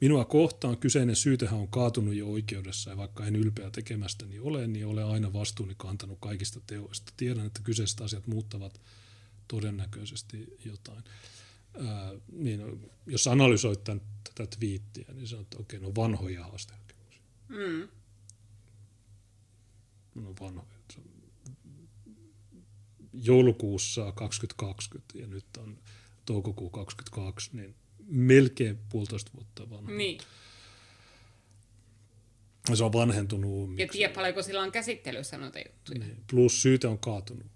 Minua kohtaan kyseinen syytehän on kaatunut jo oikeudessa ja vaikka en ylpeä tekemästäni ole, niin olen aina vastuuni kantanut kaikista teoista. Tiedän, että kyseiset asiat muuttavat todennäköisesti jotain. Niin, jos analysoit tämän, tätä twiittiä, niin sanot, että okei, no vanhoja haastehakemuksia. Mm. No vanhoja. Joulukuussa 2020 ja nyt on toukokuu 2022, niin melkein 1,5 vuotta vanhentunut. Niin. Se on vanhentunut. Ja tiedä paljonko sillä on käsittelyssä noita juttuja. Niin. Plus syytä on kaatunut.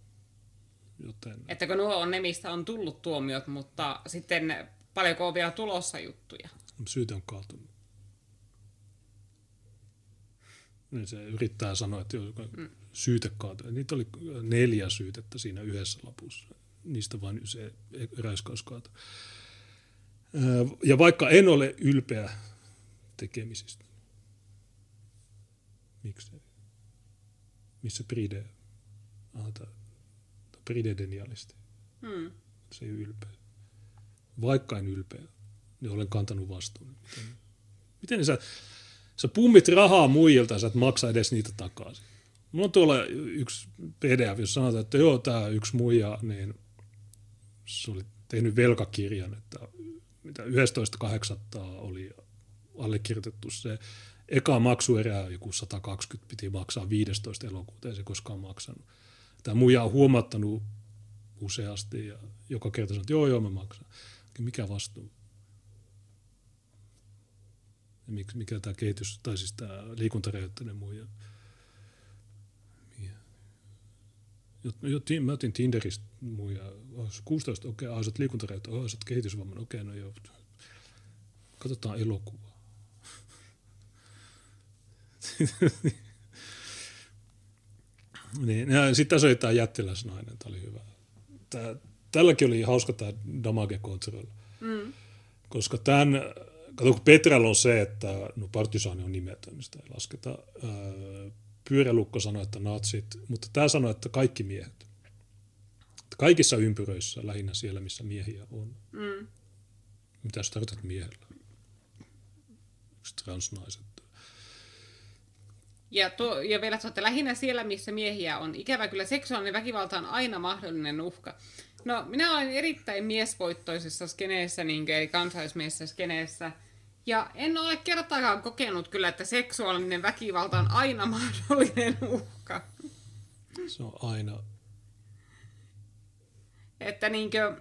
Joten... Että kun nuo on ne, mistä on tullut tuomiot, mutta sitten paljonko on vielä tulossa juttuja? Syytä on kaatunut. Niin se yrittää sanoa, että syytä kaatunut. Niitä oli 4 syytettä siinä yhdessä lapussa. Niistä vain se räiskäys kaatui. Ja vaikka en ole ylpeä tekemisistä. Miksi? Missä Pride? Pride-denialisti. Hmm. Se ei ole ylpeä. Vaikka en ylpeä, niin olen kantanut vastuun. Miten sä pummit rahaa muijilta, sä et maksa edes niitä takaisin. Mulla on tuolla yksi PDF, jos sanotaan, että joo, tää yksi muija, niin se oli tehnyt velkakirjan, että mitä 11.8. oli allekirjoitettu se eka maksuerää, joku 120 piti maksaa 15. elokuuta, ei se koskaan maksanut. Tämä muija on huomattanut useasti ja joka kerta sanoo, että joo, mä maksan. Mikä vastuu? Mikä tämä kehitys, tai siis tämä liikuntarajoitteinen muija? Mä otin Tinderistä muija, 16, okei, sä oot liikuntarajoitteinen, sä oot kehitysvammainen, okei, no joo. Katsotaan elokuvaa. Niin, sitten tässä oli tämä Jättiläisnainen, tämä oli hyvä. Tälläkin oli hauska tämä damage control, koska tämän, kato kun Petralla on se, että no Partisaani on nimetön, niin sitä ei lasketa. Pyörälukko sanoi, että natsit, mutta tämä sanoi, että kaikki miehet. Kaikissa ympyröissä, lähinnä siellä, missä miehiä on. Mm. Mitä sä tarkoitat miehellä? Transnaiset. Ja vielä sanoa, että lähinnä siellä, missä miehiä on. Ikävä kyllä, seksuaalinen väkivalta on aina mahdollinen uhka. No, minä olen erittäin miesvoittoisessa skeneessä, eli kansallismiesessä skeneessä. Ja en ole kertaakaan kokenut kyllä, että seksuaalinen väkivalta on aina mahdollinen uhka. Se on aina. Että niinkö...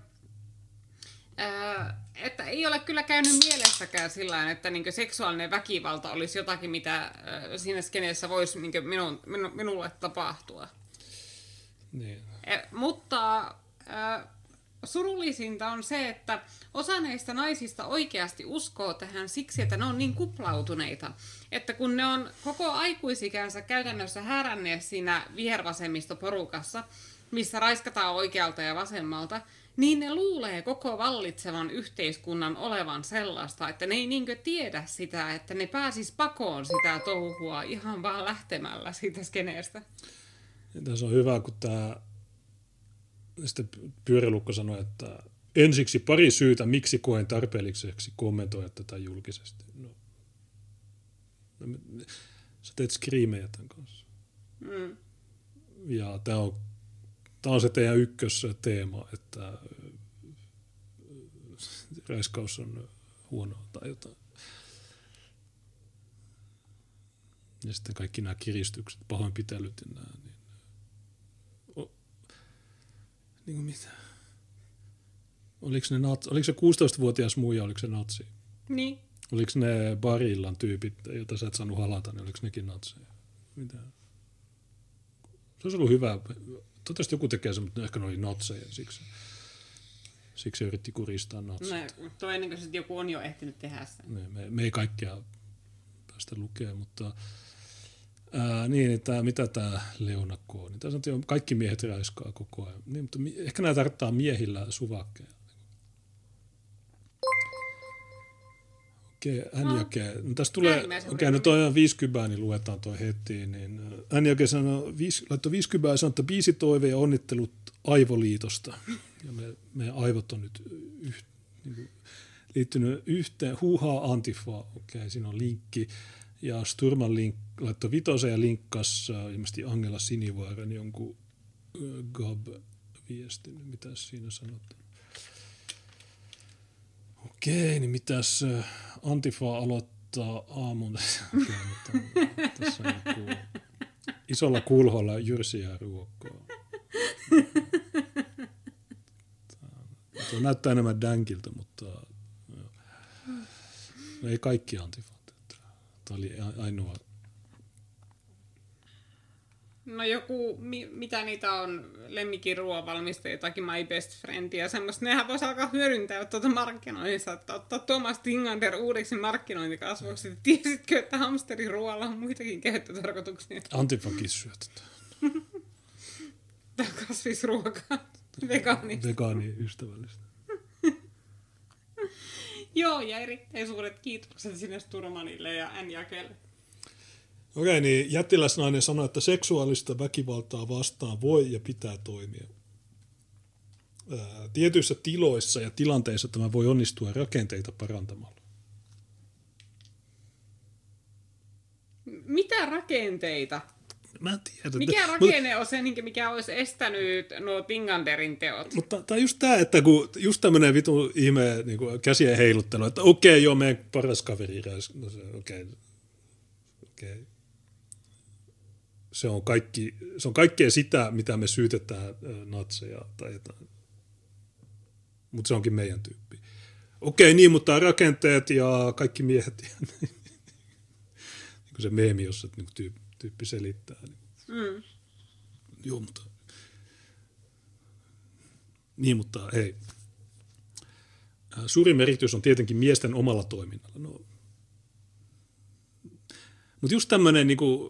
Että ei ole kyllä käynyt mielessäkään sillain, että niinkö seksuaalinen väkivalta olisi jotakin, mitä siinä skeneessä voisi niinkö minulle tapahtua. Niin. Mutta... surullisinta on se, että osa näistä naisista oikeasti uskoo tähän siksi, että ne on niin kuplautuneita, että kun ne on koko aikuisikänsä käytännössä häränneet siinä vihervasemmistoporukassa, missä raiskataan oikealta ja vasemmalta, niin ne luulee koko vallitsevan yhteiskunnan olevan sellaista, että ne ei niinkö tiedä sitä, että ne pääsis pakoon sitä touhua ihan vaan lähtemällä siitä skeneestä. Tässä on hyvä, kun tämä... Sitten Pyörälukko sanoi, että ensiksi pari syytä, miksi koen tarpeelliseksi kommentoida tätä julkisesti. No, sä teet skriimejä tämän kanssa. Mm. Ja tää on se teidän ykkösteema, että raiskaus on huonoa tai jotain. Ja sitten kaikki nämä kiristykset, pahoinpitelyt ja nämä... Niin kuin mitä? Oliko se 16-vuotias muija, oliko se natsi? Niin. Oliko ne barillan tyypit, joita sä et saanut halata, niin oliko nekin natseja? Mitä? Se olisi ollut hyvä. Toivottavasti joku tekee sen, mutta ehkä ne oli natseja siksi. Siksi yritti kuristaa natsit. No, toi ennen kuin joku on jo ehtinyt tehdä sen. Me ei kaikkea päästä lukea, mutta... Niin, että mitä tämä leunakko on? Niin tässä on kaikki miehet räyskää koko ajan. Niin, mutta ehkä nämä tarttaa miehillä suvakkeja. Okei, N-jake. No, tässä tulee, okei, no toi on 50, niin luetaan toi heti. Niin N-jake laittoi 50 ja sanoi, että biisitoive ja onnittelut aivoliitosta. Ja meidän aivot on nyt liittynyt yhteen. Huuhaa Antifa, okei, siinä on linkki. Ja Sturman laittoi vitosen ja linkkas ilmeisesti Angela Sinivuoren jonkun Gab-viestin. Mitäs siinä sanotaan? Okei, niin mitäs Antifa aloittaa aamun? Tässä on joku isolla kulholla jyrsiä ruokaa. Tämä näyttää enemmän dänkiltä, mutta no, ei kaikki Antifa. Tämä oli ainoa. No joku, mitä niitä on, lemmikiruoavalmisteja, jotakin My Best Friendia ja semmoista. Nehän voisi alkaa hyödyntää tuota markkinoinnissa, että ottaa Tuomas Tinkander uudeksi markkinointikasvoksi. Tiesitkö, että hamsteriruoalla on muitakin käyttötarkoituksia? Antifakin syötetään. Tämä on kasvisruokaa. Vegaaniystävällistä. Joo, ja erittäin suuret kiitokset sinne Sturmanille ja N-jakelle. Okei, niin Jättiläisnainen sanoi, että seksuaalista väkivaltaa vastaan voi ja pitää toimia. Tietyissä tiloissa ja tilanteissa tämä voi onnistua rakenteita parantamalla. Mitä rakenteita? Mä en tiedä. Mikä rakenne on se, mikä olisi estänyt nuo Tinkanderin teot? Mutta tämä on just tämä, että kun just tämmöinen vitun ihme niin käsien heiluttelu, että okei, joo, meidän paras kaveri, no se, okei. Se on kaikkea sitä, mitä me syytetään natseja tai jotain. Mutta se onkin meidän tyyppi. Okei, niin, mutta rakenteet ja kaikki miehet. Ja niin kuin se meemi, jossa niin tyyppi selittää. Niin. Joo, mutta... Niin, mutta hei. Suurin merkitys on tietenkin miesten omalla toiminnalla. No. Mutta just tämmöinen niinku,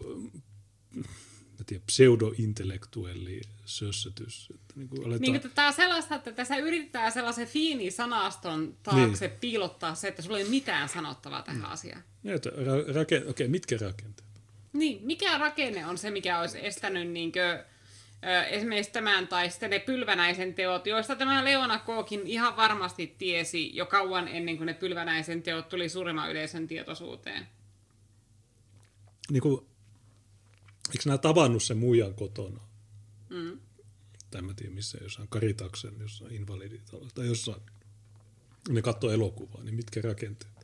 mä tiedän, pseudo-intellektuelli sössötys. Että niinku aletaan... Niin, tämä on sellaista, että tässä yritetään sellaisen fiini-sanaston taakse niin piilottaa se, että sulla ei mitään sanottavaa tähän asiaan. Okei, mitkä rakenteet? Niin, mikä rakenne on se, mikä olisi estänyt niinkö, esimerkiksi tämän tai sitten ne Pylvänäisen teot, joista tämä Leona Kookin ihan varmasti tiesi jo kauan ennen kuin ne Pylvänäisen teot tuli suurimman yleisön tietoisuuteen? Niin kuin, eikö nämä tavannut sen muijan kotona? Mm. Tai mä tiedän missä, jossain Karitaksen, jossain Invaliditalossa tai jossain. Ne katsoo elokuvaa, niin mitkä rakenteet?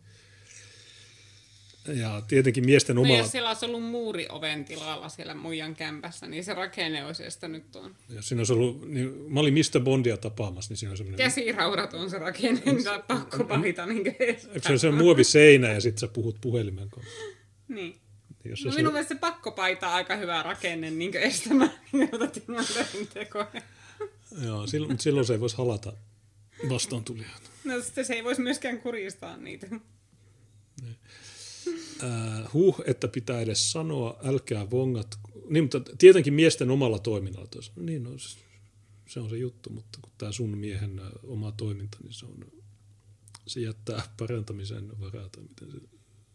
Ja tietenkin miesten omalla... No jos siellä olisi ollut muuri oven tilalla siellä muijan kämpässä, niin se rakenne olisi estänyt tuon. Jos siinä olisi ollut... Niin, mä olin Mr. Bondia tapaamassa, niin siinä olisi sellainen... Käsiraudat on se rakenne, mitä pakko valita niinkö estämään. Eikö se ole se muoviseinä ja sitten sä puhut puhelimen kanssa? Niin. Jos no minun mielestä se pakkopaita on aika hyvä rakenne niinkö estämään niitä Tinkanderin tekoja. Joo, mutta silloin se ei voisi halata vastaantulijoita. No sitten se ei voisi myöskään kurjistaa niitä. Niin. Että pitää edes sanoa, älkää vongat. Niin, mutta tietenkin miesten omalla toiminnalla. Niin, no, se on se juttu, mutta kun tämä sun miehen oma toiminta, niin se jättää parantamisen varaa, tai miten se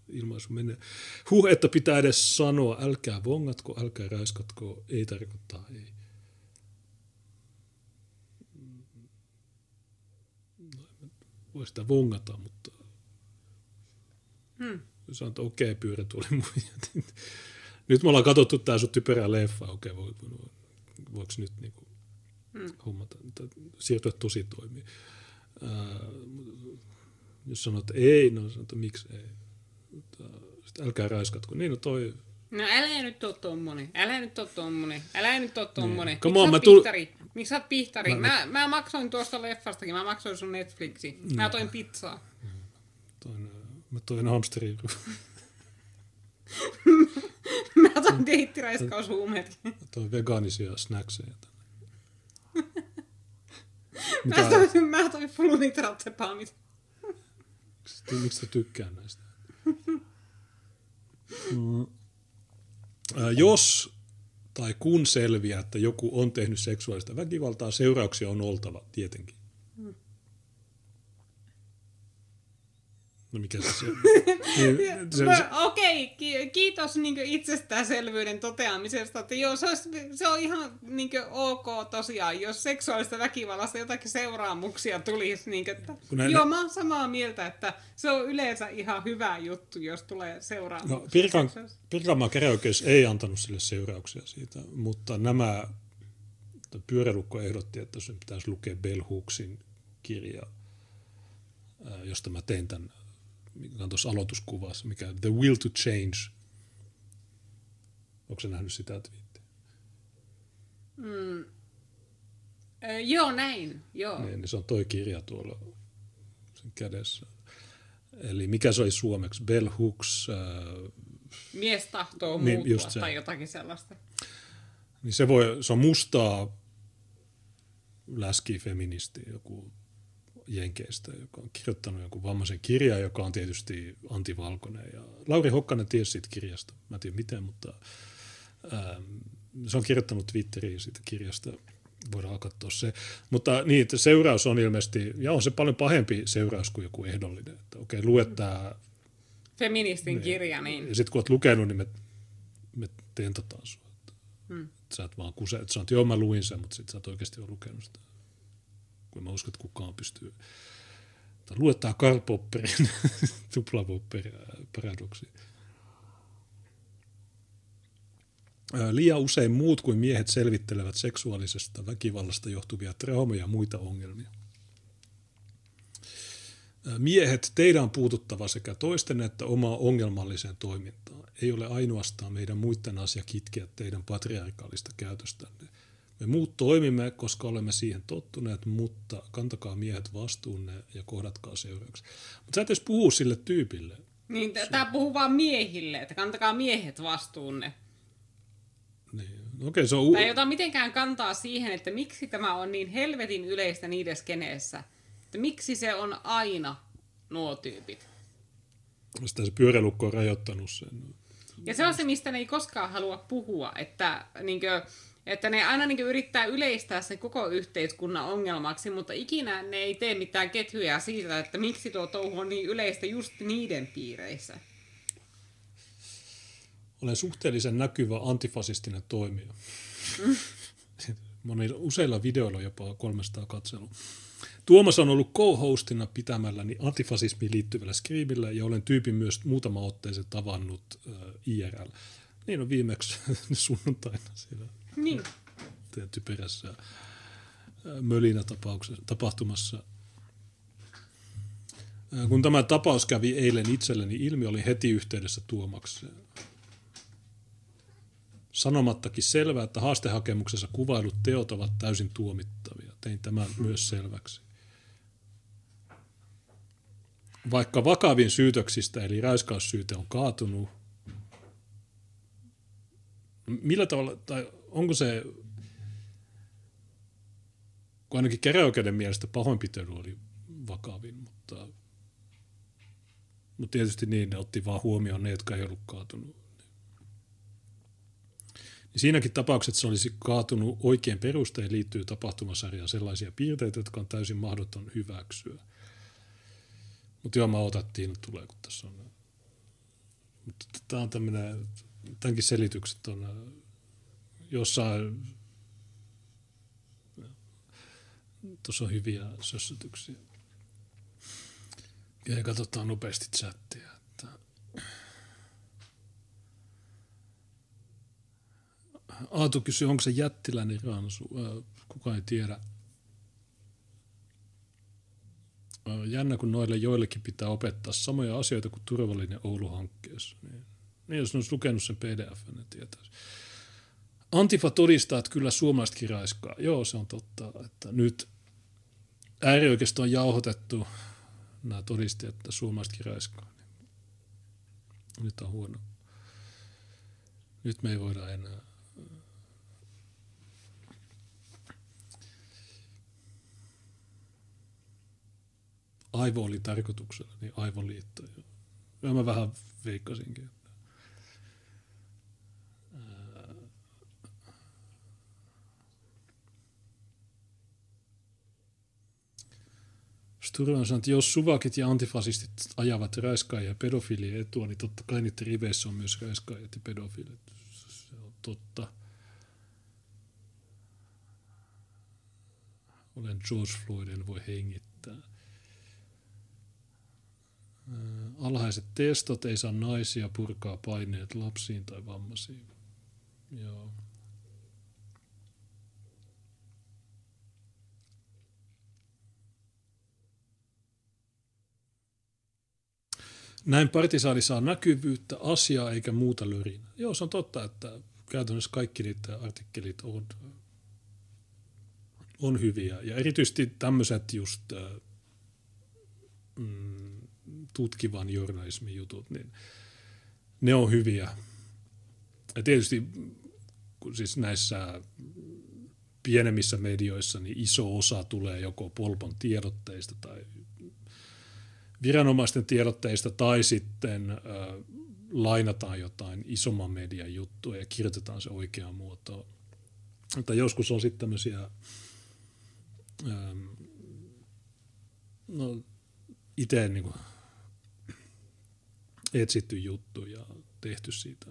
ilmaisu menee. Että pitää edes sanoa, älkää vongatko, älkää räiskatko, ei tarkoittaa ei. No, voi sitä vongata, mutta... Sanoin, että okei, pyörä tuli muihin. Nyt me ollaan katsottu tää sun typerää leffaa. Okei, voiko nyt niinku hommata, siirtyä tositoimiin? Jos sanoo, että ei, no sanoo, että miksi ei? Sitten älkää raiskatko. Niin, no toi... No älä nyt oo tommonen. Miksi sä oot pihtari? Mä maksoin tuosta leffastakin, mä maksoin sun Netflixi. Mä toin pizzaa. Mä toin hamsteri. Mä toin deittiräiskaushuumeet. Mä toin vegaanisia snackseja. Mä toin fulunitratsepaamit. Miksi sä tykkään näistä? Jos tai kun selviää, että joku on tehnyt seksuaalista väkivaltaa, seurauksia on oltava tietenkin. No mikä se on? Okei, kiitos niinku itsestäänselvyyden toteamisesta, että joo, se on ihan niinku ok tosiaan, jos seksuaalista väkivallasta jotakin seuraamuksia tulisi. Niinku, että, joo, mä oon samaa mieltä, että se on yleensä ihan hyvä juttu, jos tulee seuraamuksia. No, Pirkanmaan käräjäoikeus ei antanut sille seurauksia siitä, mutta nämä Pyörälukko ehdotti, että sen pitäisi lukea Bell Hooksin kirjaa, josta mä tein tämän, mikä on tuossa aloituskuvassa, mikä The Will to Change. Onko sä nähnyt sitä twiittiä? Joo, näin. Joo. Niin, se on toi kirja tuolla sen kädessä. Eli mikä se oli suomeksi? Bell Hooks. Mies tahtoo niin, muuttua tai jotakin sellaista. Niin se on mustaa läski feministi joku Jenkeistä, joka on kirjoittanut jonkun vammaisen kirjan, joka on tietysti antivalkoinen. Ja Lauri Hokkanen tiesi siitä kirjasta. Mä en tiedä miten, mutta se on kirjoittanut Twitteriin siitä kirjasta. Voidaan katsoa se. Mutta niin, seuraus on ilmeisesti, ja on se paljon pahempi seuraus kuin joku ehdollinen. Että okei, lue tämä feministin kirja. Niin. Ja sitten kun olet lukenut, niin me tentataan sua. Että sä et vaan kuse. Että sä oot, joo mä luin sen, mutta sit sä et oikeasti ole lukenut sitä. Mä uskon, että kukaan pystyy. Luetaan Karl Popperin tuplapopper-paradoksi. Liian usein muut kuin miehet selvittelevät seksuaalisesta väkivallasta johtuvia traumoja ja muita ongelmia. Miehet, teidän on puututtava sekä toisten että omaa ongelmalliseen toimintaan. Ei ole ainoastaan meidän muiden asia kitkeä teidän patriarkaalista käytöstänne. Me muut toimimme, koska olemme siihen tottuneet, mutta kantakaa miehet vastuunne ja kohdatkaa seurauksia. Mutta sä et edes puhu sille tyypille. Niin, tää puhuu vaan miehille, että kantakaa miehet vastuunne. Niin. Okay, tää ei ota mitenkään kantaa siihen, että miksi tämä on niin helvetin yleistä niiden skeneessä. Että miksi se on aina nuo tyypit. Sitä se Pyörälukko on rajoittanut sen. Ja se on se, mistä ne ei koskaan halua puhua, että niinkö, että ne aina niin yrittää yleistää sen koko yhteiskunnan ongelmaksi, mutta ikinä ne ei tee mitään ketjuja siitä, että miksi tuo touhu on niin yleistä just niiden piireissä. Olen suhteellisen näkyvä antifasistinen toimija. Useilla videoilla jopa 300 katselua. Tuomas on ollut co-hostina pitämälläni antifasismiin liittyvällä skriimillä ja olen tyypin myös muutama otteeseen tavannut IRL. Niin on viimeksi sunnuntaina siellä. Niin. Tietty perässä mölinätapauksessa tapahtumassa. Kun tämä tapaus kävi eilen itselleni ilmi, olin heti yhteydessä Tuomakseen. Sanomattakin selvää, että haastehakemuksessa kuvailut teot ovat täysin tuomittavia. Tein tämän myös selväksi. Vaikka vakavin syytöksistä, eli raiskaussyyte on kaatunut, millä tavalla, tai onko se, kun ainakin käräjäoikeuden mielestä pahoinpitely oli vakavin, mutta tietysti niin, ne otti vaan huomioon ne, jotka ei ollut kaatunut. Niin siinäkin tapauksessa se olisi kaatunut oikein perusteen liittyy tapahtumasarjaan sellaisia piirteitä, jotka on täysin mahdoton hyväksyä. Mutta joo, mä otan, että Tiina tulee, kun tässä on. Mutta tämä on tämmöinen. Tämänkin selitykset on jossain, tuossa on hyviä sössytyksiä. Ja katsotaan nopeasti chattia. Että Aatu kysyy, onko se jättiläinen ransu? Kukaan ei tiedä. Jännä, kun noille joillekin pitää opettaa samoja asioita kuin turvallinen Oulu-hankkeessa. Niin, jos ne olisi lukenut sen pdf, ne tietäisi. Antifa todistaa, että kyllä suomalaisetkin raiskaa. Joo, se on totta, että nyt äärioikeisto on jauhotettu nämä todistajat, että suomalaisetkin raiskaa. Nyt on huono. Nyt me ei voida enää. Aivo oli tarkoituksena, niin aivoliitto. Mä vähän veikkasinkin. Turun sanoi, että jos suvakit ja antifasistit ajavat räiskaajia ja pedofiilien etua, niin totta kai niiden riveissä on myös räiskaajat ja pedofiilit. Se on totta. Olen George Floyd, en voi hengittää. Alhaiset testot, ei saa naisia, purkaa paineet lapsiin tai vammaisiin. Joo. Näin partisaani saa näkyvyyttä, asiaa eikä muuta lörinää. Joo, se on totta, että käytännössä kaikki niitä artikkelit on hyviä. Ja erityisesti tämmöiset just tutkivan journalismin jutut, niin ne on hyviä. Ja tietysti siis näissä pienemmissä medioissa niin iso osa tulee joko polpon tiedotteista tai viranomaisten tiedotteista tai sitten lainataan jotain isomman median juttua ja kirjoitetaan se oikeaan muotoon. Mutta joskus on sitten tämmöisiä itse niin kuin etsitty juttu ja tehty siitä,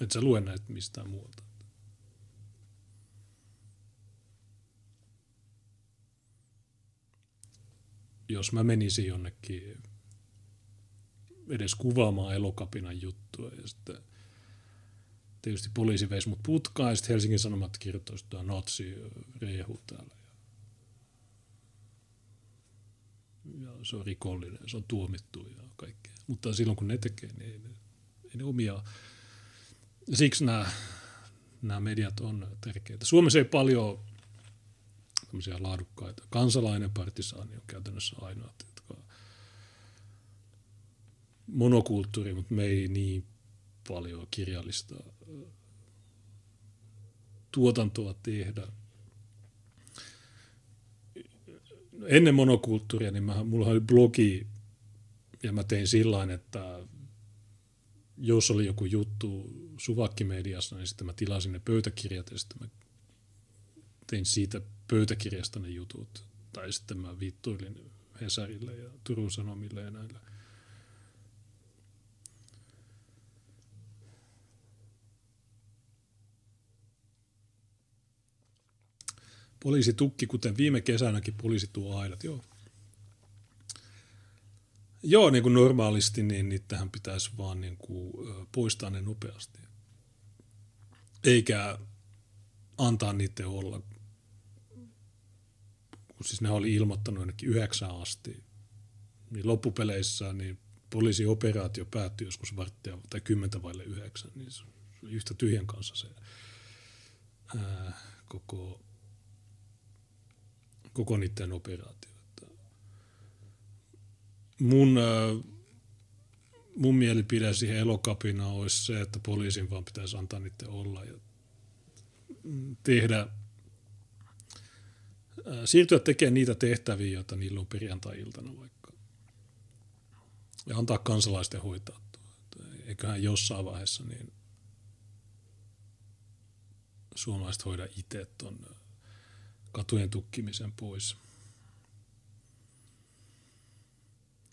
et sä lue näitä mistään muualta. Jos mä menisin jonnekin edes kuvaamaan Elokapinan juttua ja sitten tietysti poliisi veisi mut putkaan ja sitten Helsingin Sanomat kirjoittaisi, että natsi riehuu täällä. Ja se on rikollinen, se on tuomittu ja kaikkea. Mutta silloin kun ne tekee, niin ei ne omia. Siksi nämä mediat on tärkeitä. Suomessa ei paljon tämmöisiä laadukkaita. Kansalainen Partisaani on käytännössä ainoat, jotka Monokulttuuri, mutta me ei niin paljon kirjallista tuotantoa tehdä. Ennen Monokulttuuria, niin mulla oli blogi, ja mä tein sillain, että jos oli joku juttu suvakkimediassa, niin sitten mä tilasin ne pöytäkirjat, ja sitten mä tein siitä pöytäkirjasta ne jutut. Tai sitten mä viittoilin Hesarille ja Turun Sanomille ja näillä. Poliisitukki, kuten viime kesänäkin, poliisi tuo aidat, joo. Joo, niin kuin normaalisti, niin niitähän pitäisi vaan niin kuin poistaa ne nopeasti. Eikä antaa niiden olla. Kun siis ne oli ilmoittanut ainakin 9 asti, niin loppupeleissä niin poliisioperaatio päättyi joskus 8:45 tai 9:10, niin se oli yhtä tyhjän kanssa se koko niiden operaatio. Mun mielipide siihen Elokapinaan olisi se, että poliisin vaan pitäisi antaa niiden olla ja siirtyä tekemään niitä tehtäviä, joita niillä on perjantai-iltana vaikka. Ja antaa kansalaisten hoitaa tuo. Eiköhän jossain vaiheessa niin suomalaiset hoida itse tuon katujen tukkimisen pois.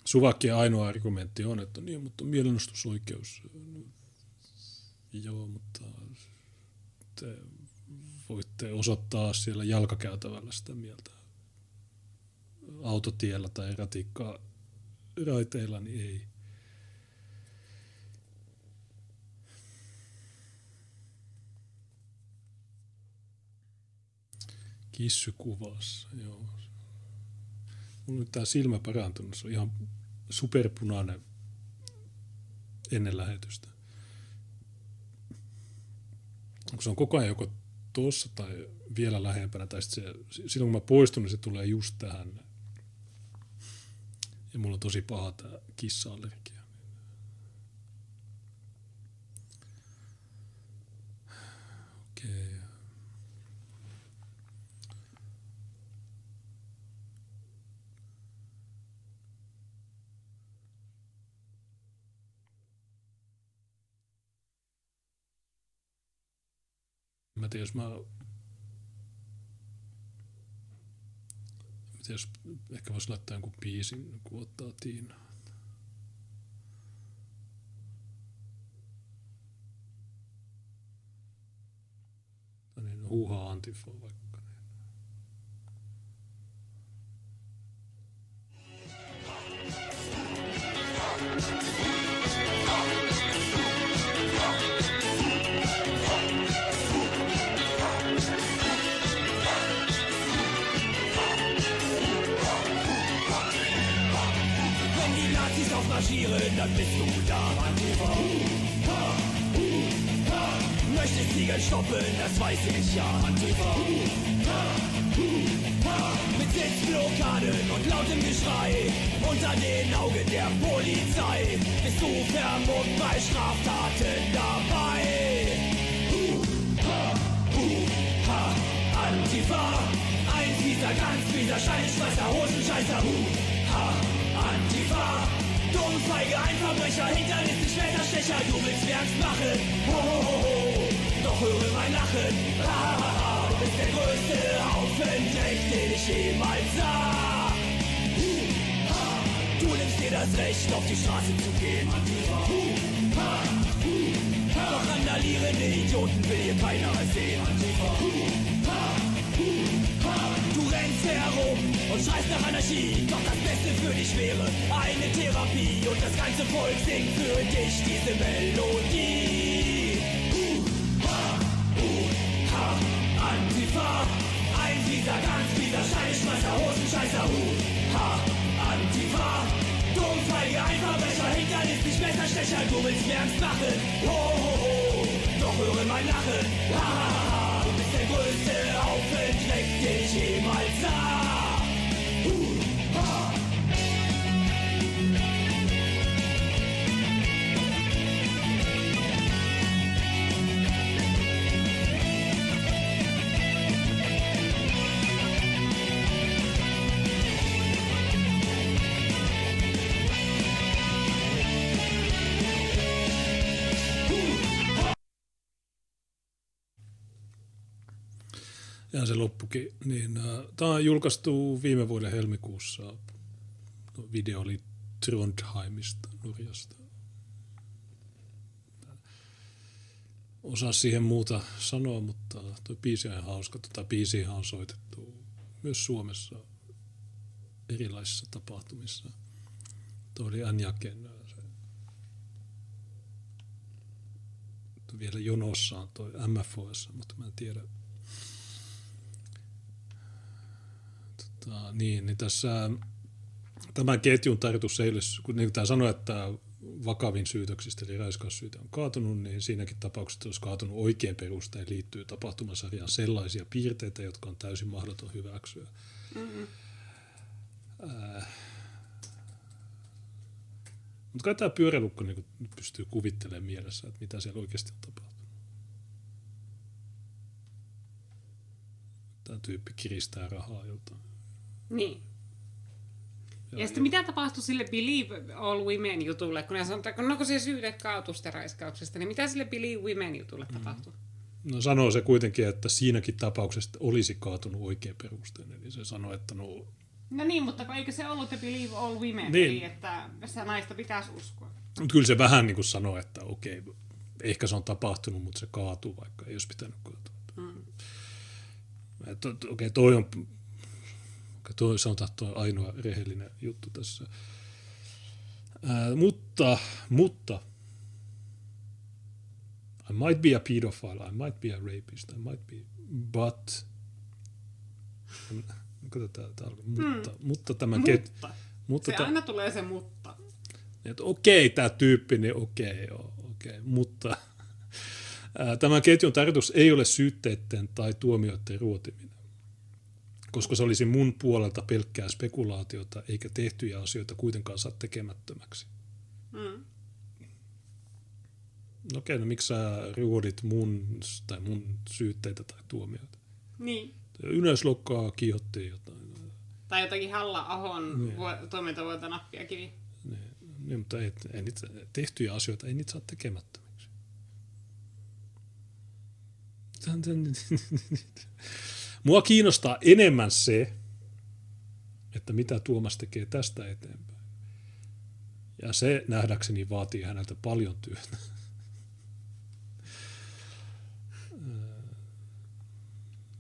Suvakkien ainoa argumentti on, että niin, mutta on mielenostusoikeus. Joo, mutta te voitte osoittaa siellä jalkakäytävällä sitä mieltä. Autotiellä tai ratikkaa raiteilla, niin ei. Kissykuvassa, joo. Mulla on nyt tää silmä parantunut, se on ihan superpunainen ennen lähetystä. Onko se on koko ajan joko tuossa tai vielä lähempänä, tai silloin kun mä poistun, niin se tulee just tähän. Ja mulla on tosi paha tää kissa-allergia. Okei. Mä tiedän, jos mä jos ehkä voisi laittaa jonkun biisin, kun ottaa Tiinaa. No niin, huuhaa antifo vaikka. Dann bist du da, Mann. Möchtest Siegel stoppen, das weiß ich ja, Mann. Mit Sitzblockaden und lautem Geschrei unter den Augen der Polizei bist du vermummt bei Straftaten dabei. Antifa, ein fieser, ganz fieser Scheinschmeißer, Hosenscheißer. Antifa. Dummfeige, ein Verbrecher, Hinterlisten, Schwerterstecher, du willst Werks machen, ho, ho, ho, ho, doch höre mein Lachen, ha, ha, ha, ha, du bist der größte Haufen Dreck, den ich jemals sah. Du nimmst dir das Recht, auf die Straße zu gehen, doch randalierende Idioten will hier keiner sehen. Du rennst herum und schreist nach Anarchie, doch das Beste für dich wäre eine Therapie und das ganze Volk singt für dich diese Melodie. U-ha, Antifa, ein fieser, ganz fieser Scheinschmeißer, Hosenscheißer. U-ha, Antifa, Dummfeige, ein Verbrecher, hinterlistig, Messerstecher, du willst mir Angst machen. Ho, ho, ho, doch höre mein Lachen, ha, ha, ha. Der größte Haufen Dreck, den ich jemals sah. Ha. Ja se loppukin. Niin, tämä julkaistuu viime vuoden helmikuussa. Video oli Trondheimista, Norjasta. Osaa siihen muuta sanoa, mutta tuo biisi on ihan hauska. Tuota biisiä on soitettu myös Suomessa erilaisissa tapahtumissa. Tuo oli Anjaken. Vielä jonossa on tuo MFOS, mutta mä en tiedä. Niin tässä tämän ketjun tarkoitus ei ole, kun tämä sanoi, että vakavin syytöksistä eli raiskaussyyte on kaatunut, niin siinäkin tapauksessa olisi kaatunut oikein perusteen liittyy tapahtumasarjaan sellaisia piirteitä, jotka on täysin mahdoton hyväksyä. Mm-hmm. Mutta kai tämä pyörälukko niin pystyy kuvittelemaan mielessä, että mitä siellä oikeasti on tapahtunut. Tämä tyyppi kiristää rahaa joltain. Niin. Ja sitten mitä tapahtui sille Believe All Women -jutulle, kun ne sanotaan, kun onko se syydet kaatusta raiskauksesta, niin mitä sille Believe Women -jutulle tapahtui? No sanoo se kuitenkin, että siinäkin tapauksessa olisi kaatunut oikein perusteen, eli se sanoi, että no... No niin, mutta eikö se ollut the Believe All Women, niin. Eli että sitä naista pitäisi uskoa? Mutta kyllä se vähän niin kuin sanoi, että okei, ehkä se on tapahtunut, mutta se kaatuu, vaikka ei olisi pitänyt kaatua. Mm. Okei, toi on... Sanotaan, että on ainoa rehellinen juttu tässä. Mutta I might be a pedophile, I might be a rapist, I might be, but... Katsotaan, tämä alkoi. Mutta tämä... Mutta se aina tulee se mutta. Että okei, tämä tyyppi, niin okei, joo, okei, mutta... Tämän ketjun tarkoitus ei ole syytteiden tai tuomioiden ruotiminen, koska se olisi mun puolelta pelkkää spekulaatiota, eikä tehtyjä asioita kuitenkaan saa tekemättömäksi. Mm. Okei, no miksi sä ruodit mun syytteitä tai tuomioita? Niin. Ylöslokkaa kiihottiin jotain. Tai jotakin Halla-Ahon niin. Toimintavuolta nappiakivi. Niin, mutta tehtyjä asioita ei niitä saa tekemättömäksi. Mua kiinnostaa enemmän se, että mitä Tuomas tekee tästä eteenpäin. Ja se nähdäkseni vaatii häneltä paljon työtä.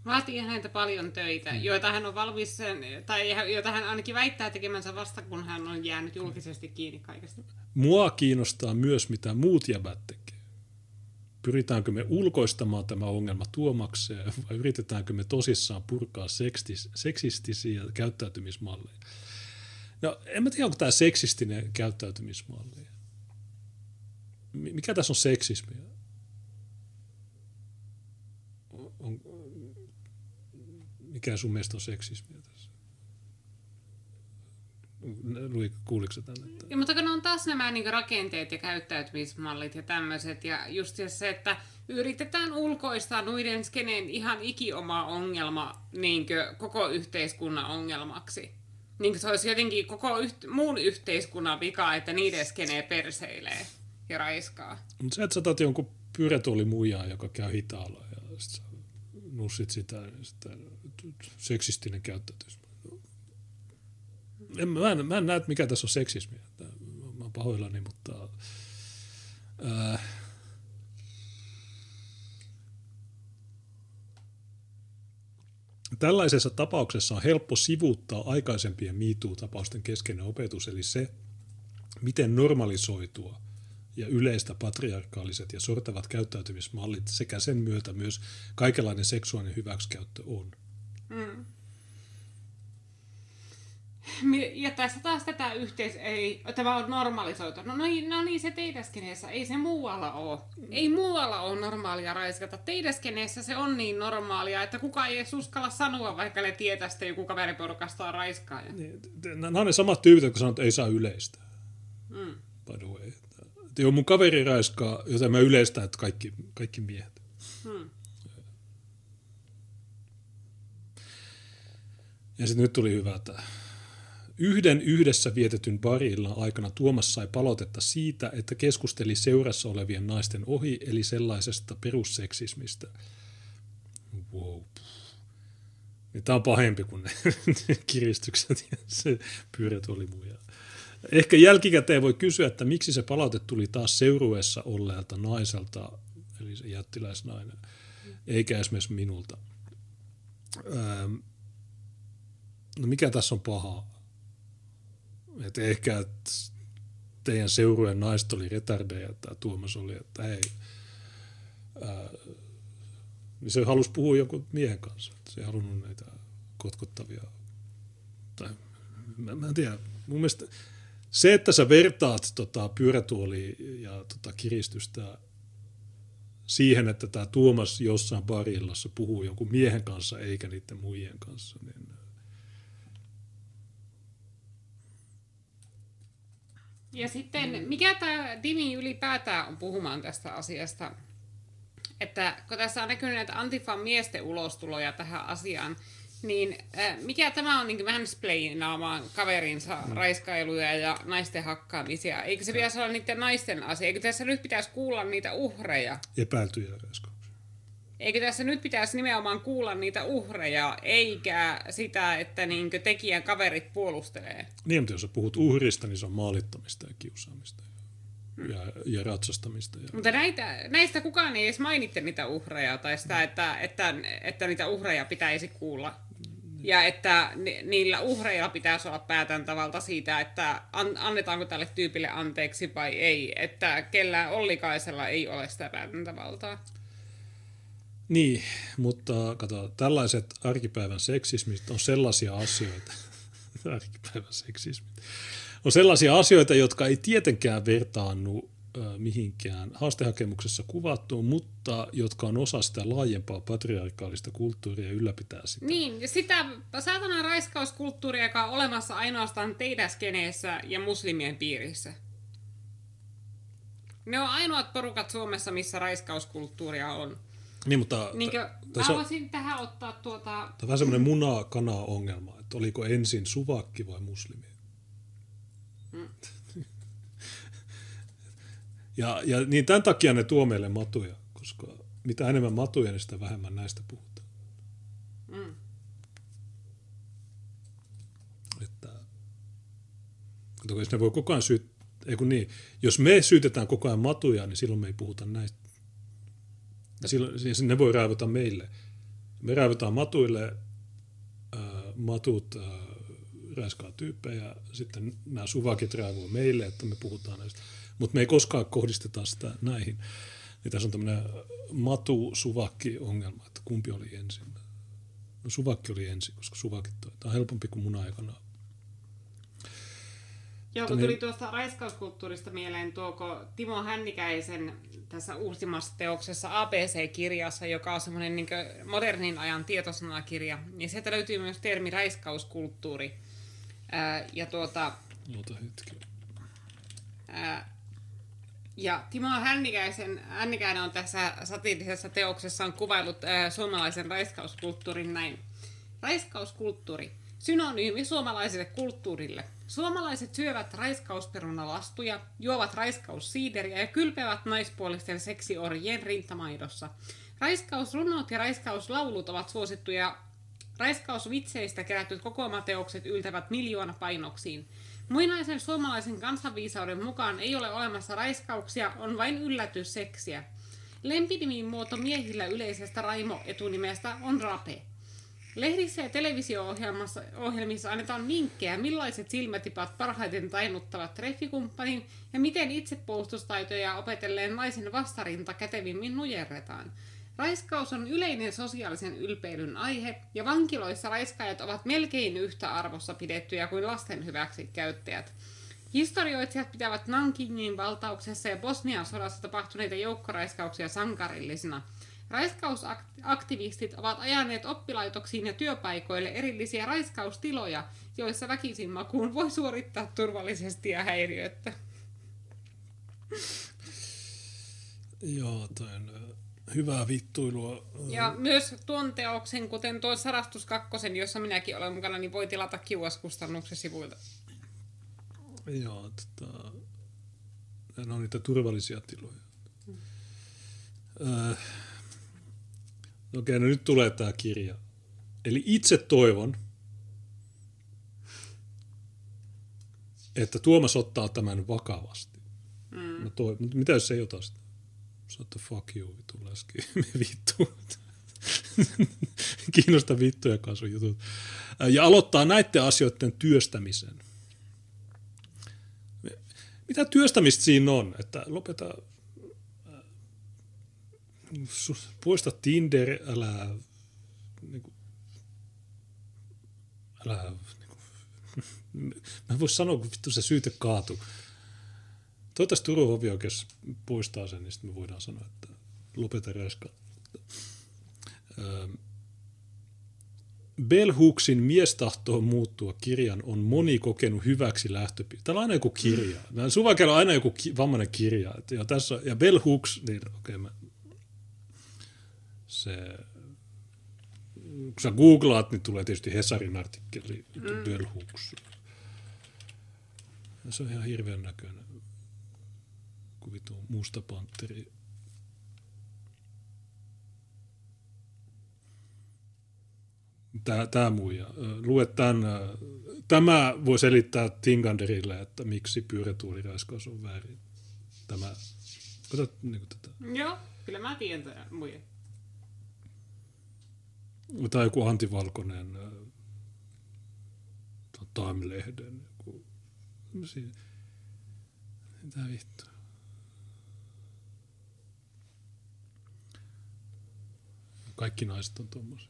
Vaatii häneltä paljon töitä, joita hän on valmis, tai joita hän ainakin väittää tekemänsä vasta, kun hän on jäänyt julkisesti kiinni kaikesta. Mua kiinnostaa myös, mitä muut jäbät tekee. Pyritäänkö me ulkoistamaan tämä ongelma Tuomakseen, vai yritetäänkö me tosissaan purkaa seksistisiä käyttäytymismalleja? No, en mä tiedä, onko tämä seksistinen käyttäytymismalli. Mikä tässä on seksismiä? Mikä sun mielestä on seksismiä tässä? Kuuliko sä tänne? Ja, mutta kun on taas nämä niin rakenteet ja käyttäytymismallit ja tämmöiset, ja just se, että yritetään ulkoistaa noiden skenen ihan ikioma ongelma niin koko yhteiskunnan ongelmaksi. Niin kuin se olisi jotenkin koko muun yhteiskunnan vika, että niiden skenee perseilee ja raiskaa. Mutta sä et satat jonkun pyörätuolimuijaa, joka käy hitaalla ja sitten nussit sitä seksistinen käyttäytymys. Mä en näe, mikä tässä on seksismiä. Mä oon pahoillani, mutta... Tällaisessa tapauksessa on helppo sivuuttaa aikaisempien MeToo-tapausten keskeinen opetus, eli se, miten normalisoitua ja yleistä patriarkaaliset ja sortavat käyttäytymismallit sekä sen myötä myös kaikenlainen seksuaalinen hyväksikäyttö on. Mm. Ja tässä taas tätä tämä on normalisoitunut. No niin, se teidän skeneessä, ei se muualla ole. Ei muualla ole normaalia raiskata. Teidän skeneessä se on niin normaalia, että kukaan ei edes uskalla sanoa, vaikka ne tietää sitten joku kaveriporukasta on raiskaaja. Nämä on ne samat tyypit, jotka sanoo, että ei saa yleistää. By the way. Joo, mun kaveri raiskaa, joten mä yleistän, että kaikki miehet. Ja sitten nyt tuli hyvä tämä. Yhden yhdessä vietetyn pari-illan aikana Tuomas sai palautetta siitä, että keskusteli seurassa olevien naisten ohi, eli sellaisesta perusseksismistä. Wow. Tämä on pahempi kuin ne kiristykset ja se pyörätuolimuija. Ehkä jälkikäteen voi kysyä, että miksi se palaute tuli taas seurueessa olleelta naiselta, eli se jättiläisnainen, eikä esimerkiksi minulta. No mikä tässä on pahaa? Että ehkä teidän seurueen naiset oli retardeja, tai Tuomas oli, että hei, niin se halusi puhua jonkun miehen kanssa. Se ei halunnut näitä kotkottavia, tai mä en tiedä. Mun mielestä se, että sä vertaat pyörätuolia ja kiristystä siihen, että tämä Tuomas jossain barillassa puhuu jonkun miehen kanssa, eikä niiden muijien kanssa, niin... Ja sitten, mikä tämä Dimi ylipäätään on puhumaan tästä asiasta, että kun tässä on näkynyt näitä Antifan miesten ulostuloja tähän asiaan, niin mikä tämä on niin mansplainaamaan kaverinsa raiskailuja ja naisten hakkaamisia? Eikö se pitäisi olla niiden naisten asia? Eikö tässä nyt pitäisi kuulla niitä uhreja? Epäiltyjä raiskauksia. Eikö tässä nyt pitäisi nimenomaan kuulla niitä uhreja, eikä sitä, että niinkö tekijän kaverit puolustelee? Niin, mutta jos sä puhut uhrista, niin se on maalittamista ja kiusaamista ja ratsastamista. Ja... Mutta näistä kukaan ei edes mainitse niitä uhreja, tai sitä, että niitä uhreja pitäisi kuulla. Niin. Ja että niillä uhreilla pitäisi olla päätäntävalta siitä, että annetaanko tälle tyypille anteeksi vai ei. Että kellään Ollikaisella ei ole sitä päätäntävaltaa. Niin, mutta kato, tällaiset arkipäivän seksismit on sellaisia asioita, jotka ei tietenkään vertaannu mihinkään haastehakemuksessa kuvattuun, mutta jotka on osa sitä laajempaa patriarkaalista kulttuuria ja ylläpitää sitä. Niin, ja sitä saatanan raiskauskulttuuria, joka on olemassa ainoastaan teidän skeneessä ja muslimien piirissä. Ne on ainoat porukat Suomessa, missä raiskauskulttuuria on. Niin, mutta mä haluaisin tähän ottaa Tämä on vähän semmoinen muna-kana-ongelma, että oliko ensin suvakki vai muslimi. Ja niin tämän takia ne tuo meille matuja, koska mitä enemmän matuja, niin sitä vähemmän näistä puhutaan. koska voi koko ajan jos me syytetään koko ajan matuja, niin silloin me ei puhuta näistä. Silloin, siis ne voi raivata meille. Me raivataan matuille, matut räiskaa tyyppejä, sitten nämä suvakit raivoo meille, että me puhutaan näistä. Mutta me ei koskaan kohdisteta sitä näihin. Niin tässä on tämmöinen matu-suvakki-ongelma, että kumpi oli ensin. No suvakki oli ensin, koska suvakit on helpompi kuin mun aikana. Joo, kun tuli tuosta raiskauskulttuurista mieleen, tuoko Timo Hännikäisen tässä uusimmassa teoksessa ABC-kirjassa, joka on semmoinen niin kuin modernin ajan tietosanakirja, niin sieltä löytyy myös termi raiskauskulttuuri. Ja Timo Hännikäinen on tässä satiirisessa teoksessaan kuvaillut suomalaisen raiskauskulttuurin näin. Raiskauskulttuuri. Synonyymi suomalaiselle kulttuurille. Suomalaiset syövät raiskausperunalastuja, juovat raiskaussiideriä ja kylpevät naispuolisten seksiorjien rintamaidossa. Raiskausrunot ja raiskauslaulut ovat suosittuja. Raiskausvitseistä kerätyt kokoelmateokset yltävät miljoonapainoksiin. Muinaisen suomalaisen kansanviisauden mukaan ei ole olemassa raiskauksia, on vain yllätysseksiä. Lempinimin muoto miehillä yleisestä raimo-etunimestä on rape. Lehdissä ja televisio-ohjelmissa annetaan vinkkejä, millaiset silmätipat parhaiten tainnuttavat treffikumppanin ja miten itsepuolustustaitoja opetelleen naisen vastarinta kätevimmin nujerretaan. Raiskaus on yleinen sosiaalisen ylpeilyn aihe, ja vankiloissa raiskaajat ovat melkein yhtä arvossa pidettyjä kuin lasten hyväksikäyttäjät. Historioitsijat pitävät Nankingin valtauksessa ja Bosnian sodassa tapahtuneita joukkoraiskauksia sankarillisina. Raiskausaktivistit ovat ajaneet oppilaitoksiin ja työpaikoille erillisiä raiskaustiloja, joissa väkisin makuun voi suorittaa turvallisesti ja häiriöttä. Joo, hyvää vittuilua. Ja myös tuon teoksen, kuten tuon Sarastus 2, jossa minäkin olen mukana, niin voi tilata Kiuas-kustannuksen sivuilta. Joo, ne on niitä turvallisia tiloja. Okei, no nyt tulee tää kirja. Eli itse toivon, että Tuomas ottaa tämän vakavasti. Mutta mitä jos ei ota sitä? What the fuck you, vittu läski. Vittu. Kiinnostaa vittuja kanssa jutut. Ja aloittaa näiden asioiden työstämisen. Mitä työstämistä siinä on? Että lopeta... Poista Tinder, älä mä en voi sanoa, kun vittu se syyte kaatui. Toivottavasti Turun hovioikeus poistaa sen, niin sitten me voidaan sanoa, että lopeta räiskaa. Bell Hooksin Mies tahtoo muuttua -kirjan on moni kokenut hyväksi lähtöpiirteeksi. Täällä on aina joku kirja. Suvakeella on aina joku vammainen kirja. Ja, tässä, ja Bell Hooks, niin okei, kun sä googlaat, niin tulee tietysti Hesarin artikkeli Bell Hooks. Se on ihan hirveän näköinen. Vitu musta pantteri. Tää muija. Lue tämän. Tämä voi selittää Tinkanderille, että miksi pyörätuoliraiskaus on väärin. Tämä. Katsot niinku tätä. Joo, kyllä mä tiedän tämän muija. Tää on joku Antti Valkonen Time-lehden. Joku. Mitä vittua? Kaikki naiset on tommosia.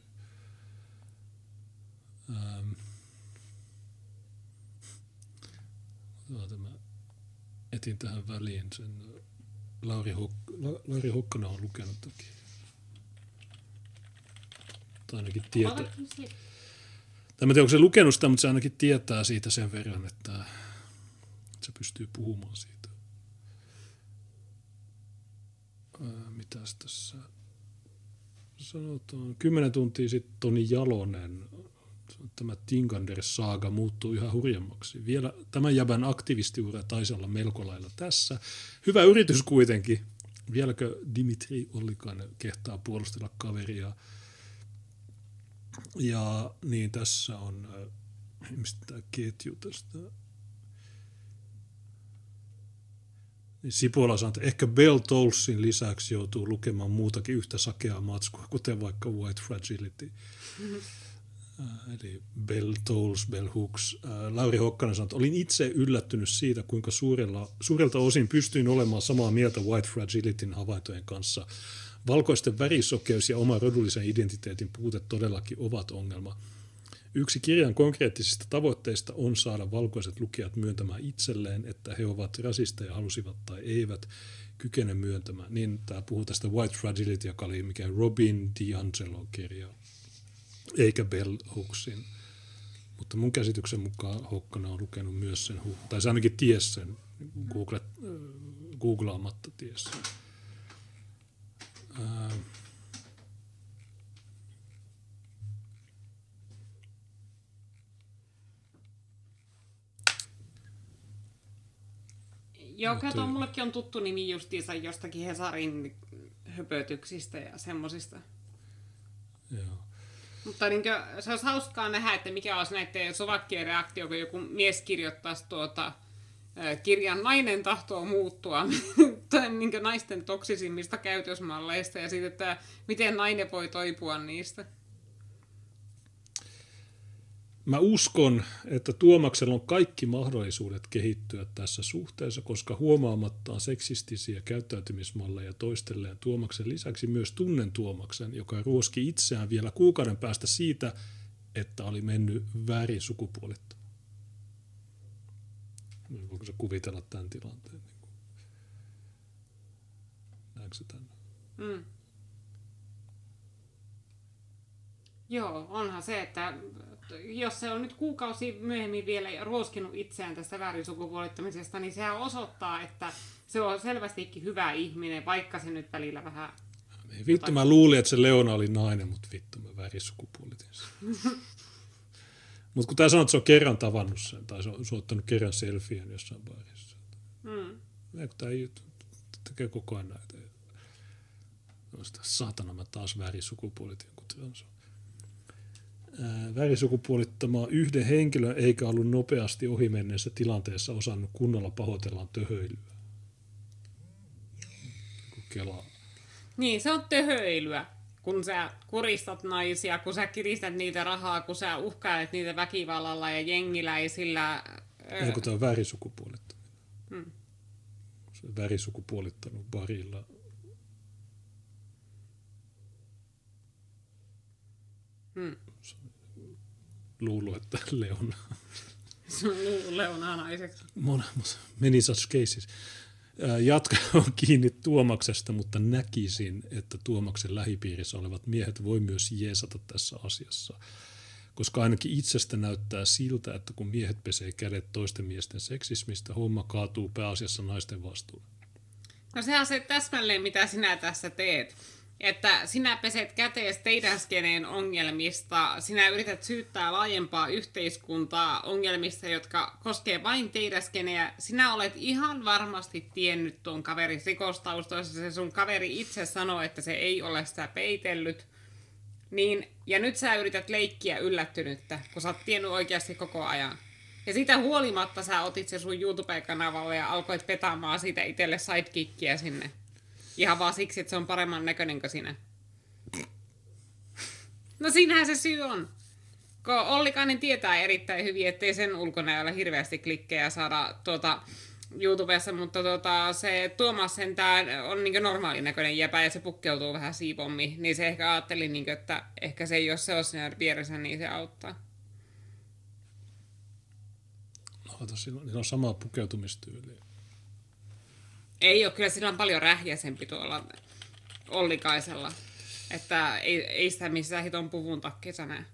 Mä etin tähän väliin sen. Lauri Hokkanen on lukenut toki. Tai ainakin tietää. Tai mä tiedän, onko se lukenut sitä, mutta se ainakin tietää siitä sen verran, että se pystyy puhumaan siitä. Mitäs tässä... Sanotaan, 10 tuntia sitten Toni Jalonen, tämä Tinkander-saaga muuttuu yhä hurjemmaksi. Vielä tämän jäbän aktivistiura taisi olla melko lailla tässä. Hyvä yritys kuitenkin. Vieläkö Dimitri Ollikainen kehtaa puolustella kaveria? Ja niin tässä on, mistä tämä ketju tästä? Sipola sanoi, että ehkä Bell Tolsin lisäksi joutuu lukemaan muutakin yhtä sakeaa matskua, kuten vaikka White Fragility. Mm-hmm. Eli Bell Tolls, Bell Hooks. Lauri Hokkanen sanoi, että olin itse yllättynyt siitä, kuinka suurelta osin pystyin olemaan samaa mieltä White Fragilityn havaintojen kanssa. Valkoisten värisokeus ja oma rodullisen identiteetin puute todellakin ovat ongelma. Yksi kirjan konkreettisista tavoitteista on saada valkoiset lukijat myöntämään itselleen, että he ovat rasisteja, halusivat tai eivät kykene myöntämään. Niin tämä puhuu tästä White Fragility, joka oli mikään Robin DiAngelo-kirja, eikä Bell Hooksin. Mutta mun käsityksen mukaan Hokkana on lukenut myös sen, tai se ainakin ties sen, googlaamatta ties sen. Joo, kato, mullekin on tuttu nimi justiinsa jostakin Hesarin höpötyksistä ja semmosista. Joo. Mutta niin kuin, se olisi hauskaa nähdä, että mikä olisi näiden sovakkien reaktio, kun joku mies kirjoittaisi kirjan Nainen tahtoo muuttua niin kuin naisten toksisimmista käytösmalleista ja siitä, että miten nainen voi toipua niistä. Mä uskon, että Tuomaksella on kaikki mahdollisuudet kehittyä tässä suhteessa, koska huomaamattaan seksistisiä käyttäytymismalleja toistelleen Tuomaksen lisäksi myös tunnen Tuomaksen, joka ruoski itseään vielä kuukauden päästä siitä, että oli mennyt väärin sukupuolittain. Voiko se kuvitella tämän tilanteen? Näetkö tämän? Mm. Joo, onhan se, että jos se on nyt kuukausi myöhemmin vielä ruoskinut itseään tästä väärisukupuolittamisesta, niin sehän osoittaa, että se on selvästikin hyvä ihminen, vaikka se nyt välillä vähän... Vittu, mä luulin, että se Leona oli nainen, mutta vittu, mä väärisukupuolitin sen. Mutta kun tää sanoo, että se on kerran tavannut sen, tai se on ottanut kerran selfien jossain baarissa. Kun tää ei tekee koko ajan näitä. Saatana, mä taas väärisukupuolitin, kun transoon. Värisukupuolittamaan yhden henkilön eikä ollut nopeasti ohimenneessä tilanteessa osannut kunnolla pahoitellaan töhöilyä. Kelaa. Niin, se on töhöilyä, kun sä kuristat naisia, kun sä kiristät niitä rahaa, kun sä uhkailet niitä väkivallalla ja jengiläisillä. Ei, kun tää on värisukupuolittaminen. Se on värisukupuolittanut barilla. Luulu, että Leona. Leona naiseksi. Many such cases. Jatka on kiinni Tuomaksesta, mutta näkisin, että Tuomaksen lähipiirissä olevat miehet voi myös jeesata tässä asiassa. Koska ainakin itsestä näyttää siltä, että kun miehet pesee kädet toisten miesten seksismistä, homma kaatuu pääasiassa naisten vastuulle. No sehän se täsmälleen, mitä sinä tässä teet. Että sinä peset kätees teidän skeneen ongelmista, sinä yrität syyttää laajempaa yhteiskuntaa ongelmista, jotka koskee vain teidän skeneä. Sinä olet ihan varmasti tiennyt tuon kaverin rikostaustoissa, se sun kaveri itse sanoo, että se ei ole sitä peitellyt. Niin, ja nyt sä yrität leikkiä yllättynyttä, kun sä oot tiennyt oikeasti koko ajan. Ja siitä huolimatta sä otit se sun YouTube-kanavalle ja alkoit petaamaan siitä itselle sidekickia sinne. Ihan vaan siksi, että se on paremman näköinen kuin sinä. No siinähän se syy on. Kun Ollikainen tietää erittäin hyvin, ettei sen ulkonäöllä hirveästi klikkejä saada YouTubessa, mutta se Tuomas sentään on niin normaalin näköinen jäpä ja se pukkeutuu vähän siipommin, niin se ehkä ajatteli, niin kuin, että ehkä se, jos se on siinä vieressä, niin se auttaa. No, niillä on samaa pukeutumistyyliä. Ei ole, kyllä sillä on paljon rähjäsempi tuolla Ollikaisella, että ei sitä missään hiton puvun takkissa näe.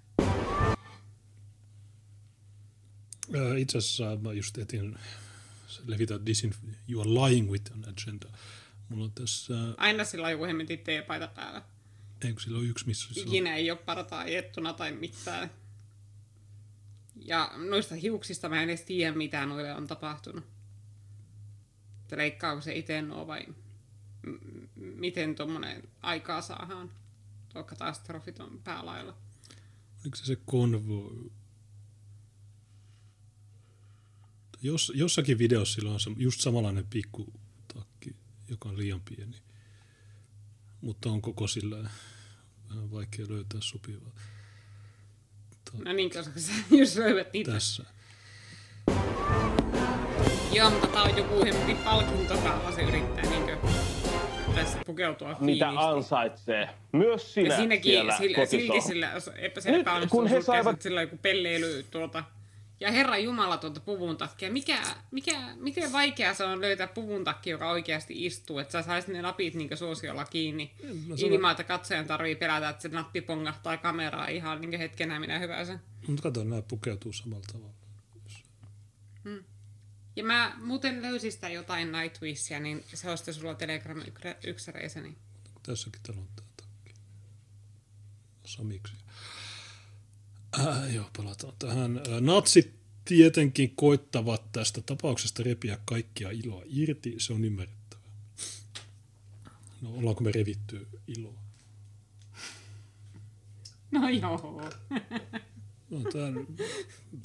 Itse asiassa mä just etin levitä you are lying with an agenda. Mulla on tässä... Aina sillä on joku hemmetin teepaita päällä. Eikö sillä ole yksi missä? Ikinä ei ole partaa jettuna tai mitään. Ja noista hiuksista mä en edes tiedä mitä noille on tapahtunut. Leikkaako se itse nuo vai miten tuommoinen aikaa saadaan? Tuo katastrofit on päälailla. Oliko se konvo? Jossakin videossa sillä on just samanlainen pikku joka on liian pieni. Mutta on koko sillä vähän vaikea löytää sopivaa. No niin, koska sä just löydät niitä. Tässä. Joo, mutta tää on joku hempi palkinto, täällä se yrittää niinkö tässä pukeutua fiilistä. Mitä ansaitsee. Myös sinä siellä kotisohvalla. Eipä se epäonnistunut saivat sillä joku pelleily tuota. Ja herra jumala tuota puvuntakkia. Miten vaikeaa se on löytää puvuntakki, joka oikeasti istuu, että sä saisit ne napit niinkö suosiolla kiinni. Ilman, että katsojan tarvii pelätä, että se nappi pongahtaa kameraa ihan niinkö hetkenä minä hyvänsä. Mutta kato, nämä pukeutuu samalla tavalla. Ja mä muuten löysin sitä jotain Nightwishia, niin se on sitten sulla Telegram-yksäreissä. Niin. Tässäkin täällä on tää takki. Samiksi. Joo, palataan tähän. Natsit tietenkin koittavat tästä tapauksesta repiä kaikkia iloa irti. Se on ymmärrettävää. No, ollaanko me revitty iloa? No joo.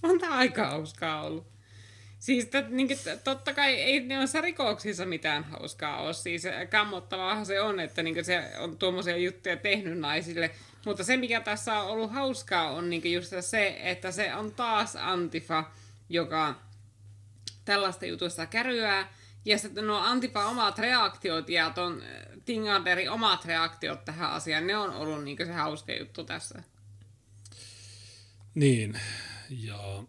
On tää aika hauskaa ollut. Siis totta kai ei noissa rikoksissa mitään hauskaa ole. Siis kammottavaahan se on, että se on tuommoisia juttuja tehnyt naisille. Mutta se, mikä tässä on ollut hauskaa, on just se, että se on taas Antifa, joka tällaista jutusta käryää. Ja sitten nuo Antifa omat reaktiot ja ton Tinkanderin omat reaktiot tähän asiaan, ne on ollut se hauska juttu tässä. Niin, ja...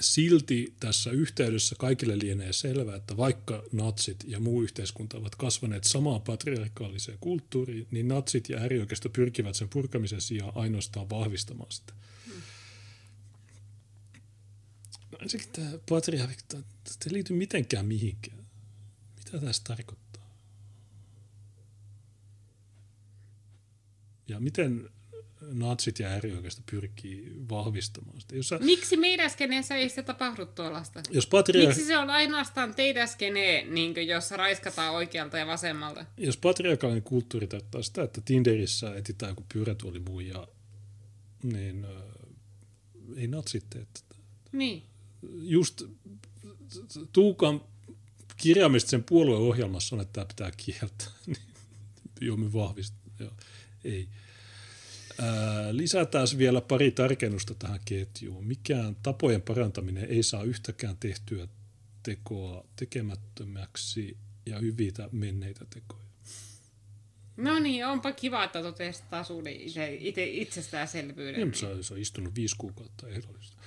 Silti tässä yhteydessä kaikille lienee selvää, että vaikka natsit ja muu yhteiskunta ovat kasvaneet samaan patriarkaaliseen kulttuuriin, niin natsit ja äärioikeisto pyrkivät sen purkamisen sijaan ainoastaan vahvistamaan sitä. No ensinnäkin tämä patriarkka ei liity mitenkään mihinkään. Mitä tässä tarkoittaa? Ja miten... natsit ja äärioikeisto pyrkii vahvistamaan sitä. Miksi meidän skeneessä ei sitä tapahdu tuollaista? Miksi se on ainoastaan teidän skene, niin jossa raiskataan oikealta ja vasemmalta? Jos patriarkaalinen kulttuuri tarkoittaa sitä, että Tinderissä etsitään joku pyörätuolimuija, niin ei natsit tee tätä. Niin. Just Tuukan kirjaamista sen puolueohjelmassa on, että tämä pitää kieltää. Joo, me vahvistamme. Ei. Lisätään vielä pari tarkennusta tähän ketjuun. Mikään tapojen parantaminen ei saa yhtäkään tehtyä tekoa tekemättömäksi ja hyvitä menneitä tekoja. No niin, onpa kiva, että totesi tasuuden itsestäänselvyyden. Se on istunut 5 kuukautta ehdollista.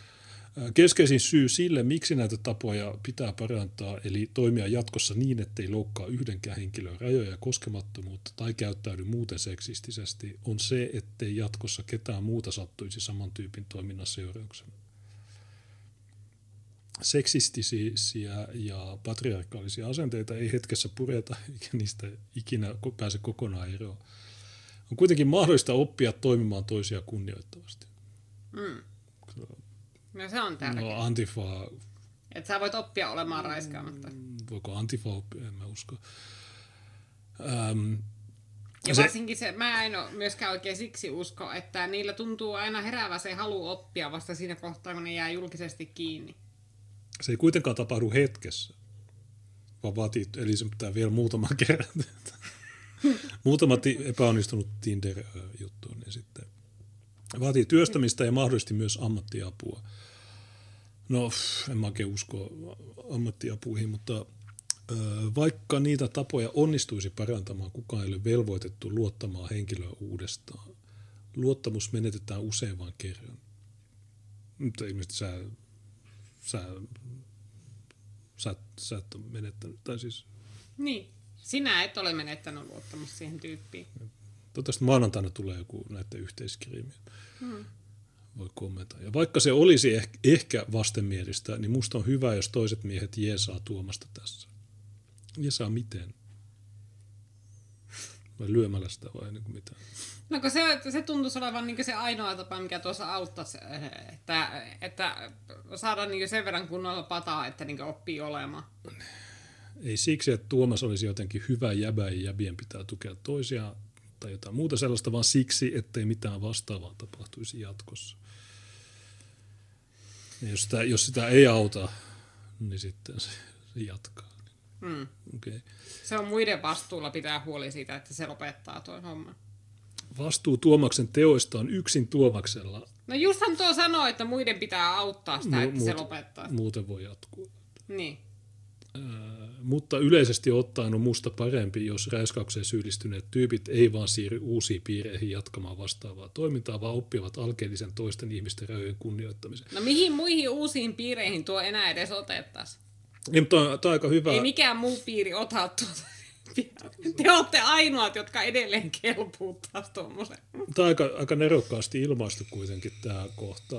Keskeisin syy sille, miksi näitä tapoja pitää parantaa, eli toimia jatkossa niin, ettei loukkaa yhdenkään henkilön rajoja ja koskemattomuutta tai käyttäydy muuten seksistisesti, on se, ettei jatkossa ketään muuta sattuisi saman tyypin toiminnan seurauksena. Seksistisiä ja patriarkaalisia asenteita ei hetkessä pureta, eikä niistä ikinä pääse kokonaan eroon. On kuitenkin mahdollista oppia toimimaan toisia kunnioittavasti. No se on tärkeää. No Antifa... Että sä voit oppia olemaan raiskaamatta. Voiko Antifa oppia? En mä usko. Ja varsinkin se, mä en ole myöskään oikein siksi usko, että niillä tuntuu aina heräävä se halu oppia vasta siinä kohtaa, kun ne jää julkisesti kiinni. Se ei kuitenkaan tapahdu hetkessä. Vaan vaatii, eli se pitää vielä muutaman kerran. Muutama epäonnistunut Tinder-juttu, niin sitten... Vaatii työstämistä ja mahdollisesti myös ammattiapua. No, en mä oikein usko ammattiapuihin, mutta vaikka niitä tapoja onnistuisi parantamaan, kukaan ei ole velvoitettu luottamaan henkilöä uudestaan. Luottamus menetetään usein vain kerran. Mutta ilmeisesti sä et ole menettänyt, tai siis... Niin, sinä et ole menettänyt luottamus siihen tyyppiin. Toivottavasti maanantaina tulee joku näiden yhteiskirjelmiä. Voi kommentoida. Ja vaikka se olisi ehkä vastenmielistä, niin musta on hyvä, jos toiset miehet jeesaa Tuomasta tässä. Jeesaa miten? Vai lyömällä sitä vai niin kuin mitään? No kun se tuntuisi olevan niin kuin se ainoa tapa, mikä tuossa auttaisi, että saadaan niin kuin sen verran kunnolla pataa, että niin kuin oppii olemaan. Ei siksi, että Tuomas olisi jotenkin hyvä jäbä ja jäbien pitää tukea toisiaan. Tai jotain muuta sellaista, vaan siksi, ettei mitään vastaavaa tapahtuisi jatkossa. Ja jos sitä ei auta, niin sitten se jatkaa. Mm. Okay. Se on muiden vastuulla pitää huoli siitä, että se lopettaa tuon homman. Vastuu Tuomaksen teoista on yksin Tuomaksella. No justhan tuo sanoo, että muiden pitää auttaa sitä, että se lopettaa. Muuten voi jatkua. Niin. Mutta yleisesti ottaen on musta parempi, jos räyskaukseen syyllistyneet tyypit ei vaan siirry uusiin piireihin jatkamaan vastaavaa toimintaa, vaan oppivat alkeellisen toisten ihmisten rajojen kunnioittamisen. No mihin muihin uusiin piireihin tuo enää edes otettaisiin? Tämä on aika hyvä. Ei mikään muu piiri ota tuota. Te olette ainoat, jotka edelleen kelpuuttaa tuommoisen. Tämä on aika nerokkaasti ilmaistu kuitenkin tämä kohta.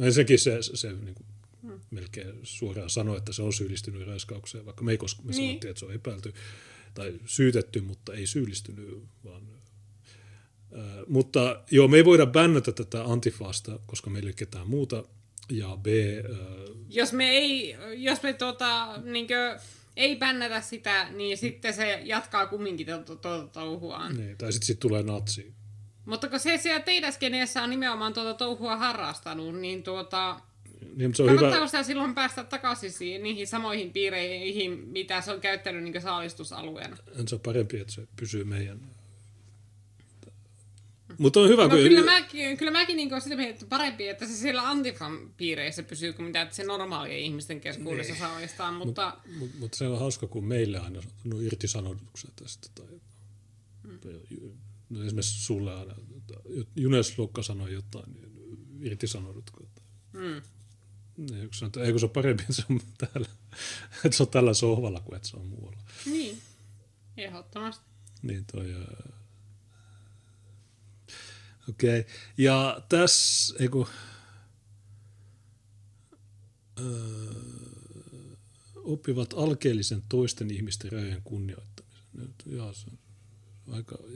Ensinnäkin se niin kuin melkein suoraan sanoi, että se on syyllistynyt raiskaukseen, vaikka me sanottiin, että se on epäilty tai syytetty, mutta ei syyllistynyt. Mutta joo, me ei voida bännätä tätä antifasta, koska meillä ei ole ketään muuta. Ja B... Jos me ei bännätä sitä, niin sitten se jatkaa kumminkin tuota touhuaan. Niin, tai sitten tulee natsi. Mutta kun se siellä teidän skeneessä on nimenomaan tuota touhua harrastanut, niin kannattaako sitä silloin päästä takaisin niihin samoihin piireihin, mitä se on käyttänyt niin saalistusalueena? Se on parempi, että se pysyy meidän... Mutta on hyvä, no, kyllä mäkin niin sitä mieltä, että parempi, että se siellä antifan piireissä pysyy kuin mitä se normaalien ihmisten keskuudessa saalistaa, mutta... Mutta se on hauska, kun meillä aina on irtisanotuksia tästä. No esimerkiksi sulle aina, Junes Lukka sanoi jotain, niin irtisanodutko? Yksi sanoi, että ei kun se on parempi, että se on tällä sohvalla kuin että se on muualla. Niin, ehdottomasti. Niin toi... Okei, okay. Ja tässä, oppivat alkeellisen toisten ihmisten rajojen kunnioittamisen. Ja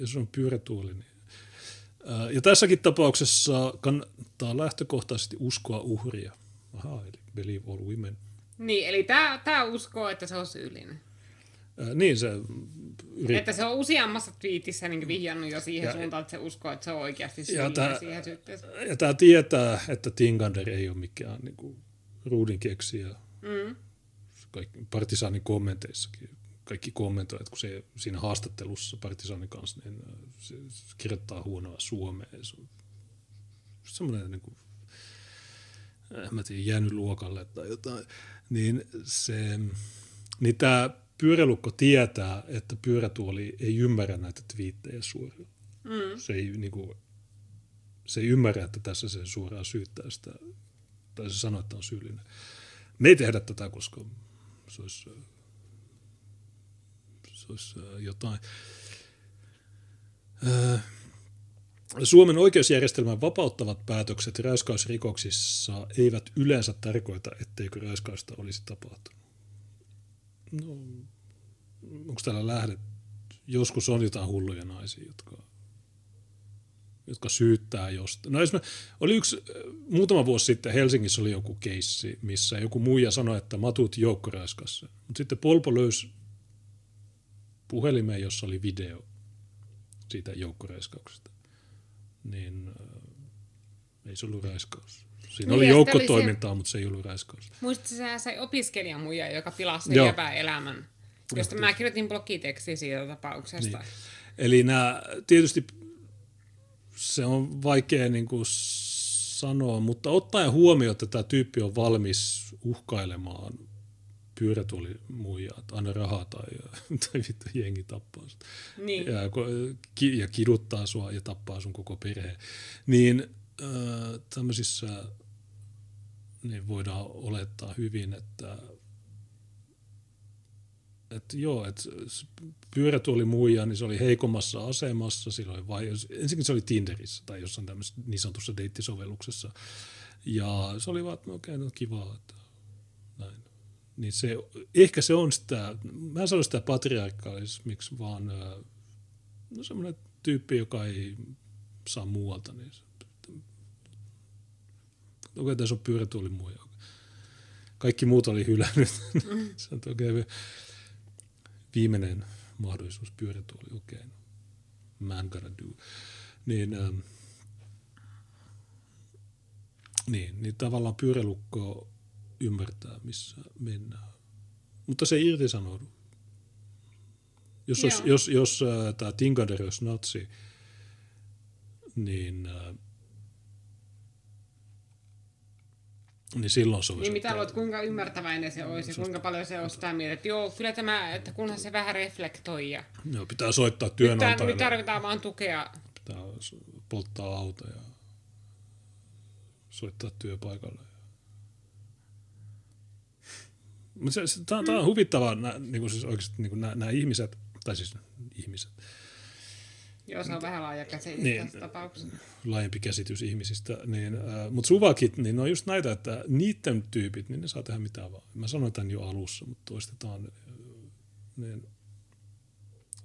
se on pyörätuoli. Niin. Ja tässäkin tapauksessa kannattaa lähtökohtaisesti uskoa uhria. Aha, eli believe all women. Niin, eli tämä uskoo, että se on syyllinen. Niin se... Että se on useammassa twiitissä niin vihjannut jo siihen suuntaan, että se uskoo, että se on oikeasti siihen syytteeseen. Ja tämä tietää, että Tinkander ei ole mikään niin ruudinkeksijä. Mm. Partisaanin kommenteissakin. Kaikki kommentoivat, kun se siinä haastattelussa Partisaanin kanssa niin se kirjoittaa huonoa suomea. Se on semmoinen, niin kuin, mä tiedän, jäänyt luokalle tai jotain. Niin tämä... Pyörälukko tietää, että pyörätuoli ei ymmärrä näitä twiittejä suoraan. Mm. Se ei ymmärrä, että tässä se suoraan syyttää sitä, tai se sanoo, että on syyllinen. Me ei tehdä tätä, koska se olisi jotain. Suomen oikeusjärjestelmän vapauttavat päätökset räyskausrikoksissa eivät yleensä tarkoita, etteikö räyskausta olisi tapahtunut. No, onko täällä lähdet? Joskus on jotain hulluja naisia, jotka syyttää jostain. No oli yksi, muutama vuosi sitten Helsingissä oli joku keissi, missä joku muija sanoi, että matut joukkoraiskassa. Mutta sitten Polpo löysi puhelimeen, jossa oli video siitä joukkoraiskauksesta. Ei se ollut raiskaus. Siinä oli joukkotoimintaa, mutta se ei ollut raiskaus. Muistatko, sä sai opiskelijamuja, joka pilasi jävää elämän, josta mä kirjoitin blogitekstiä siitä tapauksesta. Niin. Eli tietysti se on vaikea niin kuin sanoa, mutta ottaen huomioon, että tämä tyyppi on valmis uhkailemaan pyörätuolimuijaa, että anna rahaa tai vittu jengi tappaa sut. Niin. Ja kiduttaa sua ja tappaa sun koko perheen. Niin... tämmöisissä niin voidaan olettaa hyvin, että pyörätuolimuija, niin se oli heikommassa asemassa, ensinnäkin se oli Tinderissä tai jossain tämmöisessä niin sanotussa deittisovelluksessa, ja se oli vaan, että okei, no kivaa, että näin. Niin se, ehkä se on sitä, mä en sano sitä patriarkaalismiksi, vaan no semmoinen tyyppi, joka ei saa muualta, niin se okei, tässä on pyörätuolimuja. Kaikki muut oli hylännyt. Se on oikein viimeinen mahdollisuus pyörätuoli. Okei, man gotta do. Niin tavallaan pyörälukko ymmärtää, missä mennään. Mutta se ei irtisanoudu. Jos tämä Tinkander olisi natsi, niin silloin se olisi. Niin mitä luot, kuinka ymmärtäväinen se olisi, kuinka paljon se on sitä mieltä, että joo, kyllä tämä, että kunhan se vähän reflektoi. Ja... Joo, pitää soittaa työnantajalle. Nyt tarvitaan vaan tukea. Pitää polttaa auto ja soittaa työpaikalle. Tämä on huvittavaa, nämä ihmiset, tai siis ihmiset. Joo, se on vähän laaja käsitys tässä tapauksessa. Laajempi käsitys ihmisistä. Mutta suvakit, niin ne on just näitä, että niiden tyypit, niin ne saa tehdä mitään vaan. Mä sanoin tämän jo alussa, mutta toistetaan. Niin,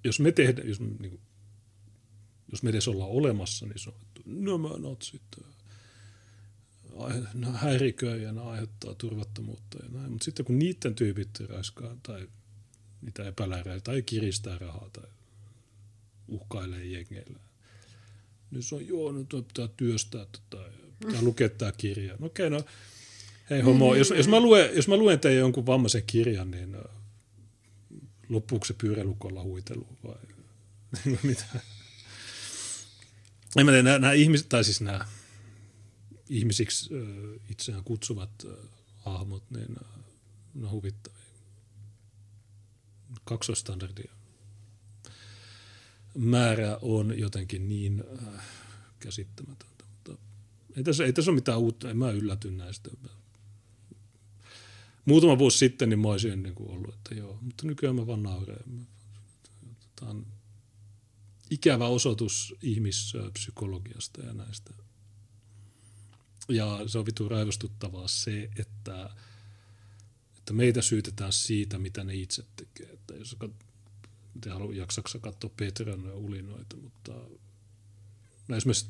jos me edes ollaan olemassa, niin se on, että nämä natsit häiriköi ja ne aiheuttaa turvattomuutta ja näin. Mutta sitten kun niiden tyypit raiskaa tai niitä epäilee tai kiristää rahaa tai uhkailee jengeillä, niin se on joo, no pitää työstää tota, pitää lukea tämä kirja. No okei, no hei homo, jos mä luen teidän jonkun vammaisen kirjan, niin loppuuko se Pyörälukolla huitelu vai mitä? En mä tiedä, nämä ihmiset, tai siis nämä ihmisiksi itseään kutsuvat hahmot, niin ne on huvittavia. Kaksoistandardia määrä on jotenkin niin käsittämätöntä. Mutta ei tässä ole mitään uutta, en mä ylläty näistä. Muutama vuosi sitten niin mä olisin ennen kuin ollut, että joo, mutta nykyään mä vaan naureen. Tämä on ikävä osoitus ihmispsykologiasta ja näistä. Ja se on vitun raivostuttavaa se, että meitä syytetään siitä, mitä ne itse tekee. Että jos jaksaksä katsoa Petran ja Ulinoita, mutta esimerkiksi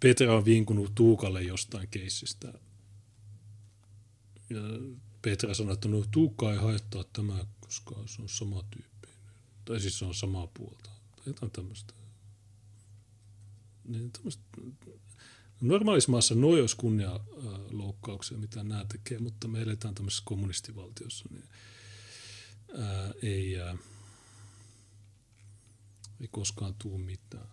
Petra on vinkunut Tuukalle jostain keissistä. Ja Petra sanoi, että no Tuukka ei haittaa tämä, koska se on sama tyyppi. Tai siis se on samaa puolta. Tai jotain tämmöistä. Niin normaalissa maassa noi olisi kunnianloukkauksia, mitä nämä tekee, mutta me eletään tämmöisessä kommunistivaltiossa, niin ei koskaan tule mitään.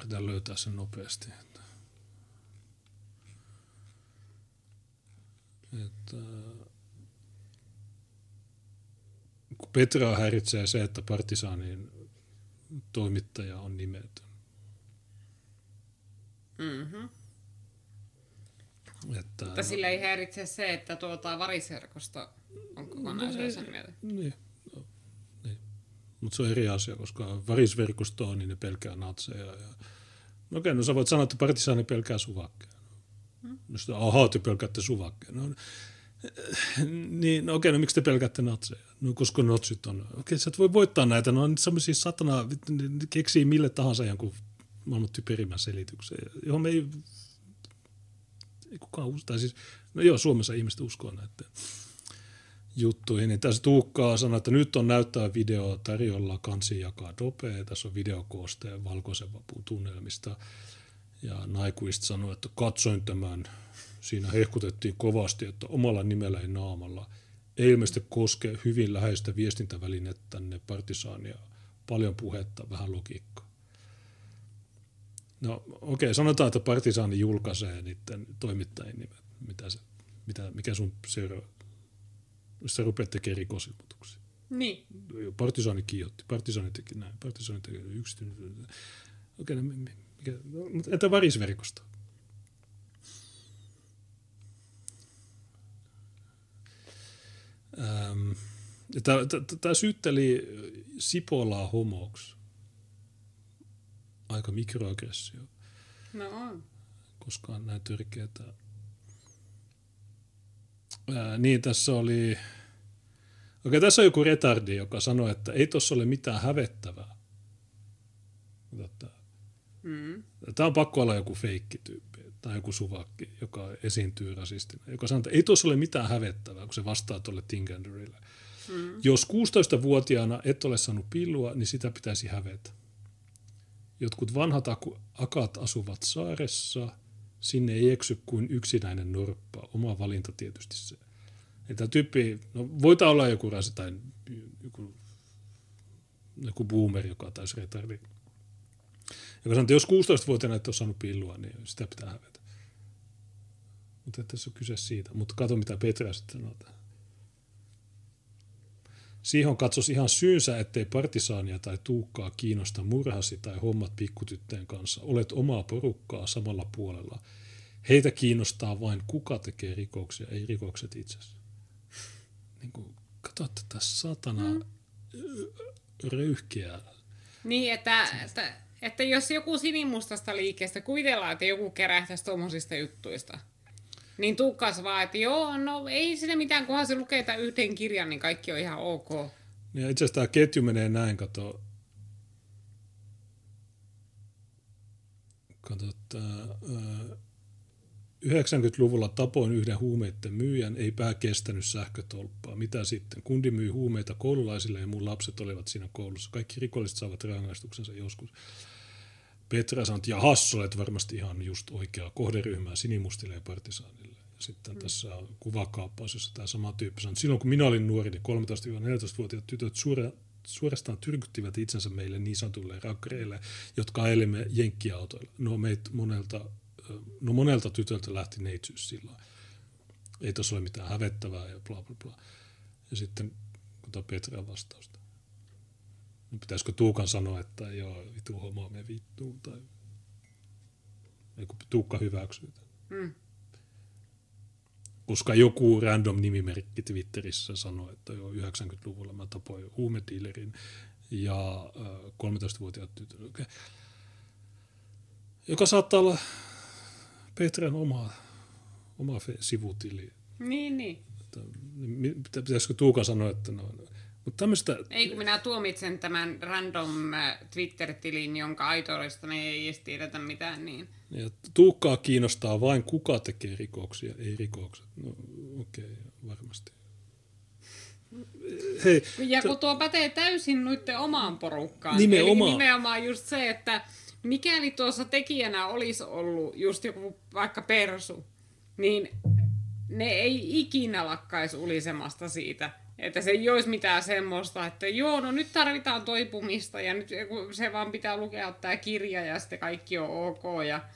Yritän löytää sen nopeasti. Kun Petraa häiritsee se, että Partisaanin toimittaja on nimetön. Mm-hmm. Mutta sillä ei häiritse se, että variserkosta on kokonaisuudessaan mieltä. Niin. Mutta se on eri asia, koska varisverkosto on, niin ne pelkää natseja. Okei, no sä voit sanoa, että Partisaani pelkää suvakkeja. No sitä, ahaa, te pelkäätte suvakkeja. Niin, okei, no miksi te pelkäätte natseja? No koska natsit on. Okei, sä et voi voittaa näitä, no on sellaisia satanaa, keksii mille tahansa jonkun maailman typerimän selityksen, johon me ei kukaan usko. Siis, no joo, Suomessa ihmiset uskoo näitä juttuihin. Niin tässä Tuukkaa sanoo, että nyt on näyttää video tarjolla, kansi jakaa dopea, tässä on videokooste valkoisen vapun tunnelmista. Ja Naikuista sanoi, että katsoin tämän. Siinä hehkutettiin kovasti, että omalla nimellä ei naamalla. Ei ilmeisesti koske hyvin läheistä viestintävälinettänne Partisaania. Paljon puhetta, vähän logiikkaa. No okei, sanotaan, että Partisaani julkaisee niiden toimittajien nimet. Mikä sun seuraa? Sä rupeat tekemään rikosilmoituksia. Niin. Partisaani kiihotti, Partisaani teki näin, Partisaani teki yksityinen. Okei, mutta entä varisverkosto? Tämä syytteli Sipolaa homoksi. Aika mikroaggressio. No on. Koskaan näin törkeätä. Niin, tässä oli... Okei, tässä on joku retardi, joka sanoi, että ei tuossa ole mitään hävettävää. Tämä on pakko olla joku feikkityyppi tai joku suvakki, joka esiintyy rasistina, joka sanoo, että ei tuossa ole mitään hävettävää, kun se vastaa tuolle Tinkanderille. Jos 16-vuotiaana et ole saanut pillua, niin sitä pitäisi hävetä. Jotkut vanhat akat asuvat saaressa. Sinne ei eksy kuin yksinäinen norppa. Oma valinta tietysti se. Tämä tyyppi, no voitaa olla joku rasi tai joku boomer, joka on täysin retardi. Joka sanoo, että jos 16-vuotiaana et ole saanut pillua, niin sitä pitää hävetä. Mutta tässä on kyse siitä. Mutta kato mitä Petra sitten sanoo. Siihen katsos ihan syynsä, ettei Partisaania tai Tuukkaa kiinnosta murhasi tai hommat pikkutyttöjen kanssa. Olet omaa porukkaa samalla puolella. Heitä kiinnostaa vain kuka tekee rikoksia, ei rikokset itsessä. Niin kuin, kato tätä satanaa röyhkeää. Niin, että jos joku sinimustasta liikkeestä kuvitellaan, että joku kerähtäisi tuommoisista juttuista, niin Tuukkaas vaan, että joo, no ei siinä mitään, kunhan se lukee tämän yhden kirjan, niin kaikki on ihan ok. Ja itse asiassa tämä ketju menee näin, kato. Kato, että 90-luvulla tapoin yhden huumeiden myyjän, ei pää kestänyt sähkötolppaa. Mitä sitten? Kundi myy huumeita koululaisille ja mun lapset olivat siinä koulussa. Kaikki rikolliset saavat rangaistuksensa joskus. Petra sanoi, että jahas, olet varmasti ihan just oikeaa kohderyhmää sinimustille ja partisaanille. Ja sitten tässä kuvakaappaus, jossa tämä sama tyyppi sanoi, silloin kun minä olin nuori, niin 13-14-vuotiaat tytöt suorastaan tyrkyttivät itsensä meille niin sanotuille rakkareille, jotka ajelimme jenkkiautoilla. No monelta tytöltä lähti neitsyys silloin. Ei tässä ole mitään hävettävää ja bla bla bla. Ja sitten otan Petran vastausta. Pitäisikö Tuukan sanoa, että joo, vitu homo, me vittuun, tai Tuukka hyväksyy. Koska joku random nimimerkki Twitterissä sanoi, että joo, 90-luvulla mä tapoin huumediilerin ja 13-vuotiaat tytön. Okay. Joka saattaa olla Petran oma sivutili. Niin. Pitäisikö Tuukan sanoa, että no... Ei, kun minä tuomitsen tämän random Twitter-tilin, jonka aitoista ne ei edes tiedetä mitään. Niin. Ja Tuukkaa kiinnostaa vain kuka tekee rikoksia, ei rikokset. No okei, varmasti. Hei, kun tuo pätee täysin noitten omaan porukkaan. Nimenomaan just se, että mikäli tuossa tekijänä olisi ollut just joku vaikka persu, niin ne ei ikinä lakkaisi ulisemasta siitä. Että se ei olisi mitään semmoista, että joo, no nyt tarvitaan toipumista ja nyt se vaan pitää lukea tämä kirja ja sitten kaikki on ok. Ja,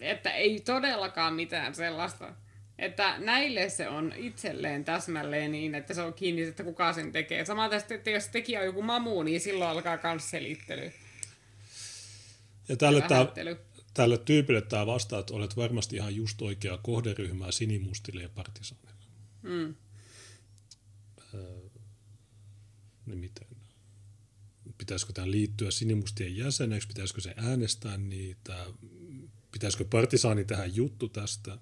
että ei todellakaan mitään sellaista. Että näille se on itselleen täsmälleen niin, että se on kiinni, että kuka sen tekee. Samaa tästä, että jos tekijä on joku mamu, niin silloin alkaa myös selittely. Ja tälle tyypille tämä vastaa, että olet varmasti ihan just oikeaa kohderyhmää sinimustille ja partisaanille. Niin miten? Pitäisikö tämän liittyä sinimustien jäseneksi? Pitäisikö se äänestää niitä? Pitäisikö partisaani tehdä juttu tästä?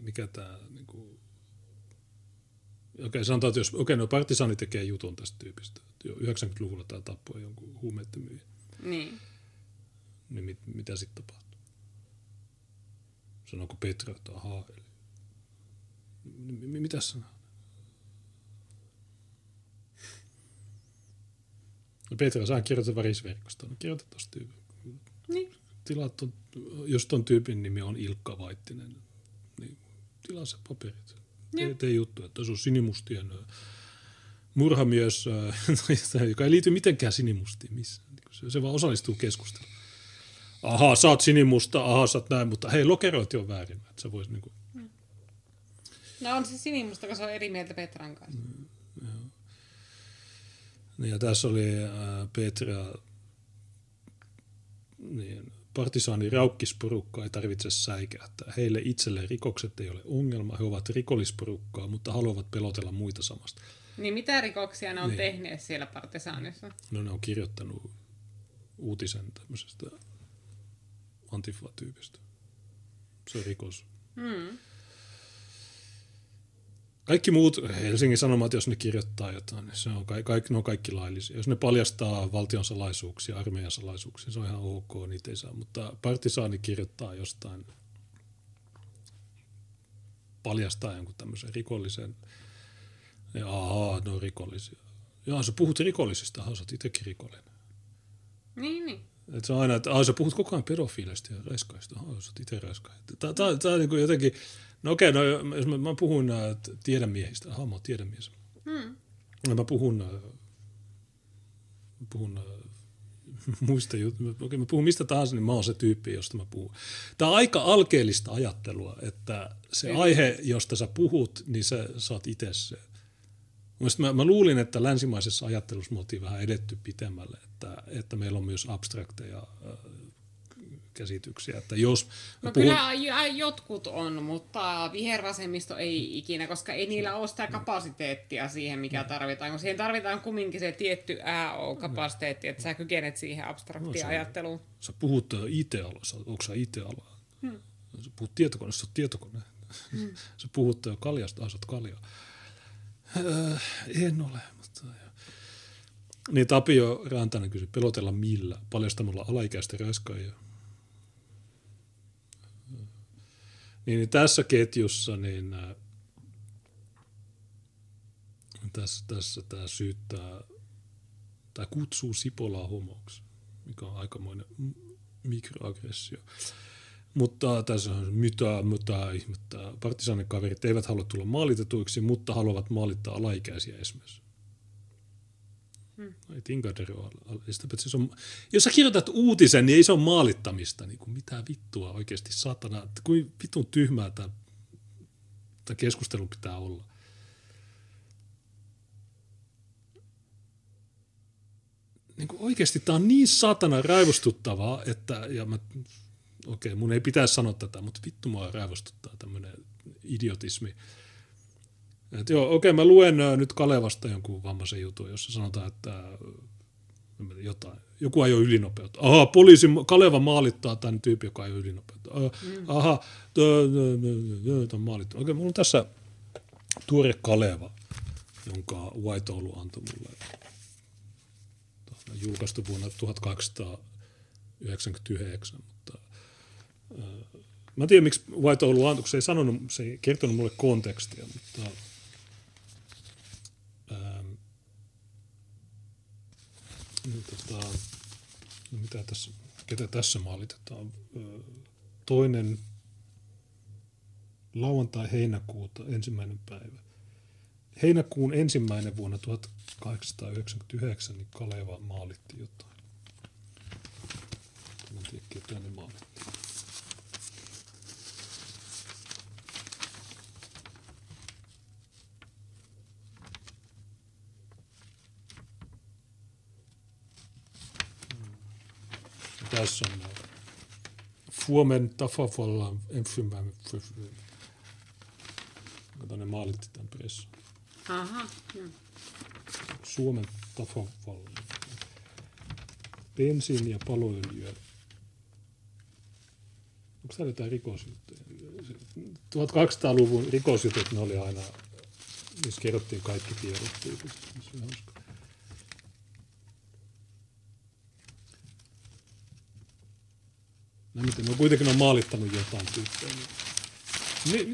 Mikä tämä... Niin kuin... Okei, sanotaan, että jos no partisaani tekee jutun tästä tyypistä. Jo 90-luvulla tämä tappoi jonkun huumeiden myyjä. Niin mitä sitten tapahtuu? Sanoiko Petra, että ahaa, eli... Mitä sanoo? No Petra, sä kirjoitat varisverkosta. No kirjoita tosta tyypin. Niin. Jos ton tyypin nimi on Ilkka Vaittinen, niin tilaa se paperit. Tee juttu, että se on sinimustien murhamies, joka ei liity mitenkään sinimustiin missään. Se vaan osallistuu keskusteluun. Ahaa, sä oot sinimusta, ahaa, sä oot näin, mutta hei, lokeroit jo väärin. Että sä vois niinku... No on se sinimusta, koska se on eri mieltä Petran kanssa. Joo. Ja tässä oli Petra, niin, partisaani raukkisporukka ei tarvitse säikähtää. Heille itselleen rikokset ei ole ongelma, he ovat rikollisporukkaa, mutta haluavat pelotella muita samasta. Niin mitä rikoksia ne on tehneet siellä partisaanissa? No ne on kirjoittanut uutisen tämmöisestä antifa-tyypistä. Se on rikos. Kaikki muut Helsingin Sanomat, jos ne kirjoittaa jotain, niin se on ne on kaikki laillisia. Jos ne paljastaa valtion salaisuuksia, armeijan salaisuuksia, se on ihan ok, niitä ei saa. Mutta partisaani kirjoittaa jostain paljastaa jonkun tämmöisen rikollisen. Ja ahaa, ne on rikollisia. Jaa, sä puhut rikollisista, sä oot itsekin rikollinen. Niin. Et se on aina, että sä puhut koko ajan pedofiilista ja raiskaista, sä oot itse raiskainen. Tää on niinku jotenkin, no okei, no jos mä puhun tiedemiehistä, mä oon tiedemies. Mä puhun muista juttuja. Okei, mä puhun mistä tahansa, niin mä oon se tyyppi, josta mä puhun. Tää on aika alkeellista ajattelua, että se aihe, josta sä puhut, niin sä oot itse se. Mä luulin, että länsimaisessa ajattelussa me oltiin vähän edetty pitemmälle, että meillä on myös abstrakteja käsityksiä. Että jos no puhun... kyllä jotkut on, mutta vihervasemmisto ei ikinä, koska ei niillä ole sitä kapasiteettia siihen, mikä tarvitaan. Kun siihen tarvitaan kumminkin se tietty kapasiteetti, että sä kykenet siihen abstraktiin ajatteluun. Sä puhut IT-alasta, onko sä IT-alaa? Sä puhut tietokoneesta, sä oot tietokone. Sä puhut kaljasta, sä oot kaljaa. En ole, mutta joo. Niin Tapio Rantanen kysyi, pelotella millä? Paljastamalla alaikäistä raiskaajia. Niin tässä ketjussa, niin tässä tämä syyttää, tämä kutsuu Sipolaa homoksi, mikä on aikamoinen mikroaggressio. Mutta tässä on mitä ihmettä. Partisaanin kaverit eivät halua tulla maalitetuiksi, mutta haluavat maalittaa alaikäisiä esimerkiksi. Ei Tinkander ole. Jos sä kirjoitat uutisen, niin ei se ole maalittamista. Niin kuin, mitä vittua oikeasti satana. Kuin vitun tyhmää tämä keskustelu pitää olla. Niin kuin oikeasti tämä on niin satana raivostuttavaa, että... Ja mä, okei, mun ei pitäisi sanoa tätä, mutta vittu mua raivostuttaa tämmöinen idiotismi. Et joo, okei, mä luen nyt Kalevasta jonkun vammaisen jutun, jossa sanotaan, että jotain. Joku ajoi ylinopeutta. Aha, poliisi Kaleva maalittaa tämän tyypin, joka ajoi ylinopeutta. Aha, tämä on maalittu. Okei, mulla on tässä tuore Kaleva, jonka White Oulu antoi mulle. Julkaistu vuonna 1899. Mä en tiedä, miksi White Oulu antoi, se ei kertonut mulle kontekstia, mutta no mitä tässä, ketä tässä maalitetaan? Toinen lauantai-heinäkuuta ensimmäinen päivä. Heinäkuun ensimmäinen vuonna 1899 niin Kaleva maalitti jotain. Mä en tiedä, ketä ne maalittiin. Tässä on Suomen tafavalla ensimmäinen. Kato, ne maalitti tämän pressan. Aha. Suomen tafavalla. Bensiini- ja paloöljyä. Onko täällä jotain rikosjuttuja? 1800-luvun rikosjutut, ne oli aina, niissä kerrottiin kaikki tiedot. Se on hauska. No kuitenkin on maalittanut jotain tyyppejä.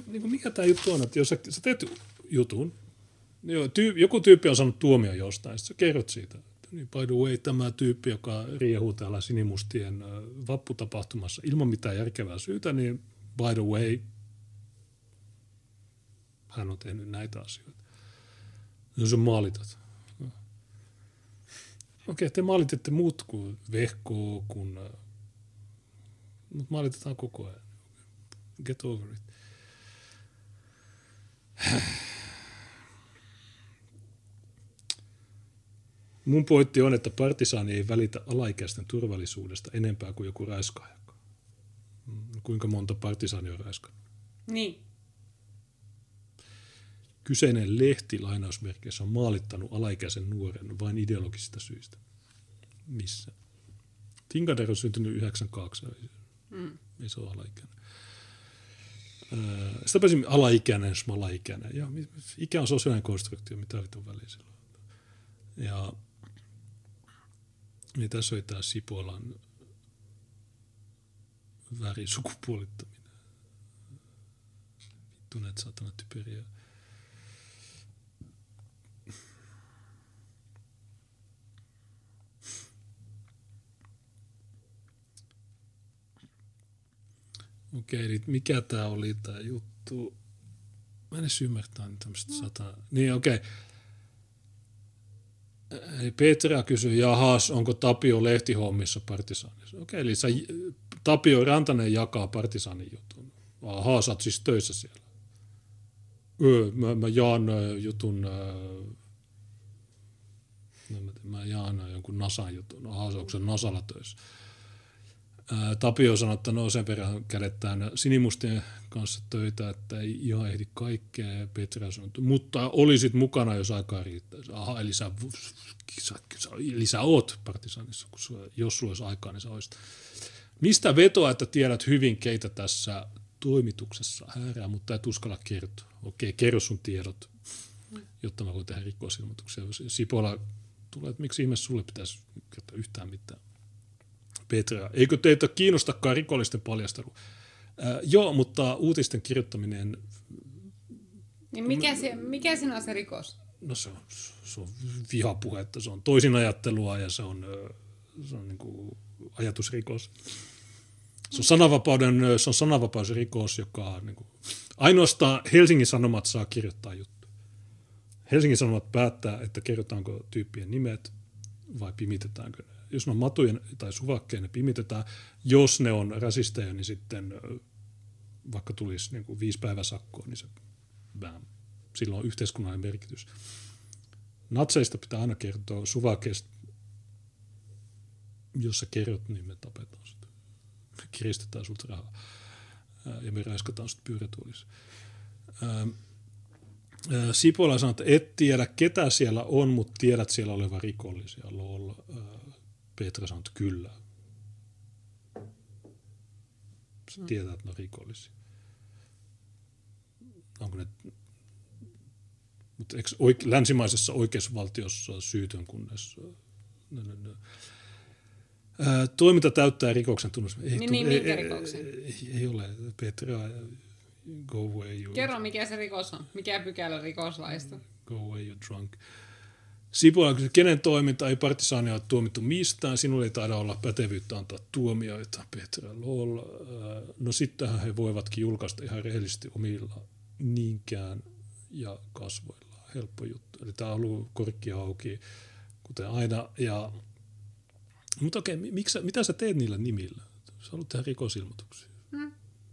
Niin, mikä tämä juttu on, että jos sä teet jutun, niin joku tyyppi on saanut tuomio jostain, sitten sä kerrot siitä. Niin, by the way, tämä tyyppi, joka riehuu täällä sinimustien vapputapahtumassa ilman mitään järkevää syytä, niin by the way, hän on tehnyt näitä asioita. No sä maalitat. Okei, te maalititte muut kuin vehkoa, kun... Mutta maalitetaan koko ajan. Get over it. Mun pointti on, että partisaani ei välitä alaikäisten turvallisuudesta enempää kuin joku raiskaaja. Kuinka monta partisaania on raiskannut? Niin. Kyseinen lehti lainausmerkeissä on maalittanut alaikäisen nuoren vain ideologisista syistä. Missä? Tinkander on syntynyt 92. Ei se ole alaikäinen. Sitä pääsin alaikäinen, smalaikäinen. Ja, ikä on sosiaalinen konstruktio, mitä vitun väliä sillä on. Ja tässä oli tämä Sipolan värisukupuolittaminen. vittu näitä satana typeriä. Okei, niin mikä tää oli tää juttu? Mä en edes ymmärtää niin tämmöistä sataa. Niin okei. Eli Petra kysyi, jahas, onko Tapio lehtihommissa Partisaanissa? Okei, eli sä, Tapio Rantanen jakaa Partisaanin jutun. Ahaa, sä oot siis töissä siellä. Mä jaan jutun, mä jaan jonkun Nasan jutun. Ahaa, onko se Nasalla töissä? Tapio sanoi, että no sen verran kädettään sinimustien kanssa töitä, että ei ihan ehdi kaikkea. Petra sanoi, mutta olisit mukana, jos aikaa riittäisi. Aha, eli sä oot Partisaanissa, jos sulla olisi aikaa, niin sä olisit. Mistä vetoa, että tiedät hyvin, keitä tässä toimituksessa häärää, mutta et uskalla kertoa. Okei, kerro sun tiedot, jotta mä voin tehdä rikosilmoituksia. Sipola tulee, että miksi ihmeessä sulle pitäisi kertoa yhtään mitään. Petra, eikö teitä kiinnostakaan rikollisten paljastelu? Joo, mutta uutisten kirjoittaminen... Niin mikä siinä on se rikos? No se on vihapuhetta, se on toisinajattelua ja se on niin kuin ajatusrikos. Se on sananvapausrikos, joka on niin kuin, ainoastaan Helsingin Sanomat saa kirjoittaa juttu. Helsingin Sanomat päättää, että kerrotaanko tyyppien nimet vai pimitetäänkö ne. Jos ne on matuja tai suvakkeja, ne pimitetään. Jos ne on rasisteja, niin sitten vaikka tulisi niin kuin 5 päivää sakkoa, niin se bam. Sillä on yhteiskunnallinen merkitys. Natseista pitää aina kertoa suvakeista. Jos sä kerrot, niin me tapetaan sitä. Me kiristetään sulta rahaa. Ja me raiskataan sut pyörätuolissa. Sipola sanoi, että et tiedä ketä siellä on, mutta tiedät siellä oleva rikollisia. Lol. Petra sanoi, että kyllä. Sä tiedät, että ne on rikollisia. Onko ne... Mutta eikö länsimaisessa oikeusvaltiossa syytön kunnes... Toiminta täyttää rikoksen tunnusmerkit. Minkä rikoksen? Ei ole. Petra, go away. You... Kerro, mikä se rikos on. Mikä pykälä rikoslaista? Go away, you drunk. Sipola kysyi, kenen toiminta ei partisaania ole tuomittu mistään. Sinulla ei taida olla pätevyyttä antaa tuomioita, Petra. Lol. No sittenhän he voivatkin julkaista ihan rehellisesti omilla niinkään ja kasvoillaan. Helppo juttu. Eli tämä on ollut korkki auki, kuten aina. Ja... Mutta okei, mitä sä teet niillä nimillä? Sä haluat tehdä rikosilmoituksia.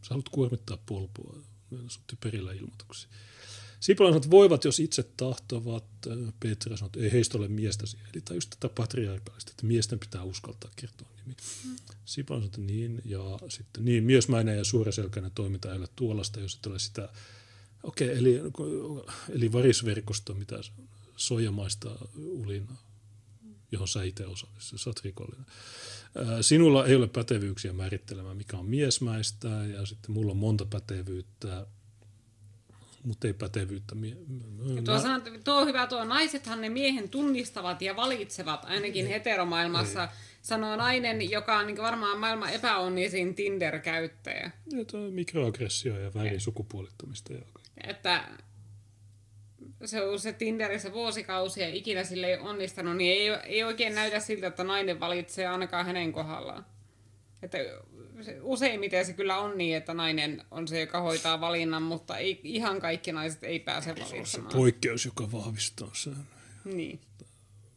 Sä haluat kuormittaa polpua. Meillä sun typerillä ilmoituksia. Sipola sanoi, että voivat, jos itse tahtovat. Petra sanoi, että ei heistä ole miestäsi. Eli tämä on just tätä patriarkaalista, että miesten pitää uskaltaa kertoa nimi. Sipola sanoi, että niin, ja sitten niin, miesmäinen ja suoraselkäinen toiminta ei ole tuollaista, jos et ole sitä. Okei, eli varisverkosto, mitä se on? Soijamaista ulinaa, johon sä itse osallistuit, sä oot rikollinen. Sinulla ei ole pätevyyksiä määrittelemään, mikä on miesmäistä, ja sitten mulla on monta pätevyyttä, mutta ei pätevyyttä. Tuo on hyvä, tuo naisethan ne miehen tunnistavat ja valitsevat, ainakin heteromaailmassa, sanoo nainen, joka on niin varmaan maailman epäonnisin Tinder-käyttäjä. Ja tuo on mikroaggressio ja väärin sukupuolittamista. Että... Se on se Tinderissä vuosikausia ja ikinä sille ei onnistanut, niin ei oikein näytä siltä, että nainen valitsee ainakaan hänen kohdallaan. Että useimmiten se kyllä on niin, että nainen on se, joka hoitaa valinnan, mutta ei, ihan kaikki naiset ei pääse valitsemaan. Se on se poikkeus, joka vahvistaa sen. Niin.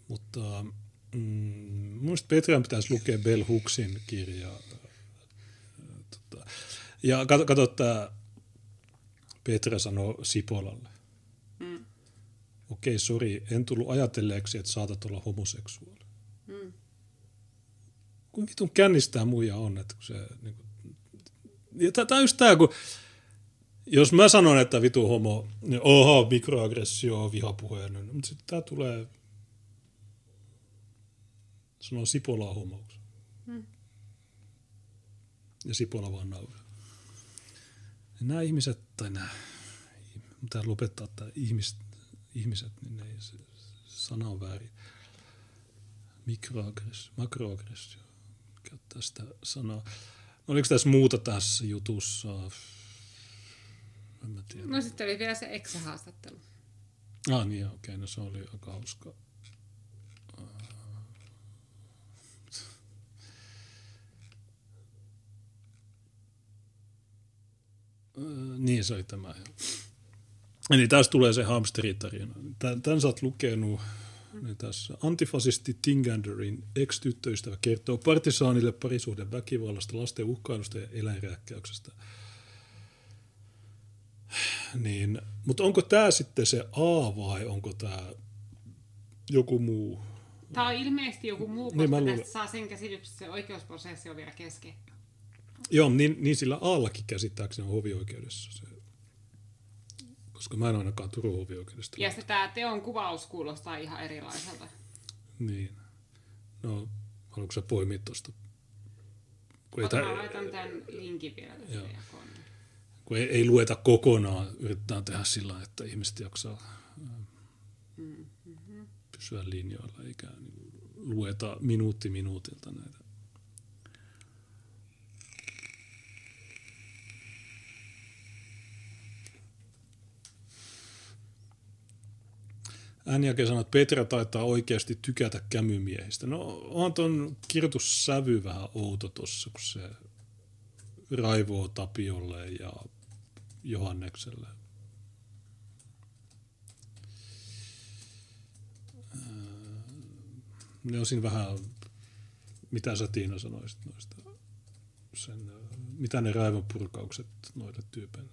Mutta minusta Petran pitäisi lukea Bell Hooksin kirjaa. Ja katso, että Petra sanoi Sipolalle. Okei, sori, en tullut ajatelleeksi, että saatat olla homoseksuaali. Kuinka vitun kännistää muija on, että kun se... Niin kuin, ja tämä on just tämä, kun... Jos mä sanon, että vitu homo, niin oho, mikroaggressio, vihapuheen, niin, mutta sitten tämä tulee... Sanoo Sipolaa homoksi. Ja Sipola vaan nauraa. Nämä ihmiset, tai nämä... Tää lopettaa, että ihmiset, niin ei se sana on väärin. Mikroaggressio, makroaggressio, käyttää sitä sanaa. No, oliko tässä muuta tässä jutussa? En mä tiedä. No sitten oli vielä se ex-haastattelu. Ah niin, okei, no se oli aika hauska. Niin se oli tämä. Eli tässä tulee se hamsteritarina. Tän sä oot lukenut. Niin tässä antifasisti Tinkanderin ex-tyttöystävä kertoo partisaanille parisuhden väkivallasta, lasten uhkailusta ja eläinrääkkäyksestä. Niin, mutta onko tämä sitten se A vai onko tämä joku muu? Tämä on ilmeisesti joku muu, koska niin tästä saa sen käsityksen, että se oikeusprosessi on vielä kesken. Joo, niin sillä A:llakin käsittääkseni on hovioikeudessa se. Koska mä en ainakaan Turun hovioikeudesta. Ja se tää teon kuvaus kuulostaa ihan erilaiselta. Niin. No, haluatko sä poimia tuosta? Mä laitan tämän linkin vielä tässä jakoon. Kun ei lueta kokonaan, yritetään tehdä sillä tavalla, että ihmiset jaksaa pysyä linjoilla, eikä lueta minuutti minuutilta näitä. Ääniäkin sanoo, että Petra taitaa oikeasti tykätä kämymiehistä. No on ton kirjoitussävy vähän outo tossa, kun se raivoo Tapiolle ja Johannekselle. Ne on siinä vähän, mitä sä Tiina sanoisit noista, sen, mitä ne raivonpurkaukset noille tyypeille.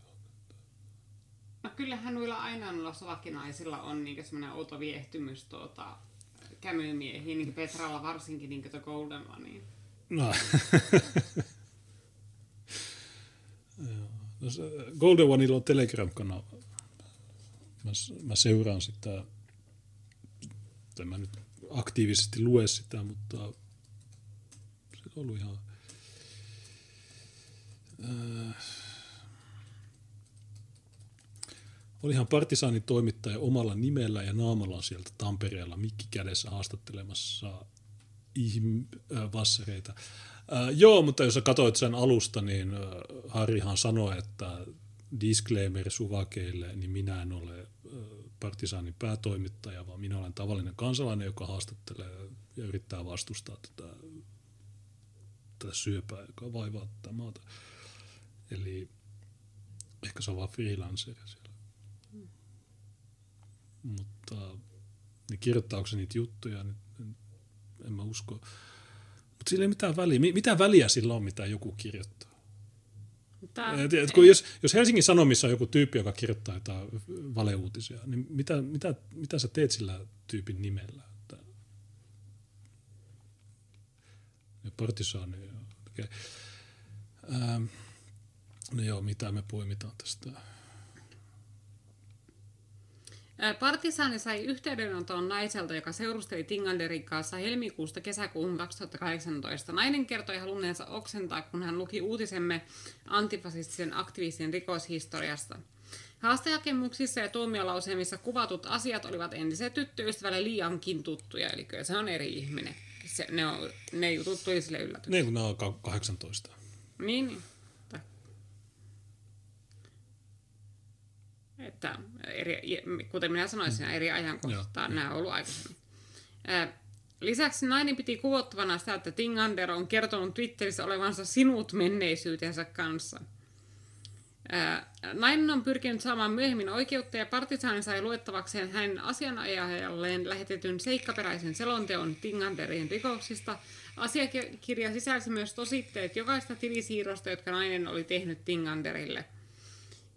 No kyllähän noilla aina noilla solakinaisilla on niinku semmoinen outo viehtymys kämymiehiin, niin Petralla varsinkin niinku tuo Golden Money. No. Golden Oneilla on Telegram-kanava. Mä seuraan sitä, en mä nyt aktiivisesti lue sitä, mutta se on ollut ihan... Olihan Partisaanin toimittaja omalla nimellä ja naamallaan sieltä Tampereella mikki kädessä haastattelemassa vassareita. Joo, mutta jos sä katsoit sen alusta, niin Harrihan sanoi, että disclaimer suvakeille, niin minä en ole Partisaanin päätoimittaja, vaan minä olen tavallinen kansalainen, joka haastattelee ja yrittää vastustaa tätä syöpää, joka vaivaa tätä maata. Eli ehkä se on vaan freelanceri siellä. Mutta ne kirjoittaako se niitä juttuja, niin en mä usko. Mutta sillä ei mitään väliä. Mitä väliä sillä on, mitä joku kirjoittaa? Kun jos Helsingin Sanomissa on joku tyyppi, joka kirjoittaa jotain valeuutisia, niin mitä sä teet sillä tyypin nimellä? Partisaani. Okay. No joo, mitä me poimitaan tästä... Partisaani sai yhteydenoton naiselta, joka seurusteli Tinkanderin kanssa helmikuusta kesäkuuhun 2018. Nainen kertoi halunneensa oksentaa, kun hän luki uutisemme antifasistisen aktivistien rikoshistoriasta. Haastehakemuksissa ja tuomiolauseemissa kuvatut asiat olivat entiselle tyttöystävälle liiankin tuttuja, eli kyllä se on eri ihminen. Ne jutut tuli sille yllätyksen. Niin, kun ne on 18. Niin. Että eri, kuten minä sanoisin, eri ajankohtaa nämä on ollut aikaisemmin. Lisäksi nainen piti kuvottavana sitä, että Tinkander on kertonut Twitterissä olevansa sinut menneisyytensä kanssa. Nainen on pyrkinyt saamaan myöhemmin oikeutta ja Partisaani sai luettavakseen hänen asianajajalleen lähetetyn seikkaperäisen selonteon Tinkanderin rikoksista. Asiakirja sisälsi myös tositteet jokaista tilisiirrosta, jotka nainen oli tehnyt Tinkanderille.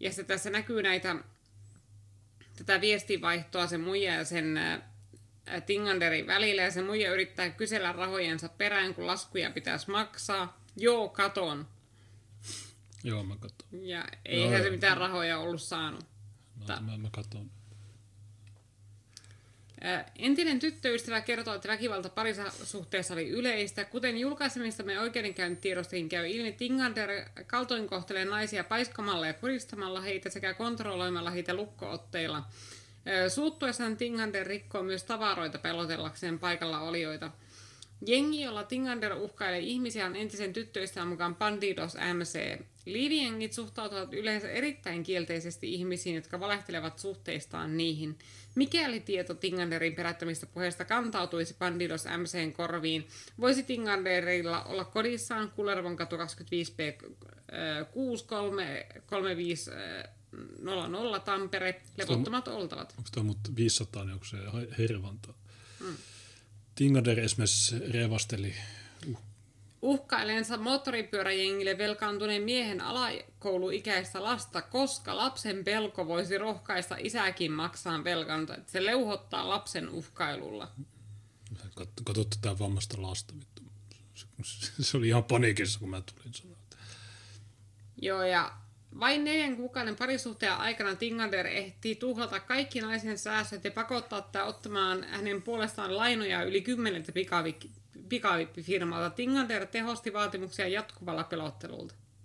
Ja se tässä näkyy tätä viestinvaihtoa sen muija ja sen Tinkanderin välillä, ja se muija yrittää kysellä rahojensa perään, kun laskuja pitäisi maksaa. Joo, katon. Joo, mä katon. Ja eihän se mitään rahoja ollut saanut. Mä katon. Entinen tyttöystävä kertoo, että väkivalta parisuhteessa oli yleistä. Kuten julkaisemistamme oikeudenkäyntitiedostakin käy ilmi, Tinkander kaltoinkohtelee naisia paiskamalla ja kuristamalla heitä sekä kontrolloimalla heitä lukko-otteilla. Suuttuessaan Tinkander rikkoo myös tavaroita pelotellakseen paikalla olijoita. Jengi, jolla Tinkander uhkailee ihmisiä, on entisen tyttöystävän mukaan Bandidos MC. Liivijengit suhtautuvat yleensä erittäin kielteisesti ihmisiin, jotka valehtelevat suhteistaan niihin. Mikäli tieto Tinkanderin perättömistä puheista kantautuisi Bandidos MC:n korviin, voisi Tinkanderilla olla kodissaan Kullervon katu 25B633500 Tampere. Levottomat oltavat. Onko tämä mut 500, niin onko se Hervantaa? Mm. Tinkander esimerkiksi revasteli uhkailensa moottoripyöräjengille velkaantuneen miehen alakouluikäistä lasta, koska lapsen pelko voisi rohkaista isäkin maksaa velkansa. Se leuhottaa lapsen uhkailulla. Kato tätä vammasta lasta. Se oli ihan paniikissa, kun mä tulin sanoa. Joo, ja vain 4 kuukauden parisuhteen aikana Tinkander ehtii tuhlata kaikki naisen säästöt ja pakottaa tämä ottamaan hänen puolestaan lainoja yli 10 pikavippifirmalta. Tinkander tehosti vaatimuksia jatkuvalla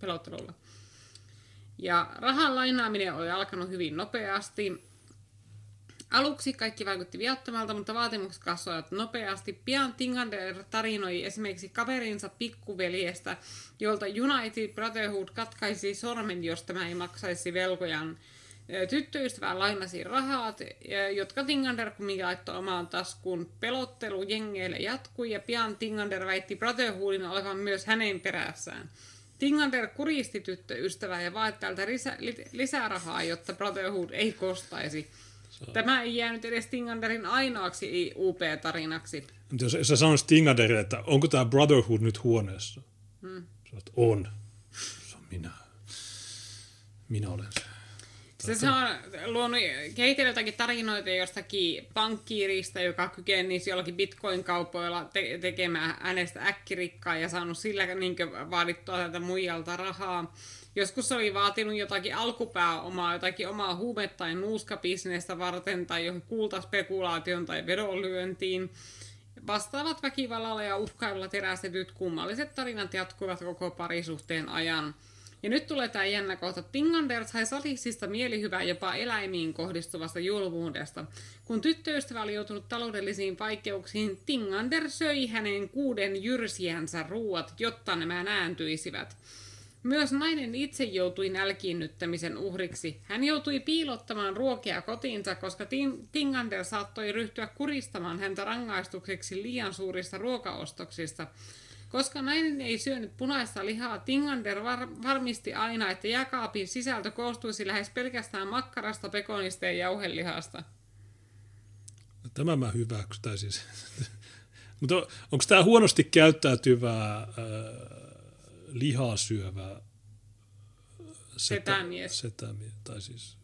pelottelulla. Ja rahan lainaaminen oli alkanut hyvin nopeasti. Aluksi kaikki vaikutti viattomalta, mutta vaatimukset kasvoivat nopeasti. Pian Tinkander tarinoi esimerkiksi kaverinsa pikkuveljestä, jolta United Brotherhood katkaisi sormen, jos tämä ei maksaisi velkojan. Tyttöystävä lainasi rahat, jotka Tinkander kumminkin laittoi omaan taskuun. Pelottelu jengeille jatkui ja pian Tinkander väitti Brotherhoodin olevan myös hänen perässään. Tinkander kuristi tyttöystävää ja vaati tältä lisää rahaa, jotta Brotherhood ei kostaisi. Tämä ei jäänyt edes Tinkanderin ainoaksi UP-tarinaksi. Jos sä sanoisit Tinkanderille, että onko tämä Brotherhood nyt huoneessa? Sanoit, on. Se on minä. Minä olen se. Se on luonut kehitellä jotakin tarinoita jostakin pankkiirista, joka kykenisi jollakin bitcoin-kaupoilla tekemään hänestä äkkirikkaa ja saanut sillä niinkö vaadittua tältä muijalta rahaa. Joskus se oli vaatinut jotakin alkupääomaa, jotakin omaa huume- tai nuuskabisnestä varten tai johon kultaspekulaation tai vedonlyöntiin. Vastaavat väkivallalla ja uhkailulla terästetyt kummalliset tarinat jatkuvat koko parisuhteen ajan. Ja nyt tulee tämä jännä kohta. Tinkander sai sadiksista mielihyvää jopa eläimiin kohdistuvasta julmuudesta. Kun tyttöystävä oli joutunut taloudellisiin vaikeuksiin, Tinkander söi hänen 6 jyrsijänsä ruuat, jotta nämä nääntyisivät. Myös nainen itse joutui nälkiinnyttämisen uhriksi. Hän joutui piilottamaan ruokia kotiinsa, koska Tinkander saattoi ryhtyä kuristamaan häntä rangaistukseksi liian suurista ruokaostoksista. Koska nainen ei syönyt punaista lihaa, Tinkander varmisti aina, että jääkaapin sisältö koostuisi lähes pelkästään makkarasta, pekonista ja jauhelihasta. No, tämä mä hyväksytäisin. Mutta onko tämä huonosti käyttäytyvää lihaa syövää setämies tai siis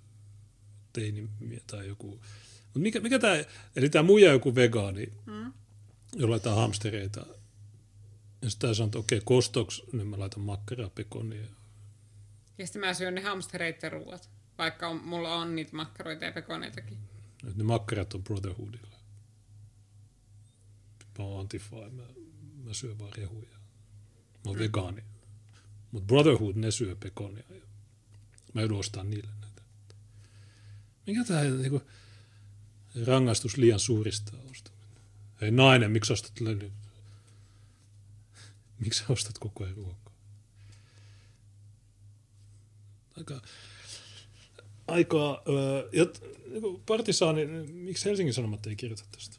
teinimies tai joku. Mikä tämä, eli tämä muija joku vegaani, jolla laitaan hamstereita. Ja sitten tämä sanoo, että okei, kostoksi, niin mä laitan makkaraa pekonia. Ja sitten mä syön ne hamstereiden ruuat, vaikka mulla on niitä makkaroita ja pekoneitakin. Nyt ne makkarat on Brotherhoodilla. Mä oon antifaa, mä syön vaan rehuja. Mä oon vegaani. Mutta Brotherhood, ne syö pekonia. Mä joudun ostamaan niille näitä. Mikä tämä niinku, rangaistus liian suurista ostaminen? Hei nainen, miksi ostat nyt? Miksi ostat koko ajan ruokaa? Partisaani, miksi Helsingin Sanomat ei kirjoita tästä?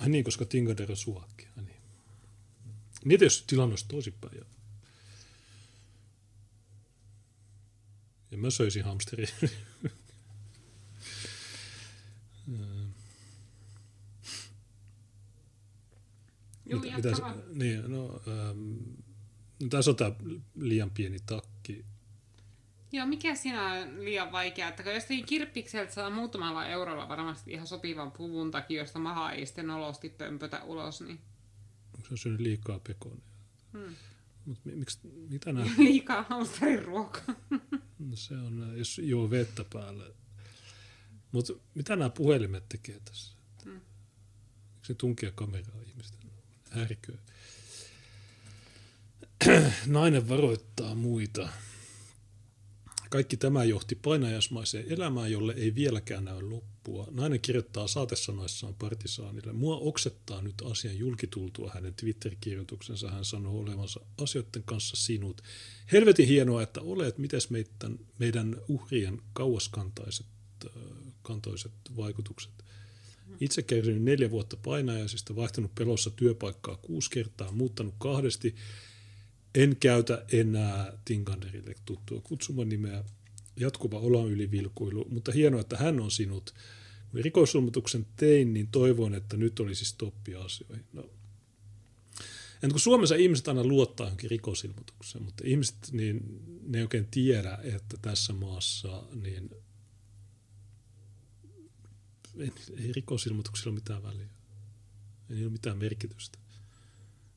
Ai niin, koska Tinkander on suakki. Niin. Niitä jos tilanne olisi toisinpäin. Ja mä söisin hamsteria. Tässä on tämä liian pieni takki. Joo, mikä siinä on liian vaikeaa, että jos ei kirppikseltä saa muutamalla eurolla varmasti ihan sopivan puvun takia, josta maha ei sitten olosti pömpötä ulos. Niin. Onko se syönyt liikaa pekonia? Mitä nämä? Liikaa hamsterin ruokaa. No se on, jos juo vettä päälle. Mutta mitä nämä puhelimet tekee tässä? Eikö se tunkia kameraa ihmisten? Härkö. Nainen varoittaa muita. Kaikki tämä johti painajaismaiseen elämään, jolle ei vieläkään näy loppua. Nainen kirjoittaa saatesanoissaan Partisaanille. Mua oksettaa nyt asian julkitultua hänen Twitter-kirjoituksensa. Hän sanoo olevansa asioiden kanssa sinut. Helvetin hienoa, että olet. Mites meidän uhrien kauaskantaiset vaikutukset? Itse kärsin 4 vuotta painajaisista, vaihtanut pelossa työpaikkaa 6 kertaa, muuttanut 2. En käytä enää Tinkanderille tuttua kutsuman nimeä, jatkuva olan ylivilkuilu, mutta hienoa, että hän on sinut. Kun rikosilmoituksen tein, niin toivon, että nyt olisi stoppia asioihin. No. Entä kun Suomessa ihmiset aina luottaa johonkin rikosilmoitukseen, mutta ihmiset niin, ne ei oikein tiedä, että tässä maassa niin ei rikosilmoituksilla ole mitään väliä, ei niillä ole mitään merkitystä.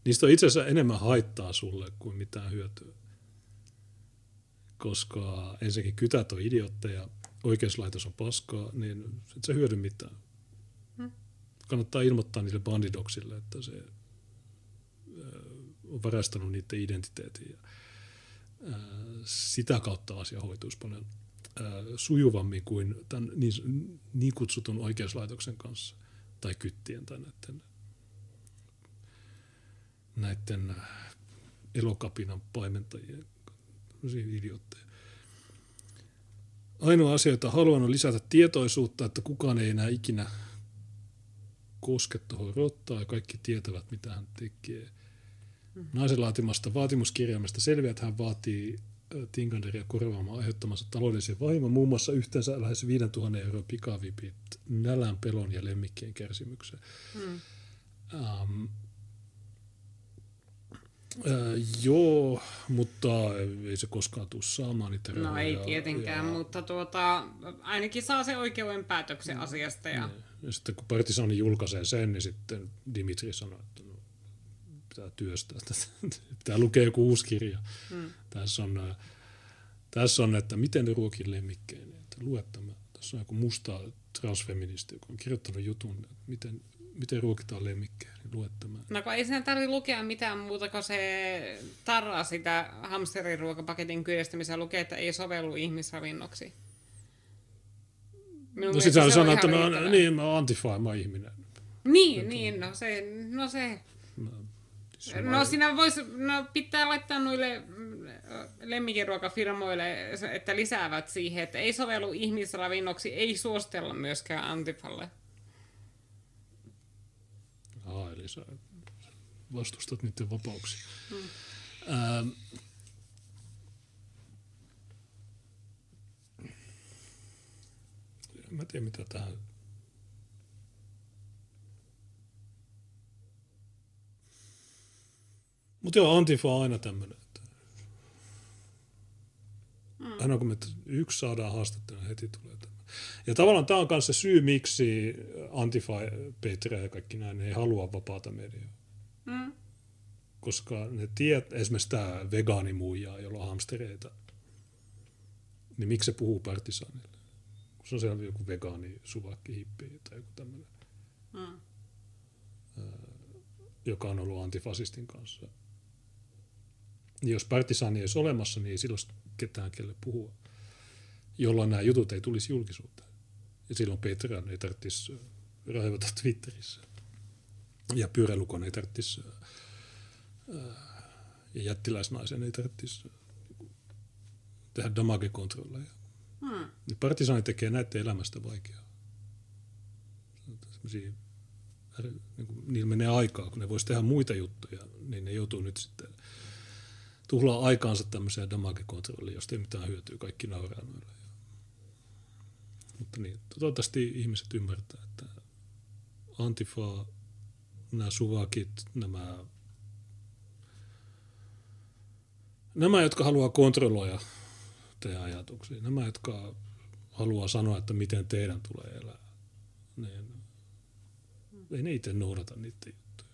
Niistä on itse asiassa enemmän haittaa sulle kuin mitään hyötyä, koska ensinnäkin kytät on idiootteja, oikeuslaitos on paskaa, niin et sä hyödy mitään. Kannattaa ilmoittaa niille bandidoksille, että se on varastanut niiden identiteetin ja sitä kautta asia hoituisi paljon sujuvammin kuin tämän niin kutsutun oikeuslaitoksen kanssa tai kyttien tai näiden Elokapinan paimentajien idiootteja. Ainoa asia, jota haluan, on lisätä tietoisuutta, että kukaan ei enää ikinä koske tuohon rottaa ja kaikki tietävät, mitä hän tekee. Naisen laatimasta vaatimuskirjaimesta selviää, että hän vaatii Tinkanderia korvaamaan aiheuttamansa taloudellisen vahingon, muun muassa yhteensä lähes 5 000 euroa pikavipit nälän, pelon ja lemmikkien kärsimykseen. Joo, mutta ei se koskaan tule saamaan niitä rahoja. No ei tietenkään, mutta ainakin saa se oikeuden päätöksen asiasta. Ja sitten kun Partisaani julkaisee sen, niin sitten Dimitri sanoi, että no, pitää työstää, pitää lukea joku uusi kirja. Tässä on, että miten ne ruokii lemmikkejä, että lue tämä. Tässä on joku musta transfeministi, joka on kirjoittanut jutun, että miten ruokitaan lemmikkejä, niin lue tämän. No kun ei siinä tarvitse lukea mitään muuta, kun se tarraa sitä hamsterin ruokapaketin kyljestä, missä lukee, että ei sovellu ihmisravinnoksi. No sitä sanoo, että mä oon antifaima ihminen. Niin, no se. No siinä voisi, pitää laittaa noille lemmikiruokafirmoille, että lisäävät siihen, että ei sovellu ihmisravinnoksi, ei suostella myöskään antifalle. Eli sä vastustat niiden vapauksia. Mä tiedän mitä tähän. Mutta joo, Antifa on aina tämmöinen. Aina kun me yksi saadaan haastattelua, heti tulee tämmöinen. Ja tavallaan tämä on myös se syy, miksi Antifa, Petra ja kaikki näin ei halua vapaata mediaa. Koska ne tiedät, esimerkiksi tämä vegaanimuija, jolla on hamstereita, niin miksi se puhuu Partisaanille? Kun se on siellä joku vegaani-suvakkihippi tai joku tämmöinen, joka on ollut antifasistin kanssa. Niin jos Partisaani ei olisi olemassa, niin ei silloin ketään kelle puhua, jolloin nämä jutut ei tulisi julkisuuteen. Ja silloin Petran ei tarvitsisi raivata Twitterissä. Ja Pyörälukon ei tarvitsisi, ja Jättiläisnaisen ei tarvitsisi tehdä damage-kontrolleja. Niin Partisaani tekee näiden elämästä vaikeaa. Niillä menee aikaa, kun ne voisi tehdä muita juttuja, niin ne joutuu nyt sitten tuhlaa aikaansa tämmöiseen damage-kontrolliin, josta ei mitään hyötyä, kaikki nauraa noilla. Mutta niin, toivottavasti ihmiset ymmärtää, että Antifa, nämä suvakit, nämä, jotka haluaa kontrolloida teidän ajatuksia, nämä, jotka haluaa sanoa, että miten teidän tulee elää, niin ei ne itse noudata niitä juttuja.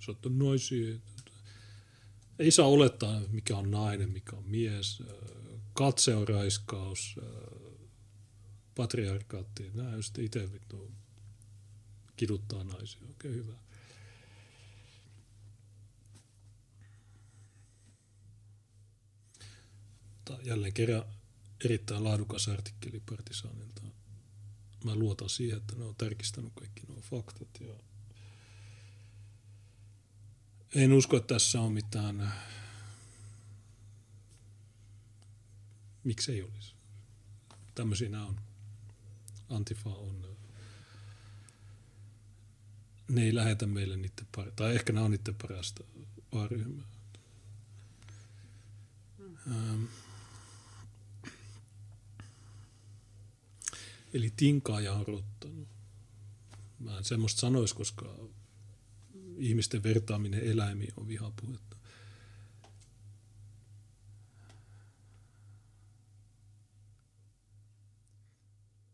Se on noisia. Ei saa olettaa, mikä on nainen, mikä on mies, katse on raiskaus, patriarkaatti. Nämä just itse vittu kiduttaa naisia. Oikein hyvä. Jälleen kerran erittäin laadukas artikkeli Partisaanilta. Mä luotan siihen, että ne on tarkistanut kaikki nuo faktat. Ja en usko, että tässä on mitään. Miksi ei olisi? Tämmöisiä nämä on. Antifa on. Ne ei lähetä meille niiden parasta, tai ehkä nämä on niiden parasta A-ryhmää. Eli tinkaaja on rottanut. Mä en semmoista sanoisi, koska ihmisten vertaaminen eläimiin on vihapuhetta.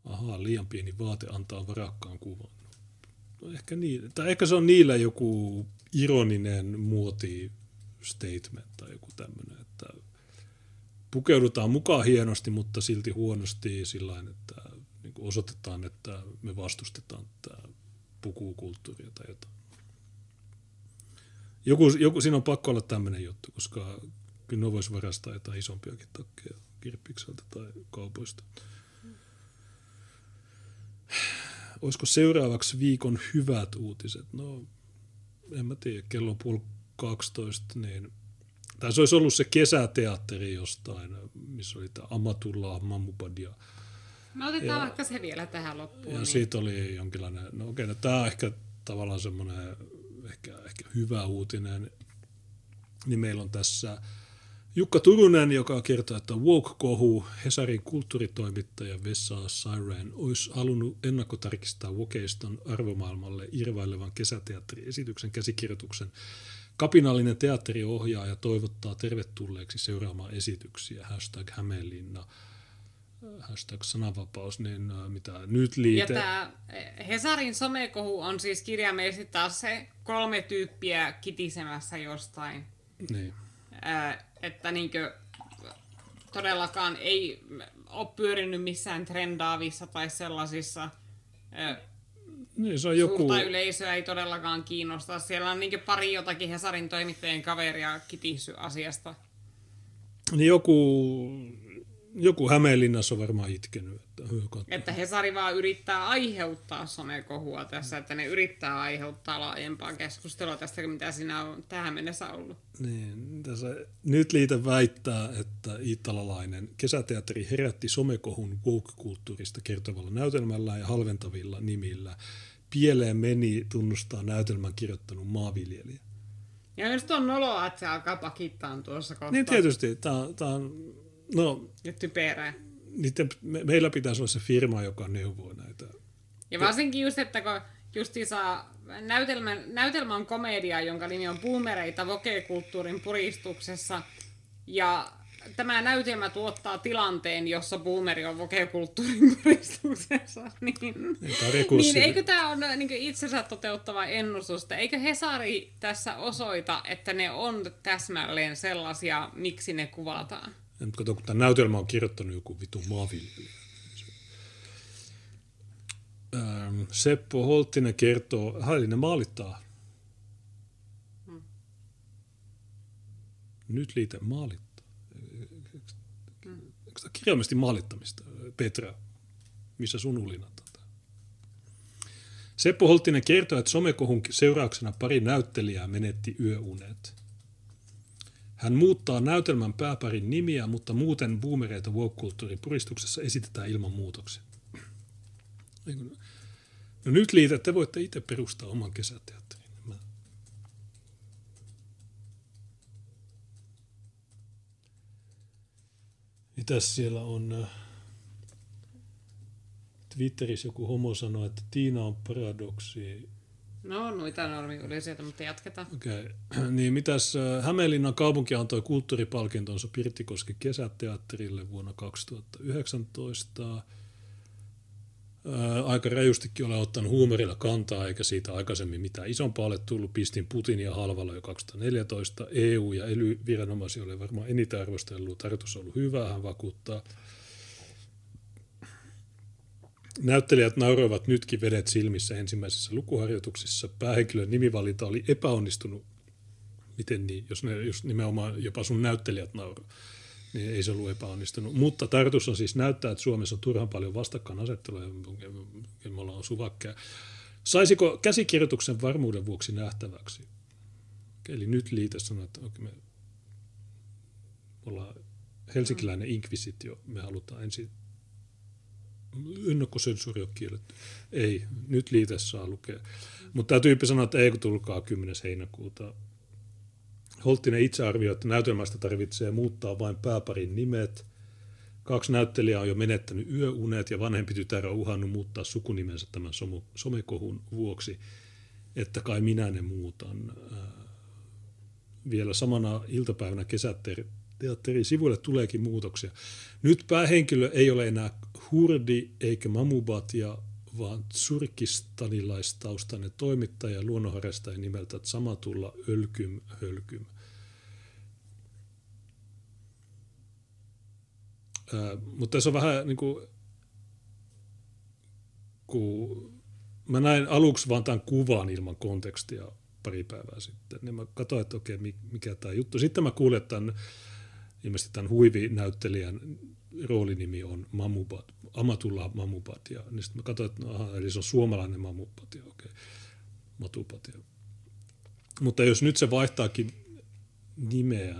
Ahaa, liian pieni vaate antaa varakkaan kuvan. No ehkä niillä, tai ehkä se on niillä joku ironinen muotistatement tai joku tämmöinen, että pukeudutaan mukaan hienosti, mutta silti huonosti sillain, että niin kuin osoitetaan, että me vastustetaan tätä pukukulttuuria tai jotain. Joku, siinä on pakko olla tämmöinen juttu, koska kyllä ne voisi varastaa jotain isompiakin takkeja kirppikseltä tai kaupoista. Olisiko seuraavaksi viikon hyvät uutiset? No, en mä tiedä, kello 11:30, niin tai se olisi ollut se kesäteatteri jostain, missä oli tämä Amatullah Mamubadia. No otetaan vaikka se vielä tähän loppuun. Ja niin. Siitä oli jonkinlainen, no okei, no tämä on ehkä tavallaan semmoinen ehkä hyvä uutinen. Niin meillä on tässä Jukka Turunen, joka kertoo, että woke-kohu, Hesarin kulttuuritoimittaja Vesa Siren olisi halunnut ennakkotarkistaa wokeiston arvomaailmalle irvailevan kesäteatteriesityksen käsikirjoituksen. Kapinallinen teatteriohjaaja toivottaa tervetulleeksi seuraamaan esityksiä. #Hämeenlinna, #sananvapaus, niin mitä nyt liite. Ja tämä Hesarin somekohu on siis kirjaimellisesti taas se 3 tyyppiä kitisemässä jostain. Niin. Että niinkö todellakaan ei ole pyörinyt missään trendaavissa tai sellaisissa. Niin, se on joku. Suurta yleisöä ei todellakaan kiinnosta. Siellä on niinkö pari jotakin Hesarin toimittajien kaveria kitihsy asiasta. Niin joku Hämeenlinnassa on varmaan itkenyt. Että Hesari vaan yrittää aiheuttaa somekohua tässä, että ne yrittää aiheuttaa laajempaa keskustelua tästä, mitä siinä on tähän mennessä ollut. Niin, tässä nyt liitä väittää, että iittalalainen kesäteatteri herätti somekohun woke-kulttuurista kertovalla näytelmällä ja halventavilla nimillä. Pieleen meni tunnustaa näytelmän kirjoittanut maanviljelijä. Ja just on noloa, että se alkaa pakittaa tuossa kohtaa. Niin tietysti, tämä on. No, ja typerää. Meillä pitäisi olla se firma, joka neuvoo näitä. Ja varsinkin just, että kun näytelmä on komedia, jonka nimi on Boomereita woke-kulttuurin puristuksessa. Ja tämä näytelmä tuottaa tilanteen, jossa boomeri on woke-kulttuurin puristuksessa. Niin eikö tämä ole niin itsensä toteuttava ennustusta? Eikö Hesari tässä osoita, että ne on täsmälleen sellaisia, miksi ne kuvataan? En kato, kun tämän näytelmä on kirjoittanut joku vitun maanviljelijä. Seppo Holtinen kertoo, Hällinen maalittaa. Nyt liite maalittaa. Onko tämä kirjaimellisesti maalittamista? Petra, missä sun ulinat on? Seppo Holtinen kertoo, että somekohun seurauksena pari näyttelijää menetti yöunet. Hän muuttaa näytelmän pääparin nimiä, mutta muuten boomereita woke-kulttuurin puristuksessa esitetään ilman muutoksia. No nyt liitä, te voitte itse perustaa oman kesäteatterin. Mitäs siellä on? Twitterissä joku homo sanoi, että Tiina on paradoksi. No, noita normiyleisöitä, mutta jatketaan. Okei. Niin, mitäs Hämeenlinnan kaupunki antoi kulttuuripalkintonsa Pirtikoski kesäteatterille vuonna 2019. Aika rajustikin olen ottanut huumorilla kantaa, eikä siitä aikaisemmin mitään isompaa ole tullut. Pistin Putinia halvalla jo 2014. EU- ja ELY-viranomaisia oli varmaan eniten arvostellut. Tartus on ollut hyvä, hän vakuuttaa. Näyttelijät nauroivat nytkin vedet silmissä ensimmäisessä lukuharjoituksissa. Päähenkilön nimivalinta oli epäonnistunut. Miten niin, jos nimenomaan jopa sun näyttelijät nauroivat. niin ei se ollut epäonnistunut. Mutta tarkoitus on siis näyttää, että Suomessa on turhan paljon vastakkainasettelua ja me ollaan suvakkeja. Saisiko käsikirjoituksen varmuuden vuoksi nähtäväksi? Eli nyt Liite sanoo, että okay, me ollaan helsinkiläinen inkvisitio, me halutaan ensin, ynnökkosensuuri on kielletty. Ei, nyt Liite saa lukea. Mutta tämä tyyppi sanoo, että ei kun tulkaa 10. heinäkuuta. Holtinen itse arvioi, että näytelmästä tarvitsee muuttaa vain pääparin nimet. 2 näyttelijää on jo menettänyt yöunet ja vanhempi tytär on uhannut muuttaa sukunimensä tämän somekohun vuoksi, että kai minä ne muutan. Vielä samana iltapäivänä kesäteatterin sivuille tuleekin muutoksia. Nyt päähenkilö ei ole enää hurdi eikä mamubatia, vaan tsurkistanilaistaustainen toimittaja ja luonnonharrastaja nimeltä Samatulla Ölkym Hölkym. Mutta tässä on vähän niin kuin, kun mä näin aluksi vaan tämän kuvan ilman kontekstia pari päivää sitten, niin mä katsoin, että okei, mikä tämä juttu. Sitten mä kuulin, että ilmeisesti tämän huivinäyttelijän roolinimi on Mamubat, Amatulla Mamubat, ja niin sitten mä katsoin, että no, aha, eli se on suomalainen Mamubat, ja okei, Matubat. Ja. Mutta jos nyt se vaihtaakin nimeä,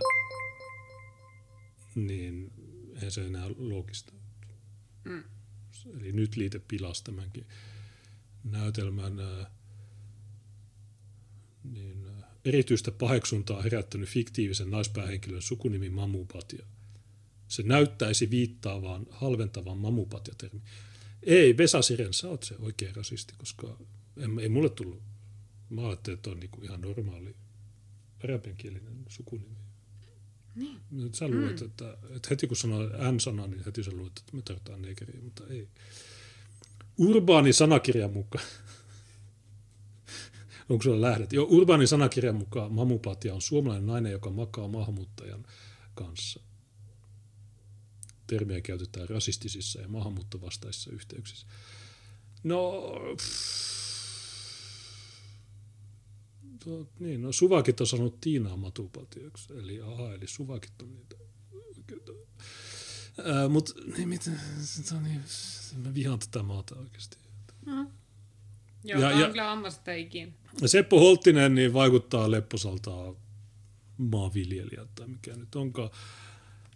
niin eihän se enää loogista. Mm. Eli nyt Liite pilasi tämänkin näytelmän. Niin, erityistä paheksuntaa herättänyt fiktiivisen naispäähenkilön sukunimi Mamubatia. Se näyttäisi viittaavaan halventavaan Mamubatia-termiin. Ei, Vesa Siren, sä oot se oikea rasisti, koska ei mulle tullut. Mä ajattelin, että on niinku ihan normaali arabiankielinen sukunimi. Niin. Nyt sä luulet, että heti kun sanoo N-sana, niin heti sä luulet, että me tarvitaan negeriä, mutta ei. Urbaani sanakirjan mukaan. Onko sulla lähdet? Joo, Urbaanin sanakirjan mukaan Mamubatia on suomalainen nainen, joka makaa maahanmuuttajan kanssa. Termiä käytetään rasistisissa ja maahanmuuttovastaisissa yhteyksissä. No suvakit on sanonut Tiinaa Matubatiaksi, eli aha, eli suvakit on niitä. Mutta niin miten, mä vihaan tätä maata oikeasti. Mm. Joo, ja, on kyllä ammasta ikinä. Seppo Holtinen niin vaikuttaa lepposalta maanviljelijältä tai mikä nyt onkaan.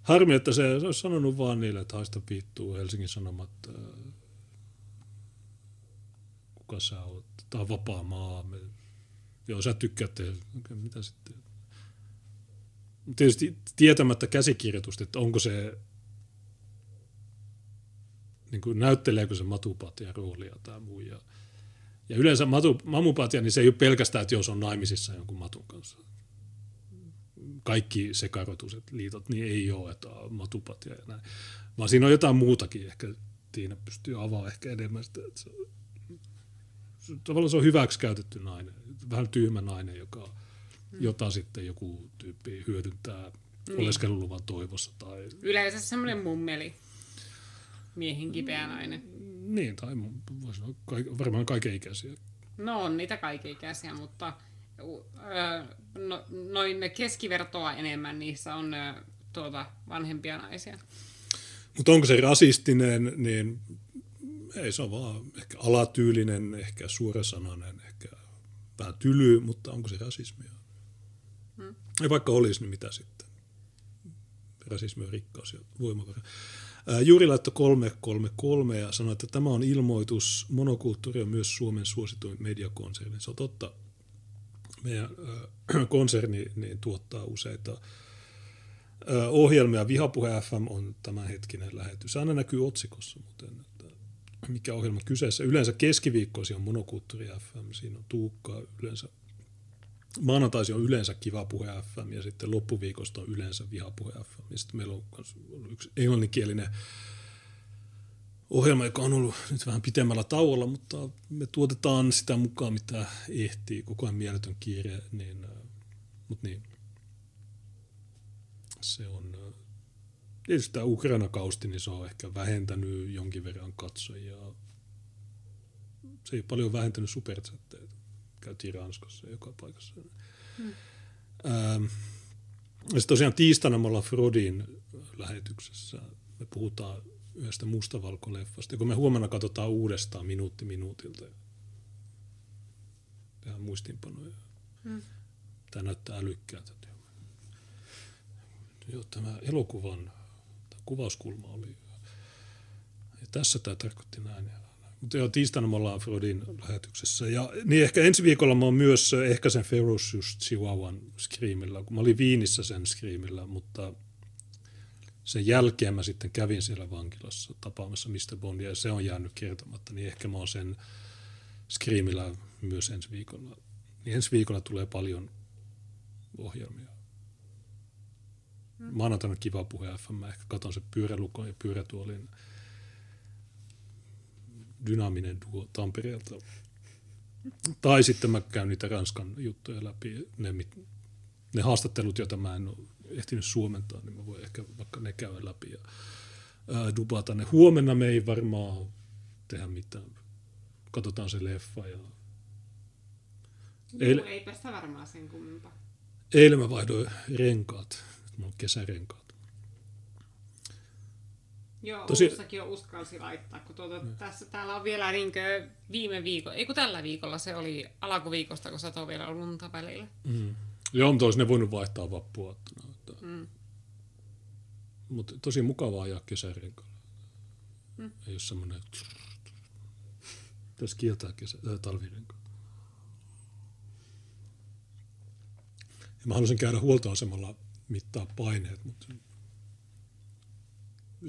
Harmi, että se olisi sanonut vaan niille, että haista piittuu Helsingin Sanomat. Kuka sä oot? Tää on vapaa maa. Joo, sä tykkäät. Mitä sitten? Tietysti tietämättä käsikirjoitusta, että onko se, niin kuin näytteleekö se Matubatian roolia tai muu. Ja yleensä Mamubatia, niin se ei ole pelkästään, että jos on naimisissa jonkun matun kanssa. Kaikki sekaroituset liitot, niin ei ole, että Matubatia ja näin. Vaan siinä on jotain muutakin. Ehkä Tiina pystyy avaamaan ehkä enemmän sitä. Että se, tavallaan se on hyväksi käytetty nainen. Vähän tyhmä nainen, jota sitten joku tyyppi hyödyntää oleskeluluvan toivossa. Tai yleensä semmoinen mummeli. Miehen kipeä nainen. Niin, tai voi sanoa, varmaan kaikenikäisiä. No on niitä kaikenikäisiä, mutta noin keskivertoa enemmän niissä on vanhempia naisia. Mutta onko se rasistinen, niin ei se ole vaan ehkä alatyylinen, ehkä suorasanainen, ehkä vähän tyly, mutta onko se rasismia? Ja vaikka olisi, niin mitä sitten? Rasismi on rikkaus ja voimavara. Juuri laittoi 333 ja sanoi, että tämä on ilmoitus. Monokulttuuri on myös Suomen suosituin mediakonserni. Se on totta. Meidän konserni niin tuottaa useita ohjelmia. Vihapuhe FM on tämänhetkinen lähetys. Aina näkyy otsikossa, muuten, että mikä ohjelma kyseessä. Yleensä keskiviikkoisin on Monokulttuuri FM, siinä on Tuukka yleensä. Maanantaisin on yleensä Kiva puhe FM ja sitten loppuviikosta on yleensä Vihapuhe FM. Ja sitten meillä on yksi englanninkielinen ohjelma, joka on ollut nyt vähän pitemmällä tauolla, mutta me tuotetaan sitä mukaan, mitä ehtii. Koko ajan mieletön kiire, niin, mutta niin. Se on, tietysti tämä Ukraina-kausti, niin se on ehkä vähentänyt jonkin verran katsojia. Se ei paljon vähentänyt superchatteja. Käytiin Ranskassa joka paikassa. Ja tosiaan tiistaina me ollaan Frodin lähetyksessä. Me puhutaan yhdestä mustavalkoleffasta. Ja kun me huomenna katsotaan uudestaan minuutti minuutilta. Tehdään muistiinpanoja. Mm. Tämä näyttää älykkäältä. Joo, tämä elokuvan tämä kuvauskulma oli. Ja tässä tämä tarkoitti näin. Mutta joo, tiistaina me ollaan Frodin lähetyksessä. Ja niin ehkä ensi viikolla mä oon myös ehkä sen Ferocious Chihuahuan Screamilla, kun mä olin Viinissä sen Screamilla, mutta sen jälkeen mä sitten kävin siellä vankilassa tapaamassa Mr. Bondia ja se on jäänyt kertomatta, niin ehkä mä oon sen Screamilla myös ensi viikolla. Niin ensi viikolla tulee paljon ohjelmia. Mä oon antanut Kiva puhe FM, mä ehkä katon sen Pyörälukon ja Pyörätuolin dynaaminen duo Tampereelta. Tai sitten mä käyn niitä Ranskan juttuja läpi. Ne haastattelut, joita mä en ole ehtinyt suomentaa, niin mä voin ehkä vaikka ne käydä läpi ja dubata ne. Huomenna me ei varmaan tehdä mitään. Katsotaan se leffa. Ja eipä sitä varmaan sen kummempaa. Eilen mä vaihdoin renkaat. Mulla on kesärenkaat. Joo, Oulussakin jo uskalsi laittaa, kun tässä täällä on vielä niinkö viime viikolla, ei kun tällä viikolla se oli alakuviikosta, kun satoi vielä lunta välillä. Mm. Joo, mutta olisi ne voinut vaihtaa vappua. Mutta tosi mukavaa ajaa kesärenkaalla. Mm. Ei ole semmoinen, tässä kieltää talvirenkaa. Ja mä haluaisin käydä huoltoasemalla mittaa paineet, mutta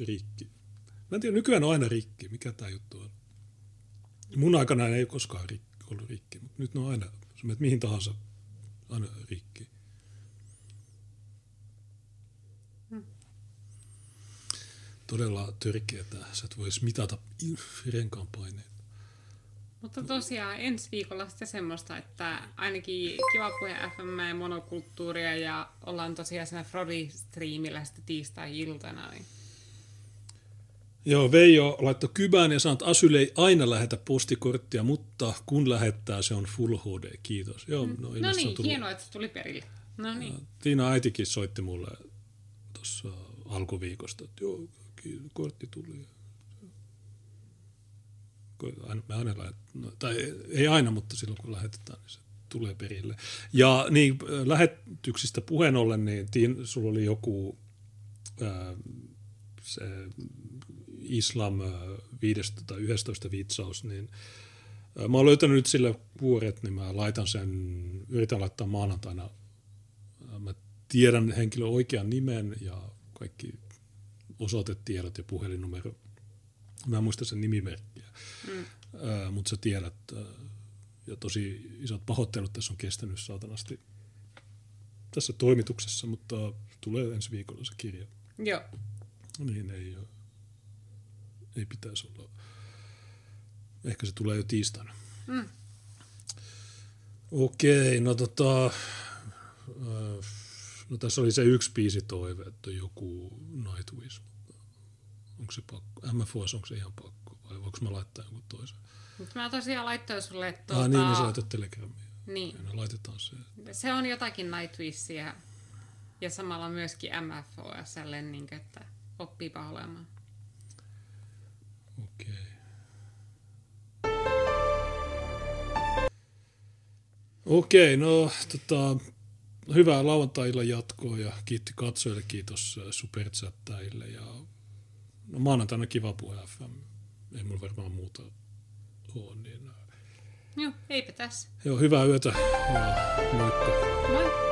rikki. Mä en tiedä, nykyään on aina rikki. Mikä tää juttu on? Mun aikana ei koskaan ollut rikki, mutta nyt ne on aina, sä menet mihin tahansa, aina rikki. Hmm. Todella törkeetä. Sä et vois mitata renkaan paineita. Mutta tosiaan ensi viikolla sitten semmoista, että ainakin Kiva puhe FM ja Monokulttuuria ja ollaan tosiaan siinä Frodi-striimillä sitten tiistai-iltana, niin joo, Veijo laittoi kybään ja sanoi, että Asyl ei aina lähetä postikorttia, mutta kun lähettää, se on Full HD, kiitos. Joo, no niin, hienoa, että se tuli perille. No niin. Tiina äitikin soitti mulle tuossa alkuviikosta, että joo, kortti tuli. Ei aina, mutta silloin kun lähetetään, niin se tulee perille. Ja niin, lähetyksistä puheen ollen, niin Tiina, sulla oli joku se Islam 5 tai 11 vitsaus, niin mä oon löytänyt nyt sille vuoret, niin mä laitan sen, yritän laittaa maanantaina. Mä tiedän henkilön oikean nimen ja kaikki osoitetiedot ja puhelinnumero. Mä en muista sen nimimerkkiä, mutta sä tiedät. Ja tosi isot pahoittelut tässä on kestänyt saatanasti tässä toimituksessa, mutta tulee ensi viikolla se kirja. Joo. Niin ei pitäisi olla. Ehkä se tulee jo tiistaina. Mm. Okei, no no tässä oli se yksi biisitoive, että joku Nightwish. Onko se pakko? MFOS, onko se ihan pakko? Vai voinko mä laittaa joku toisen? Mutta mä tosiaan laittoin sulle niin, mä laitan Telegramia. Niin. Ja laitetaan se. Se on jotakin Nightwishia ja samalla myöskin MFOSlle, niin että oppiipa olemaan. Okei. Okei, no hyvää lauantai-illan jatkoa ja kiitti katsojille, kiitos superchattaille ja no maanantaina Kiva puhe FM. Ei mulla varmaan muuta ole, niin joo, eipä tässä. Joo, hyvää yötä ja moikka. Moi.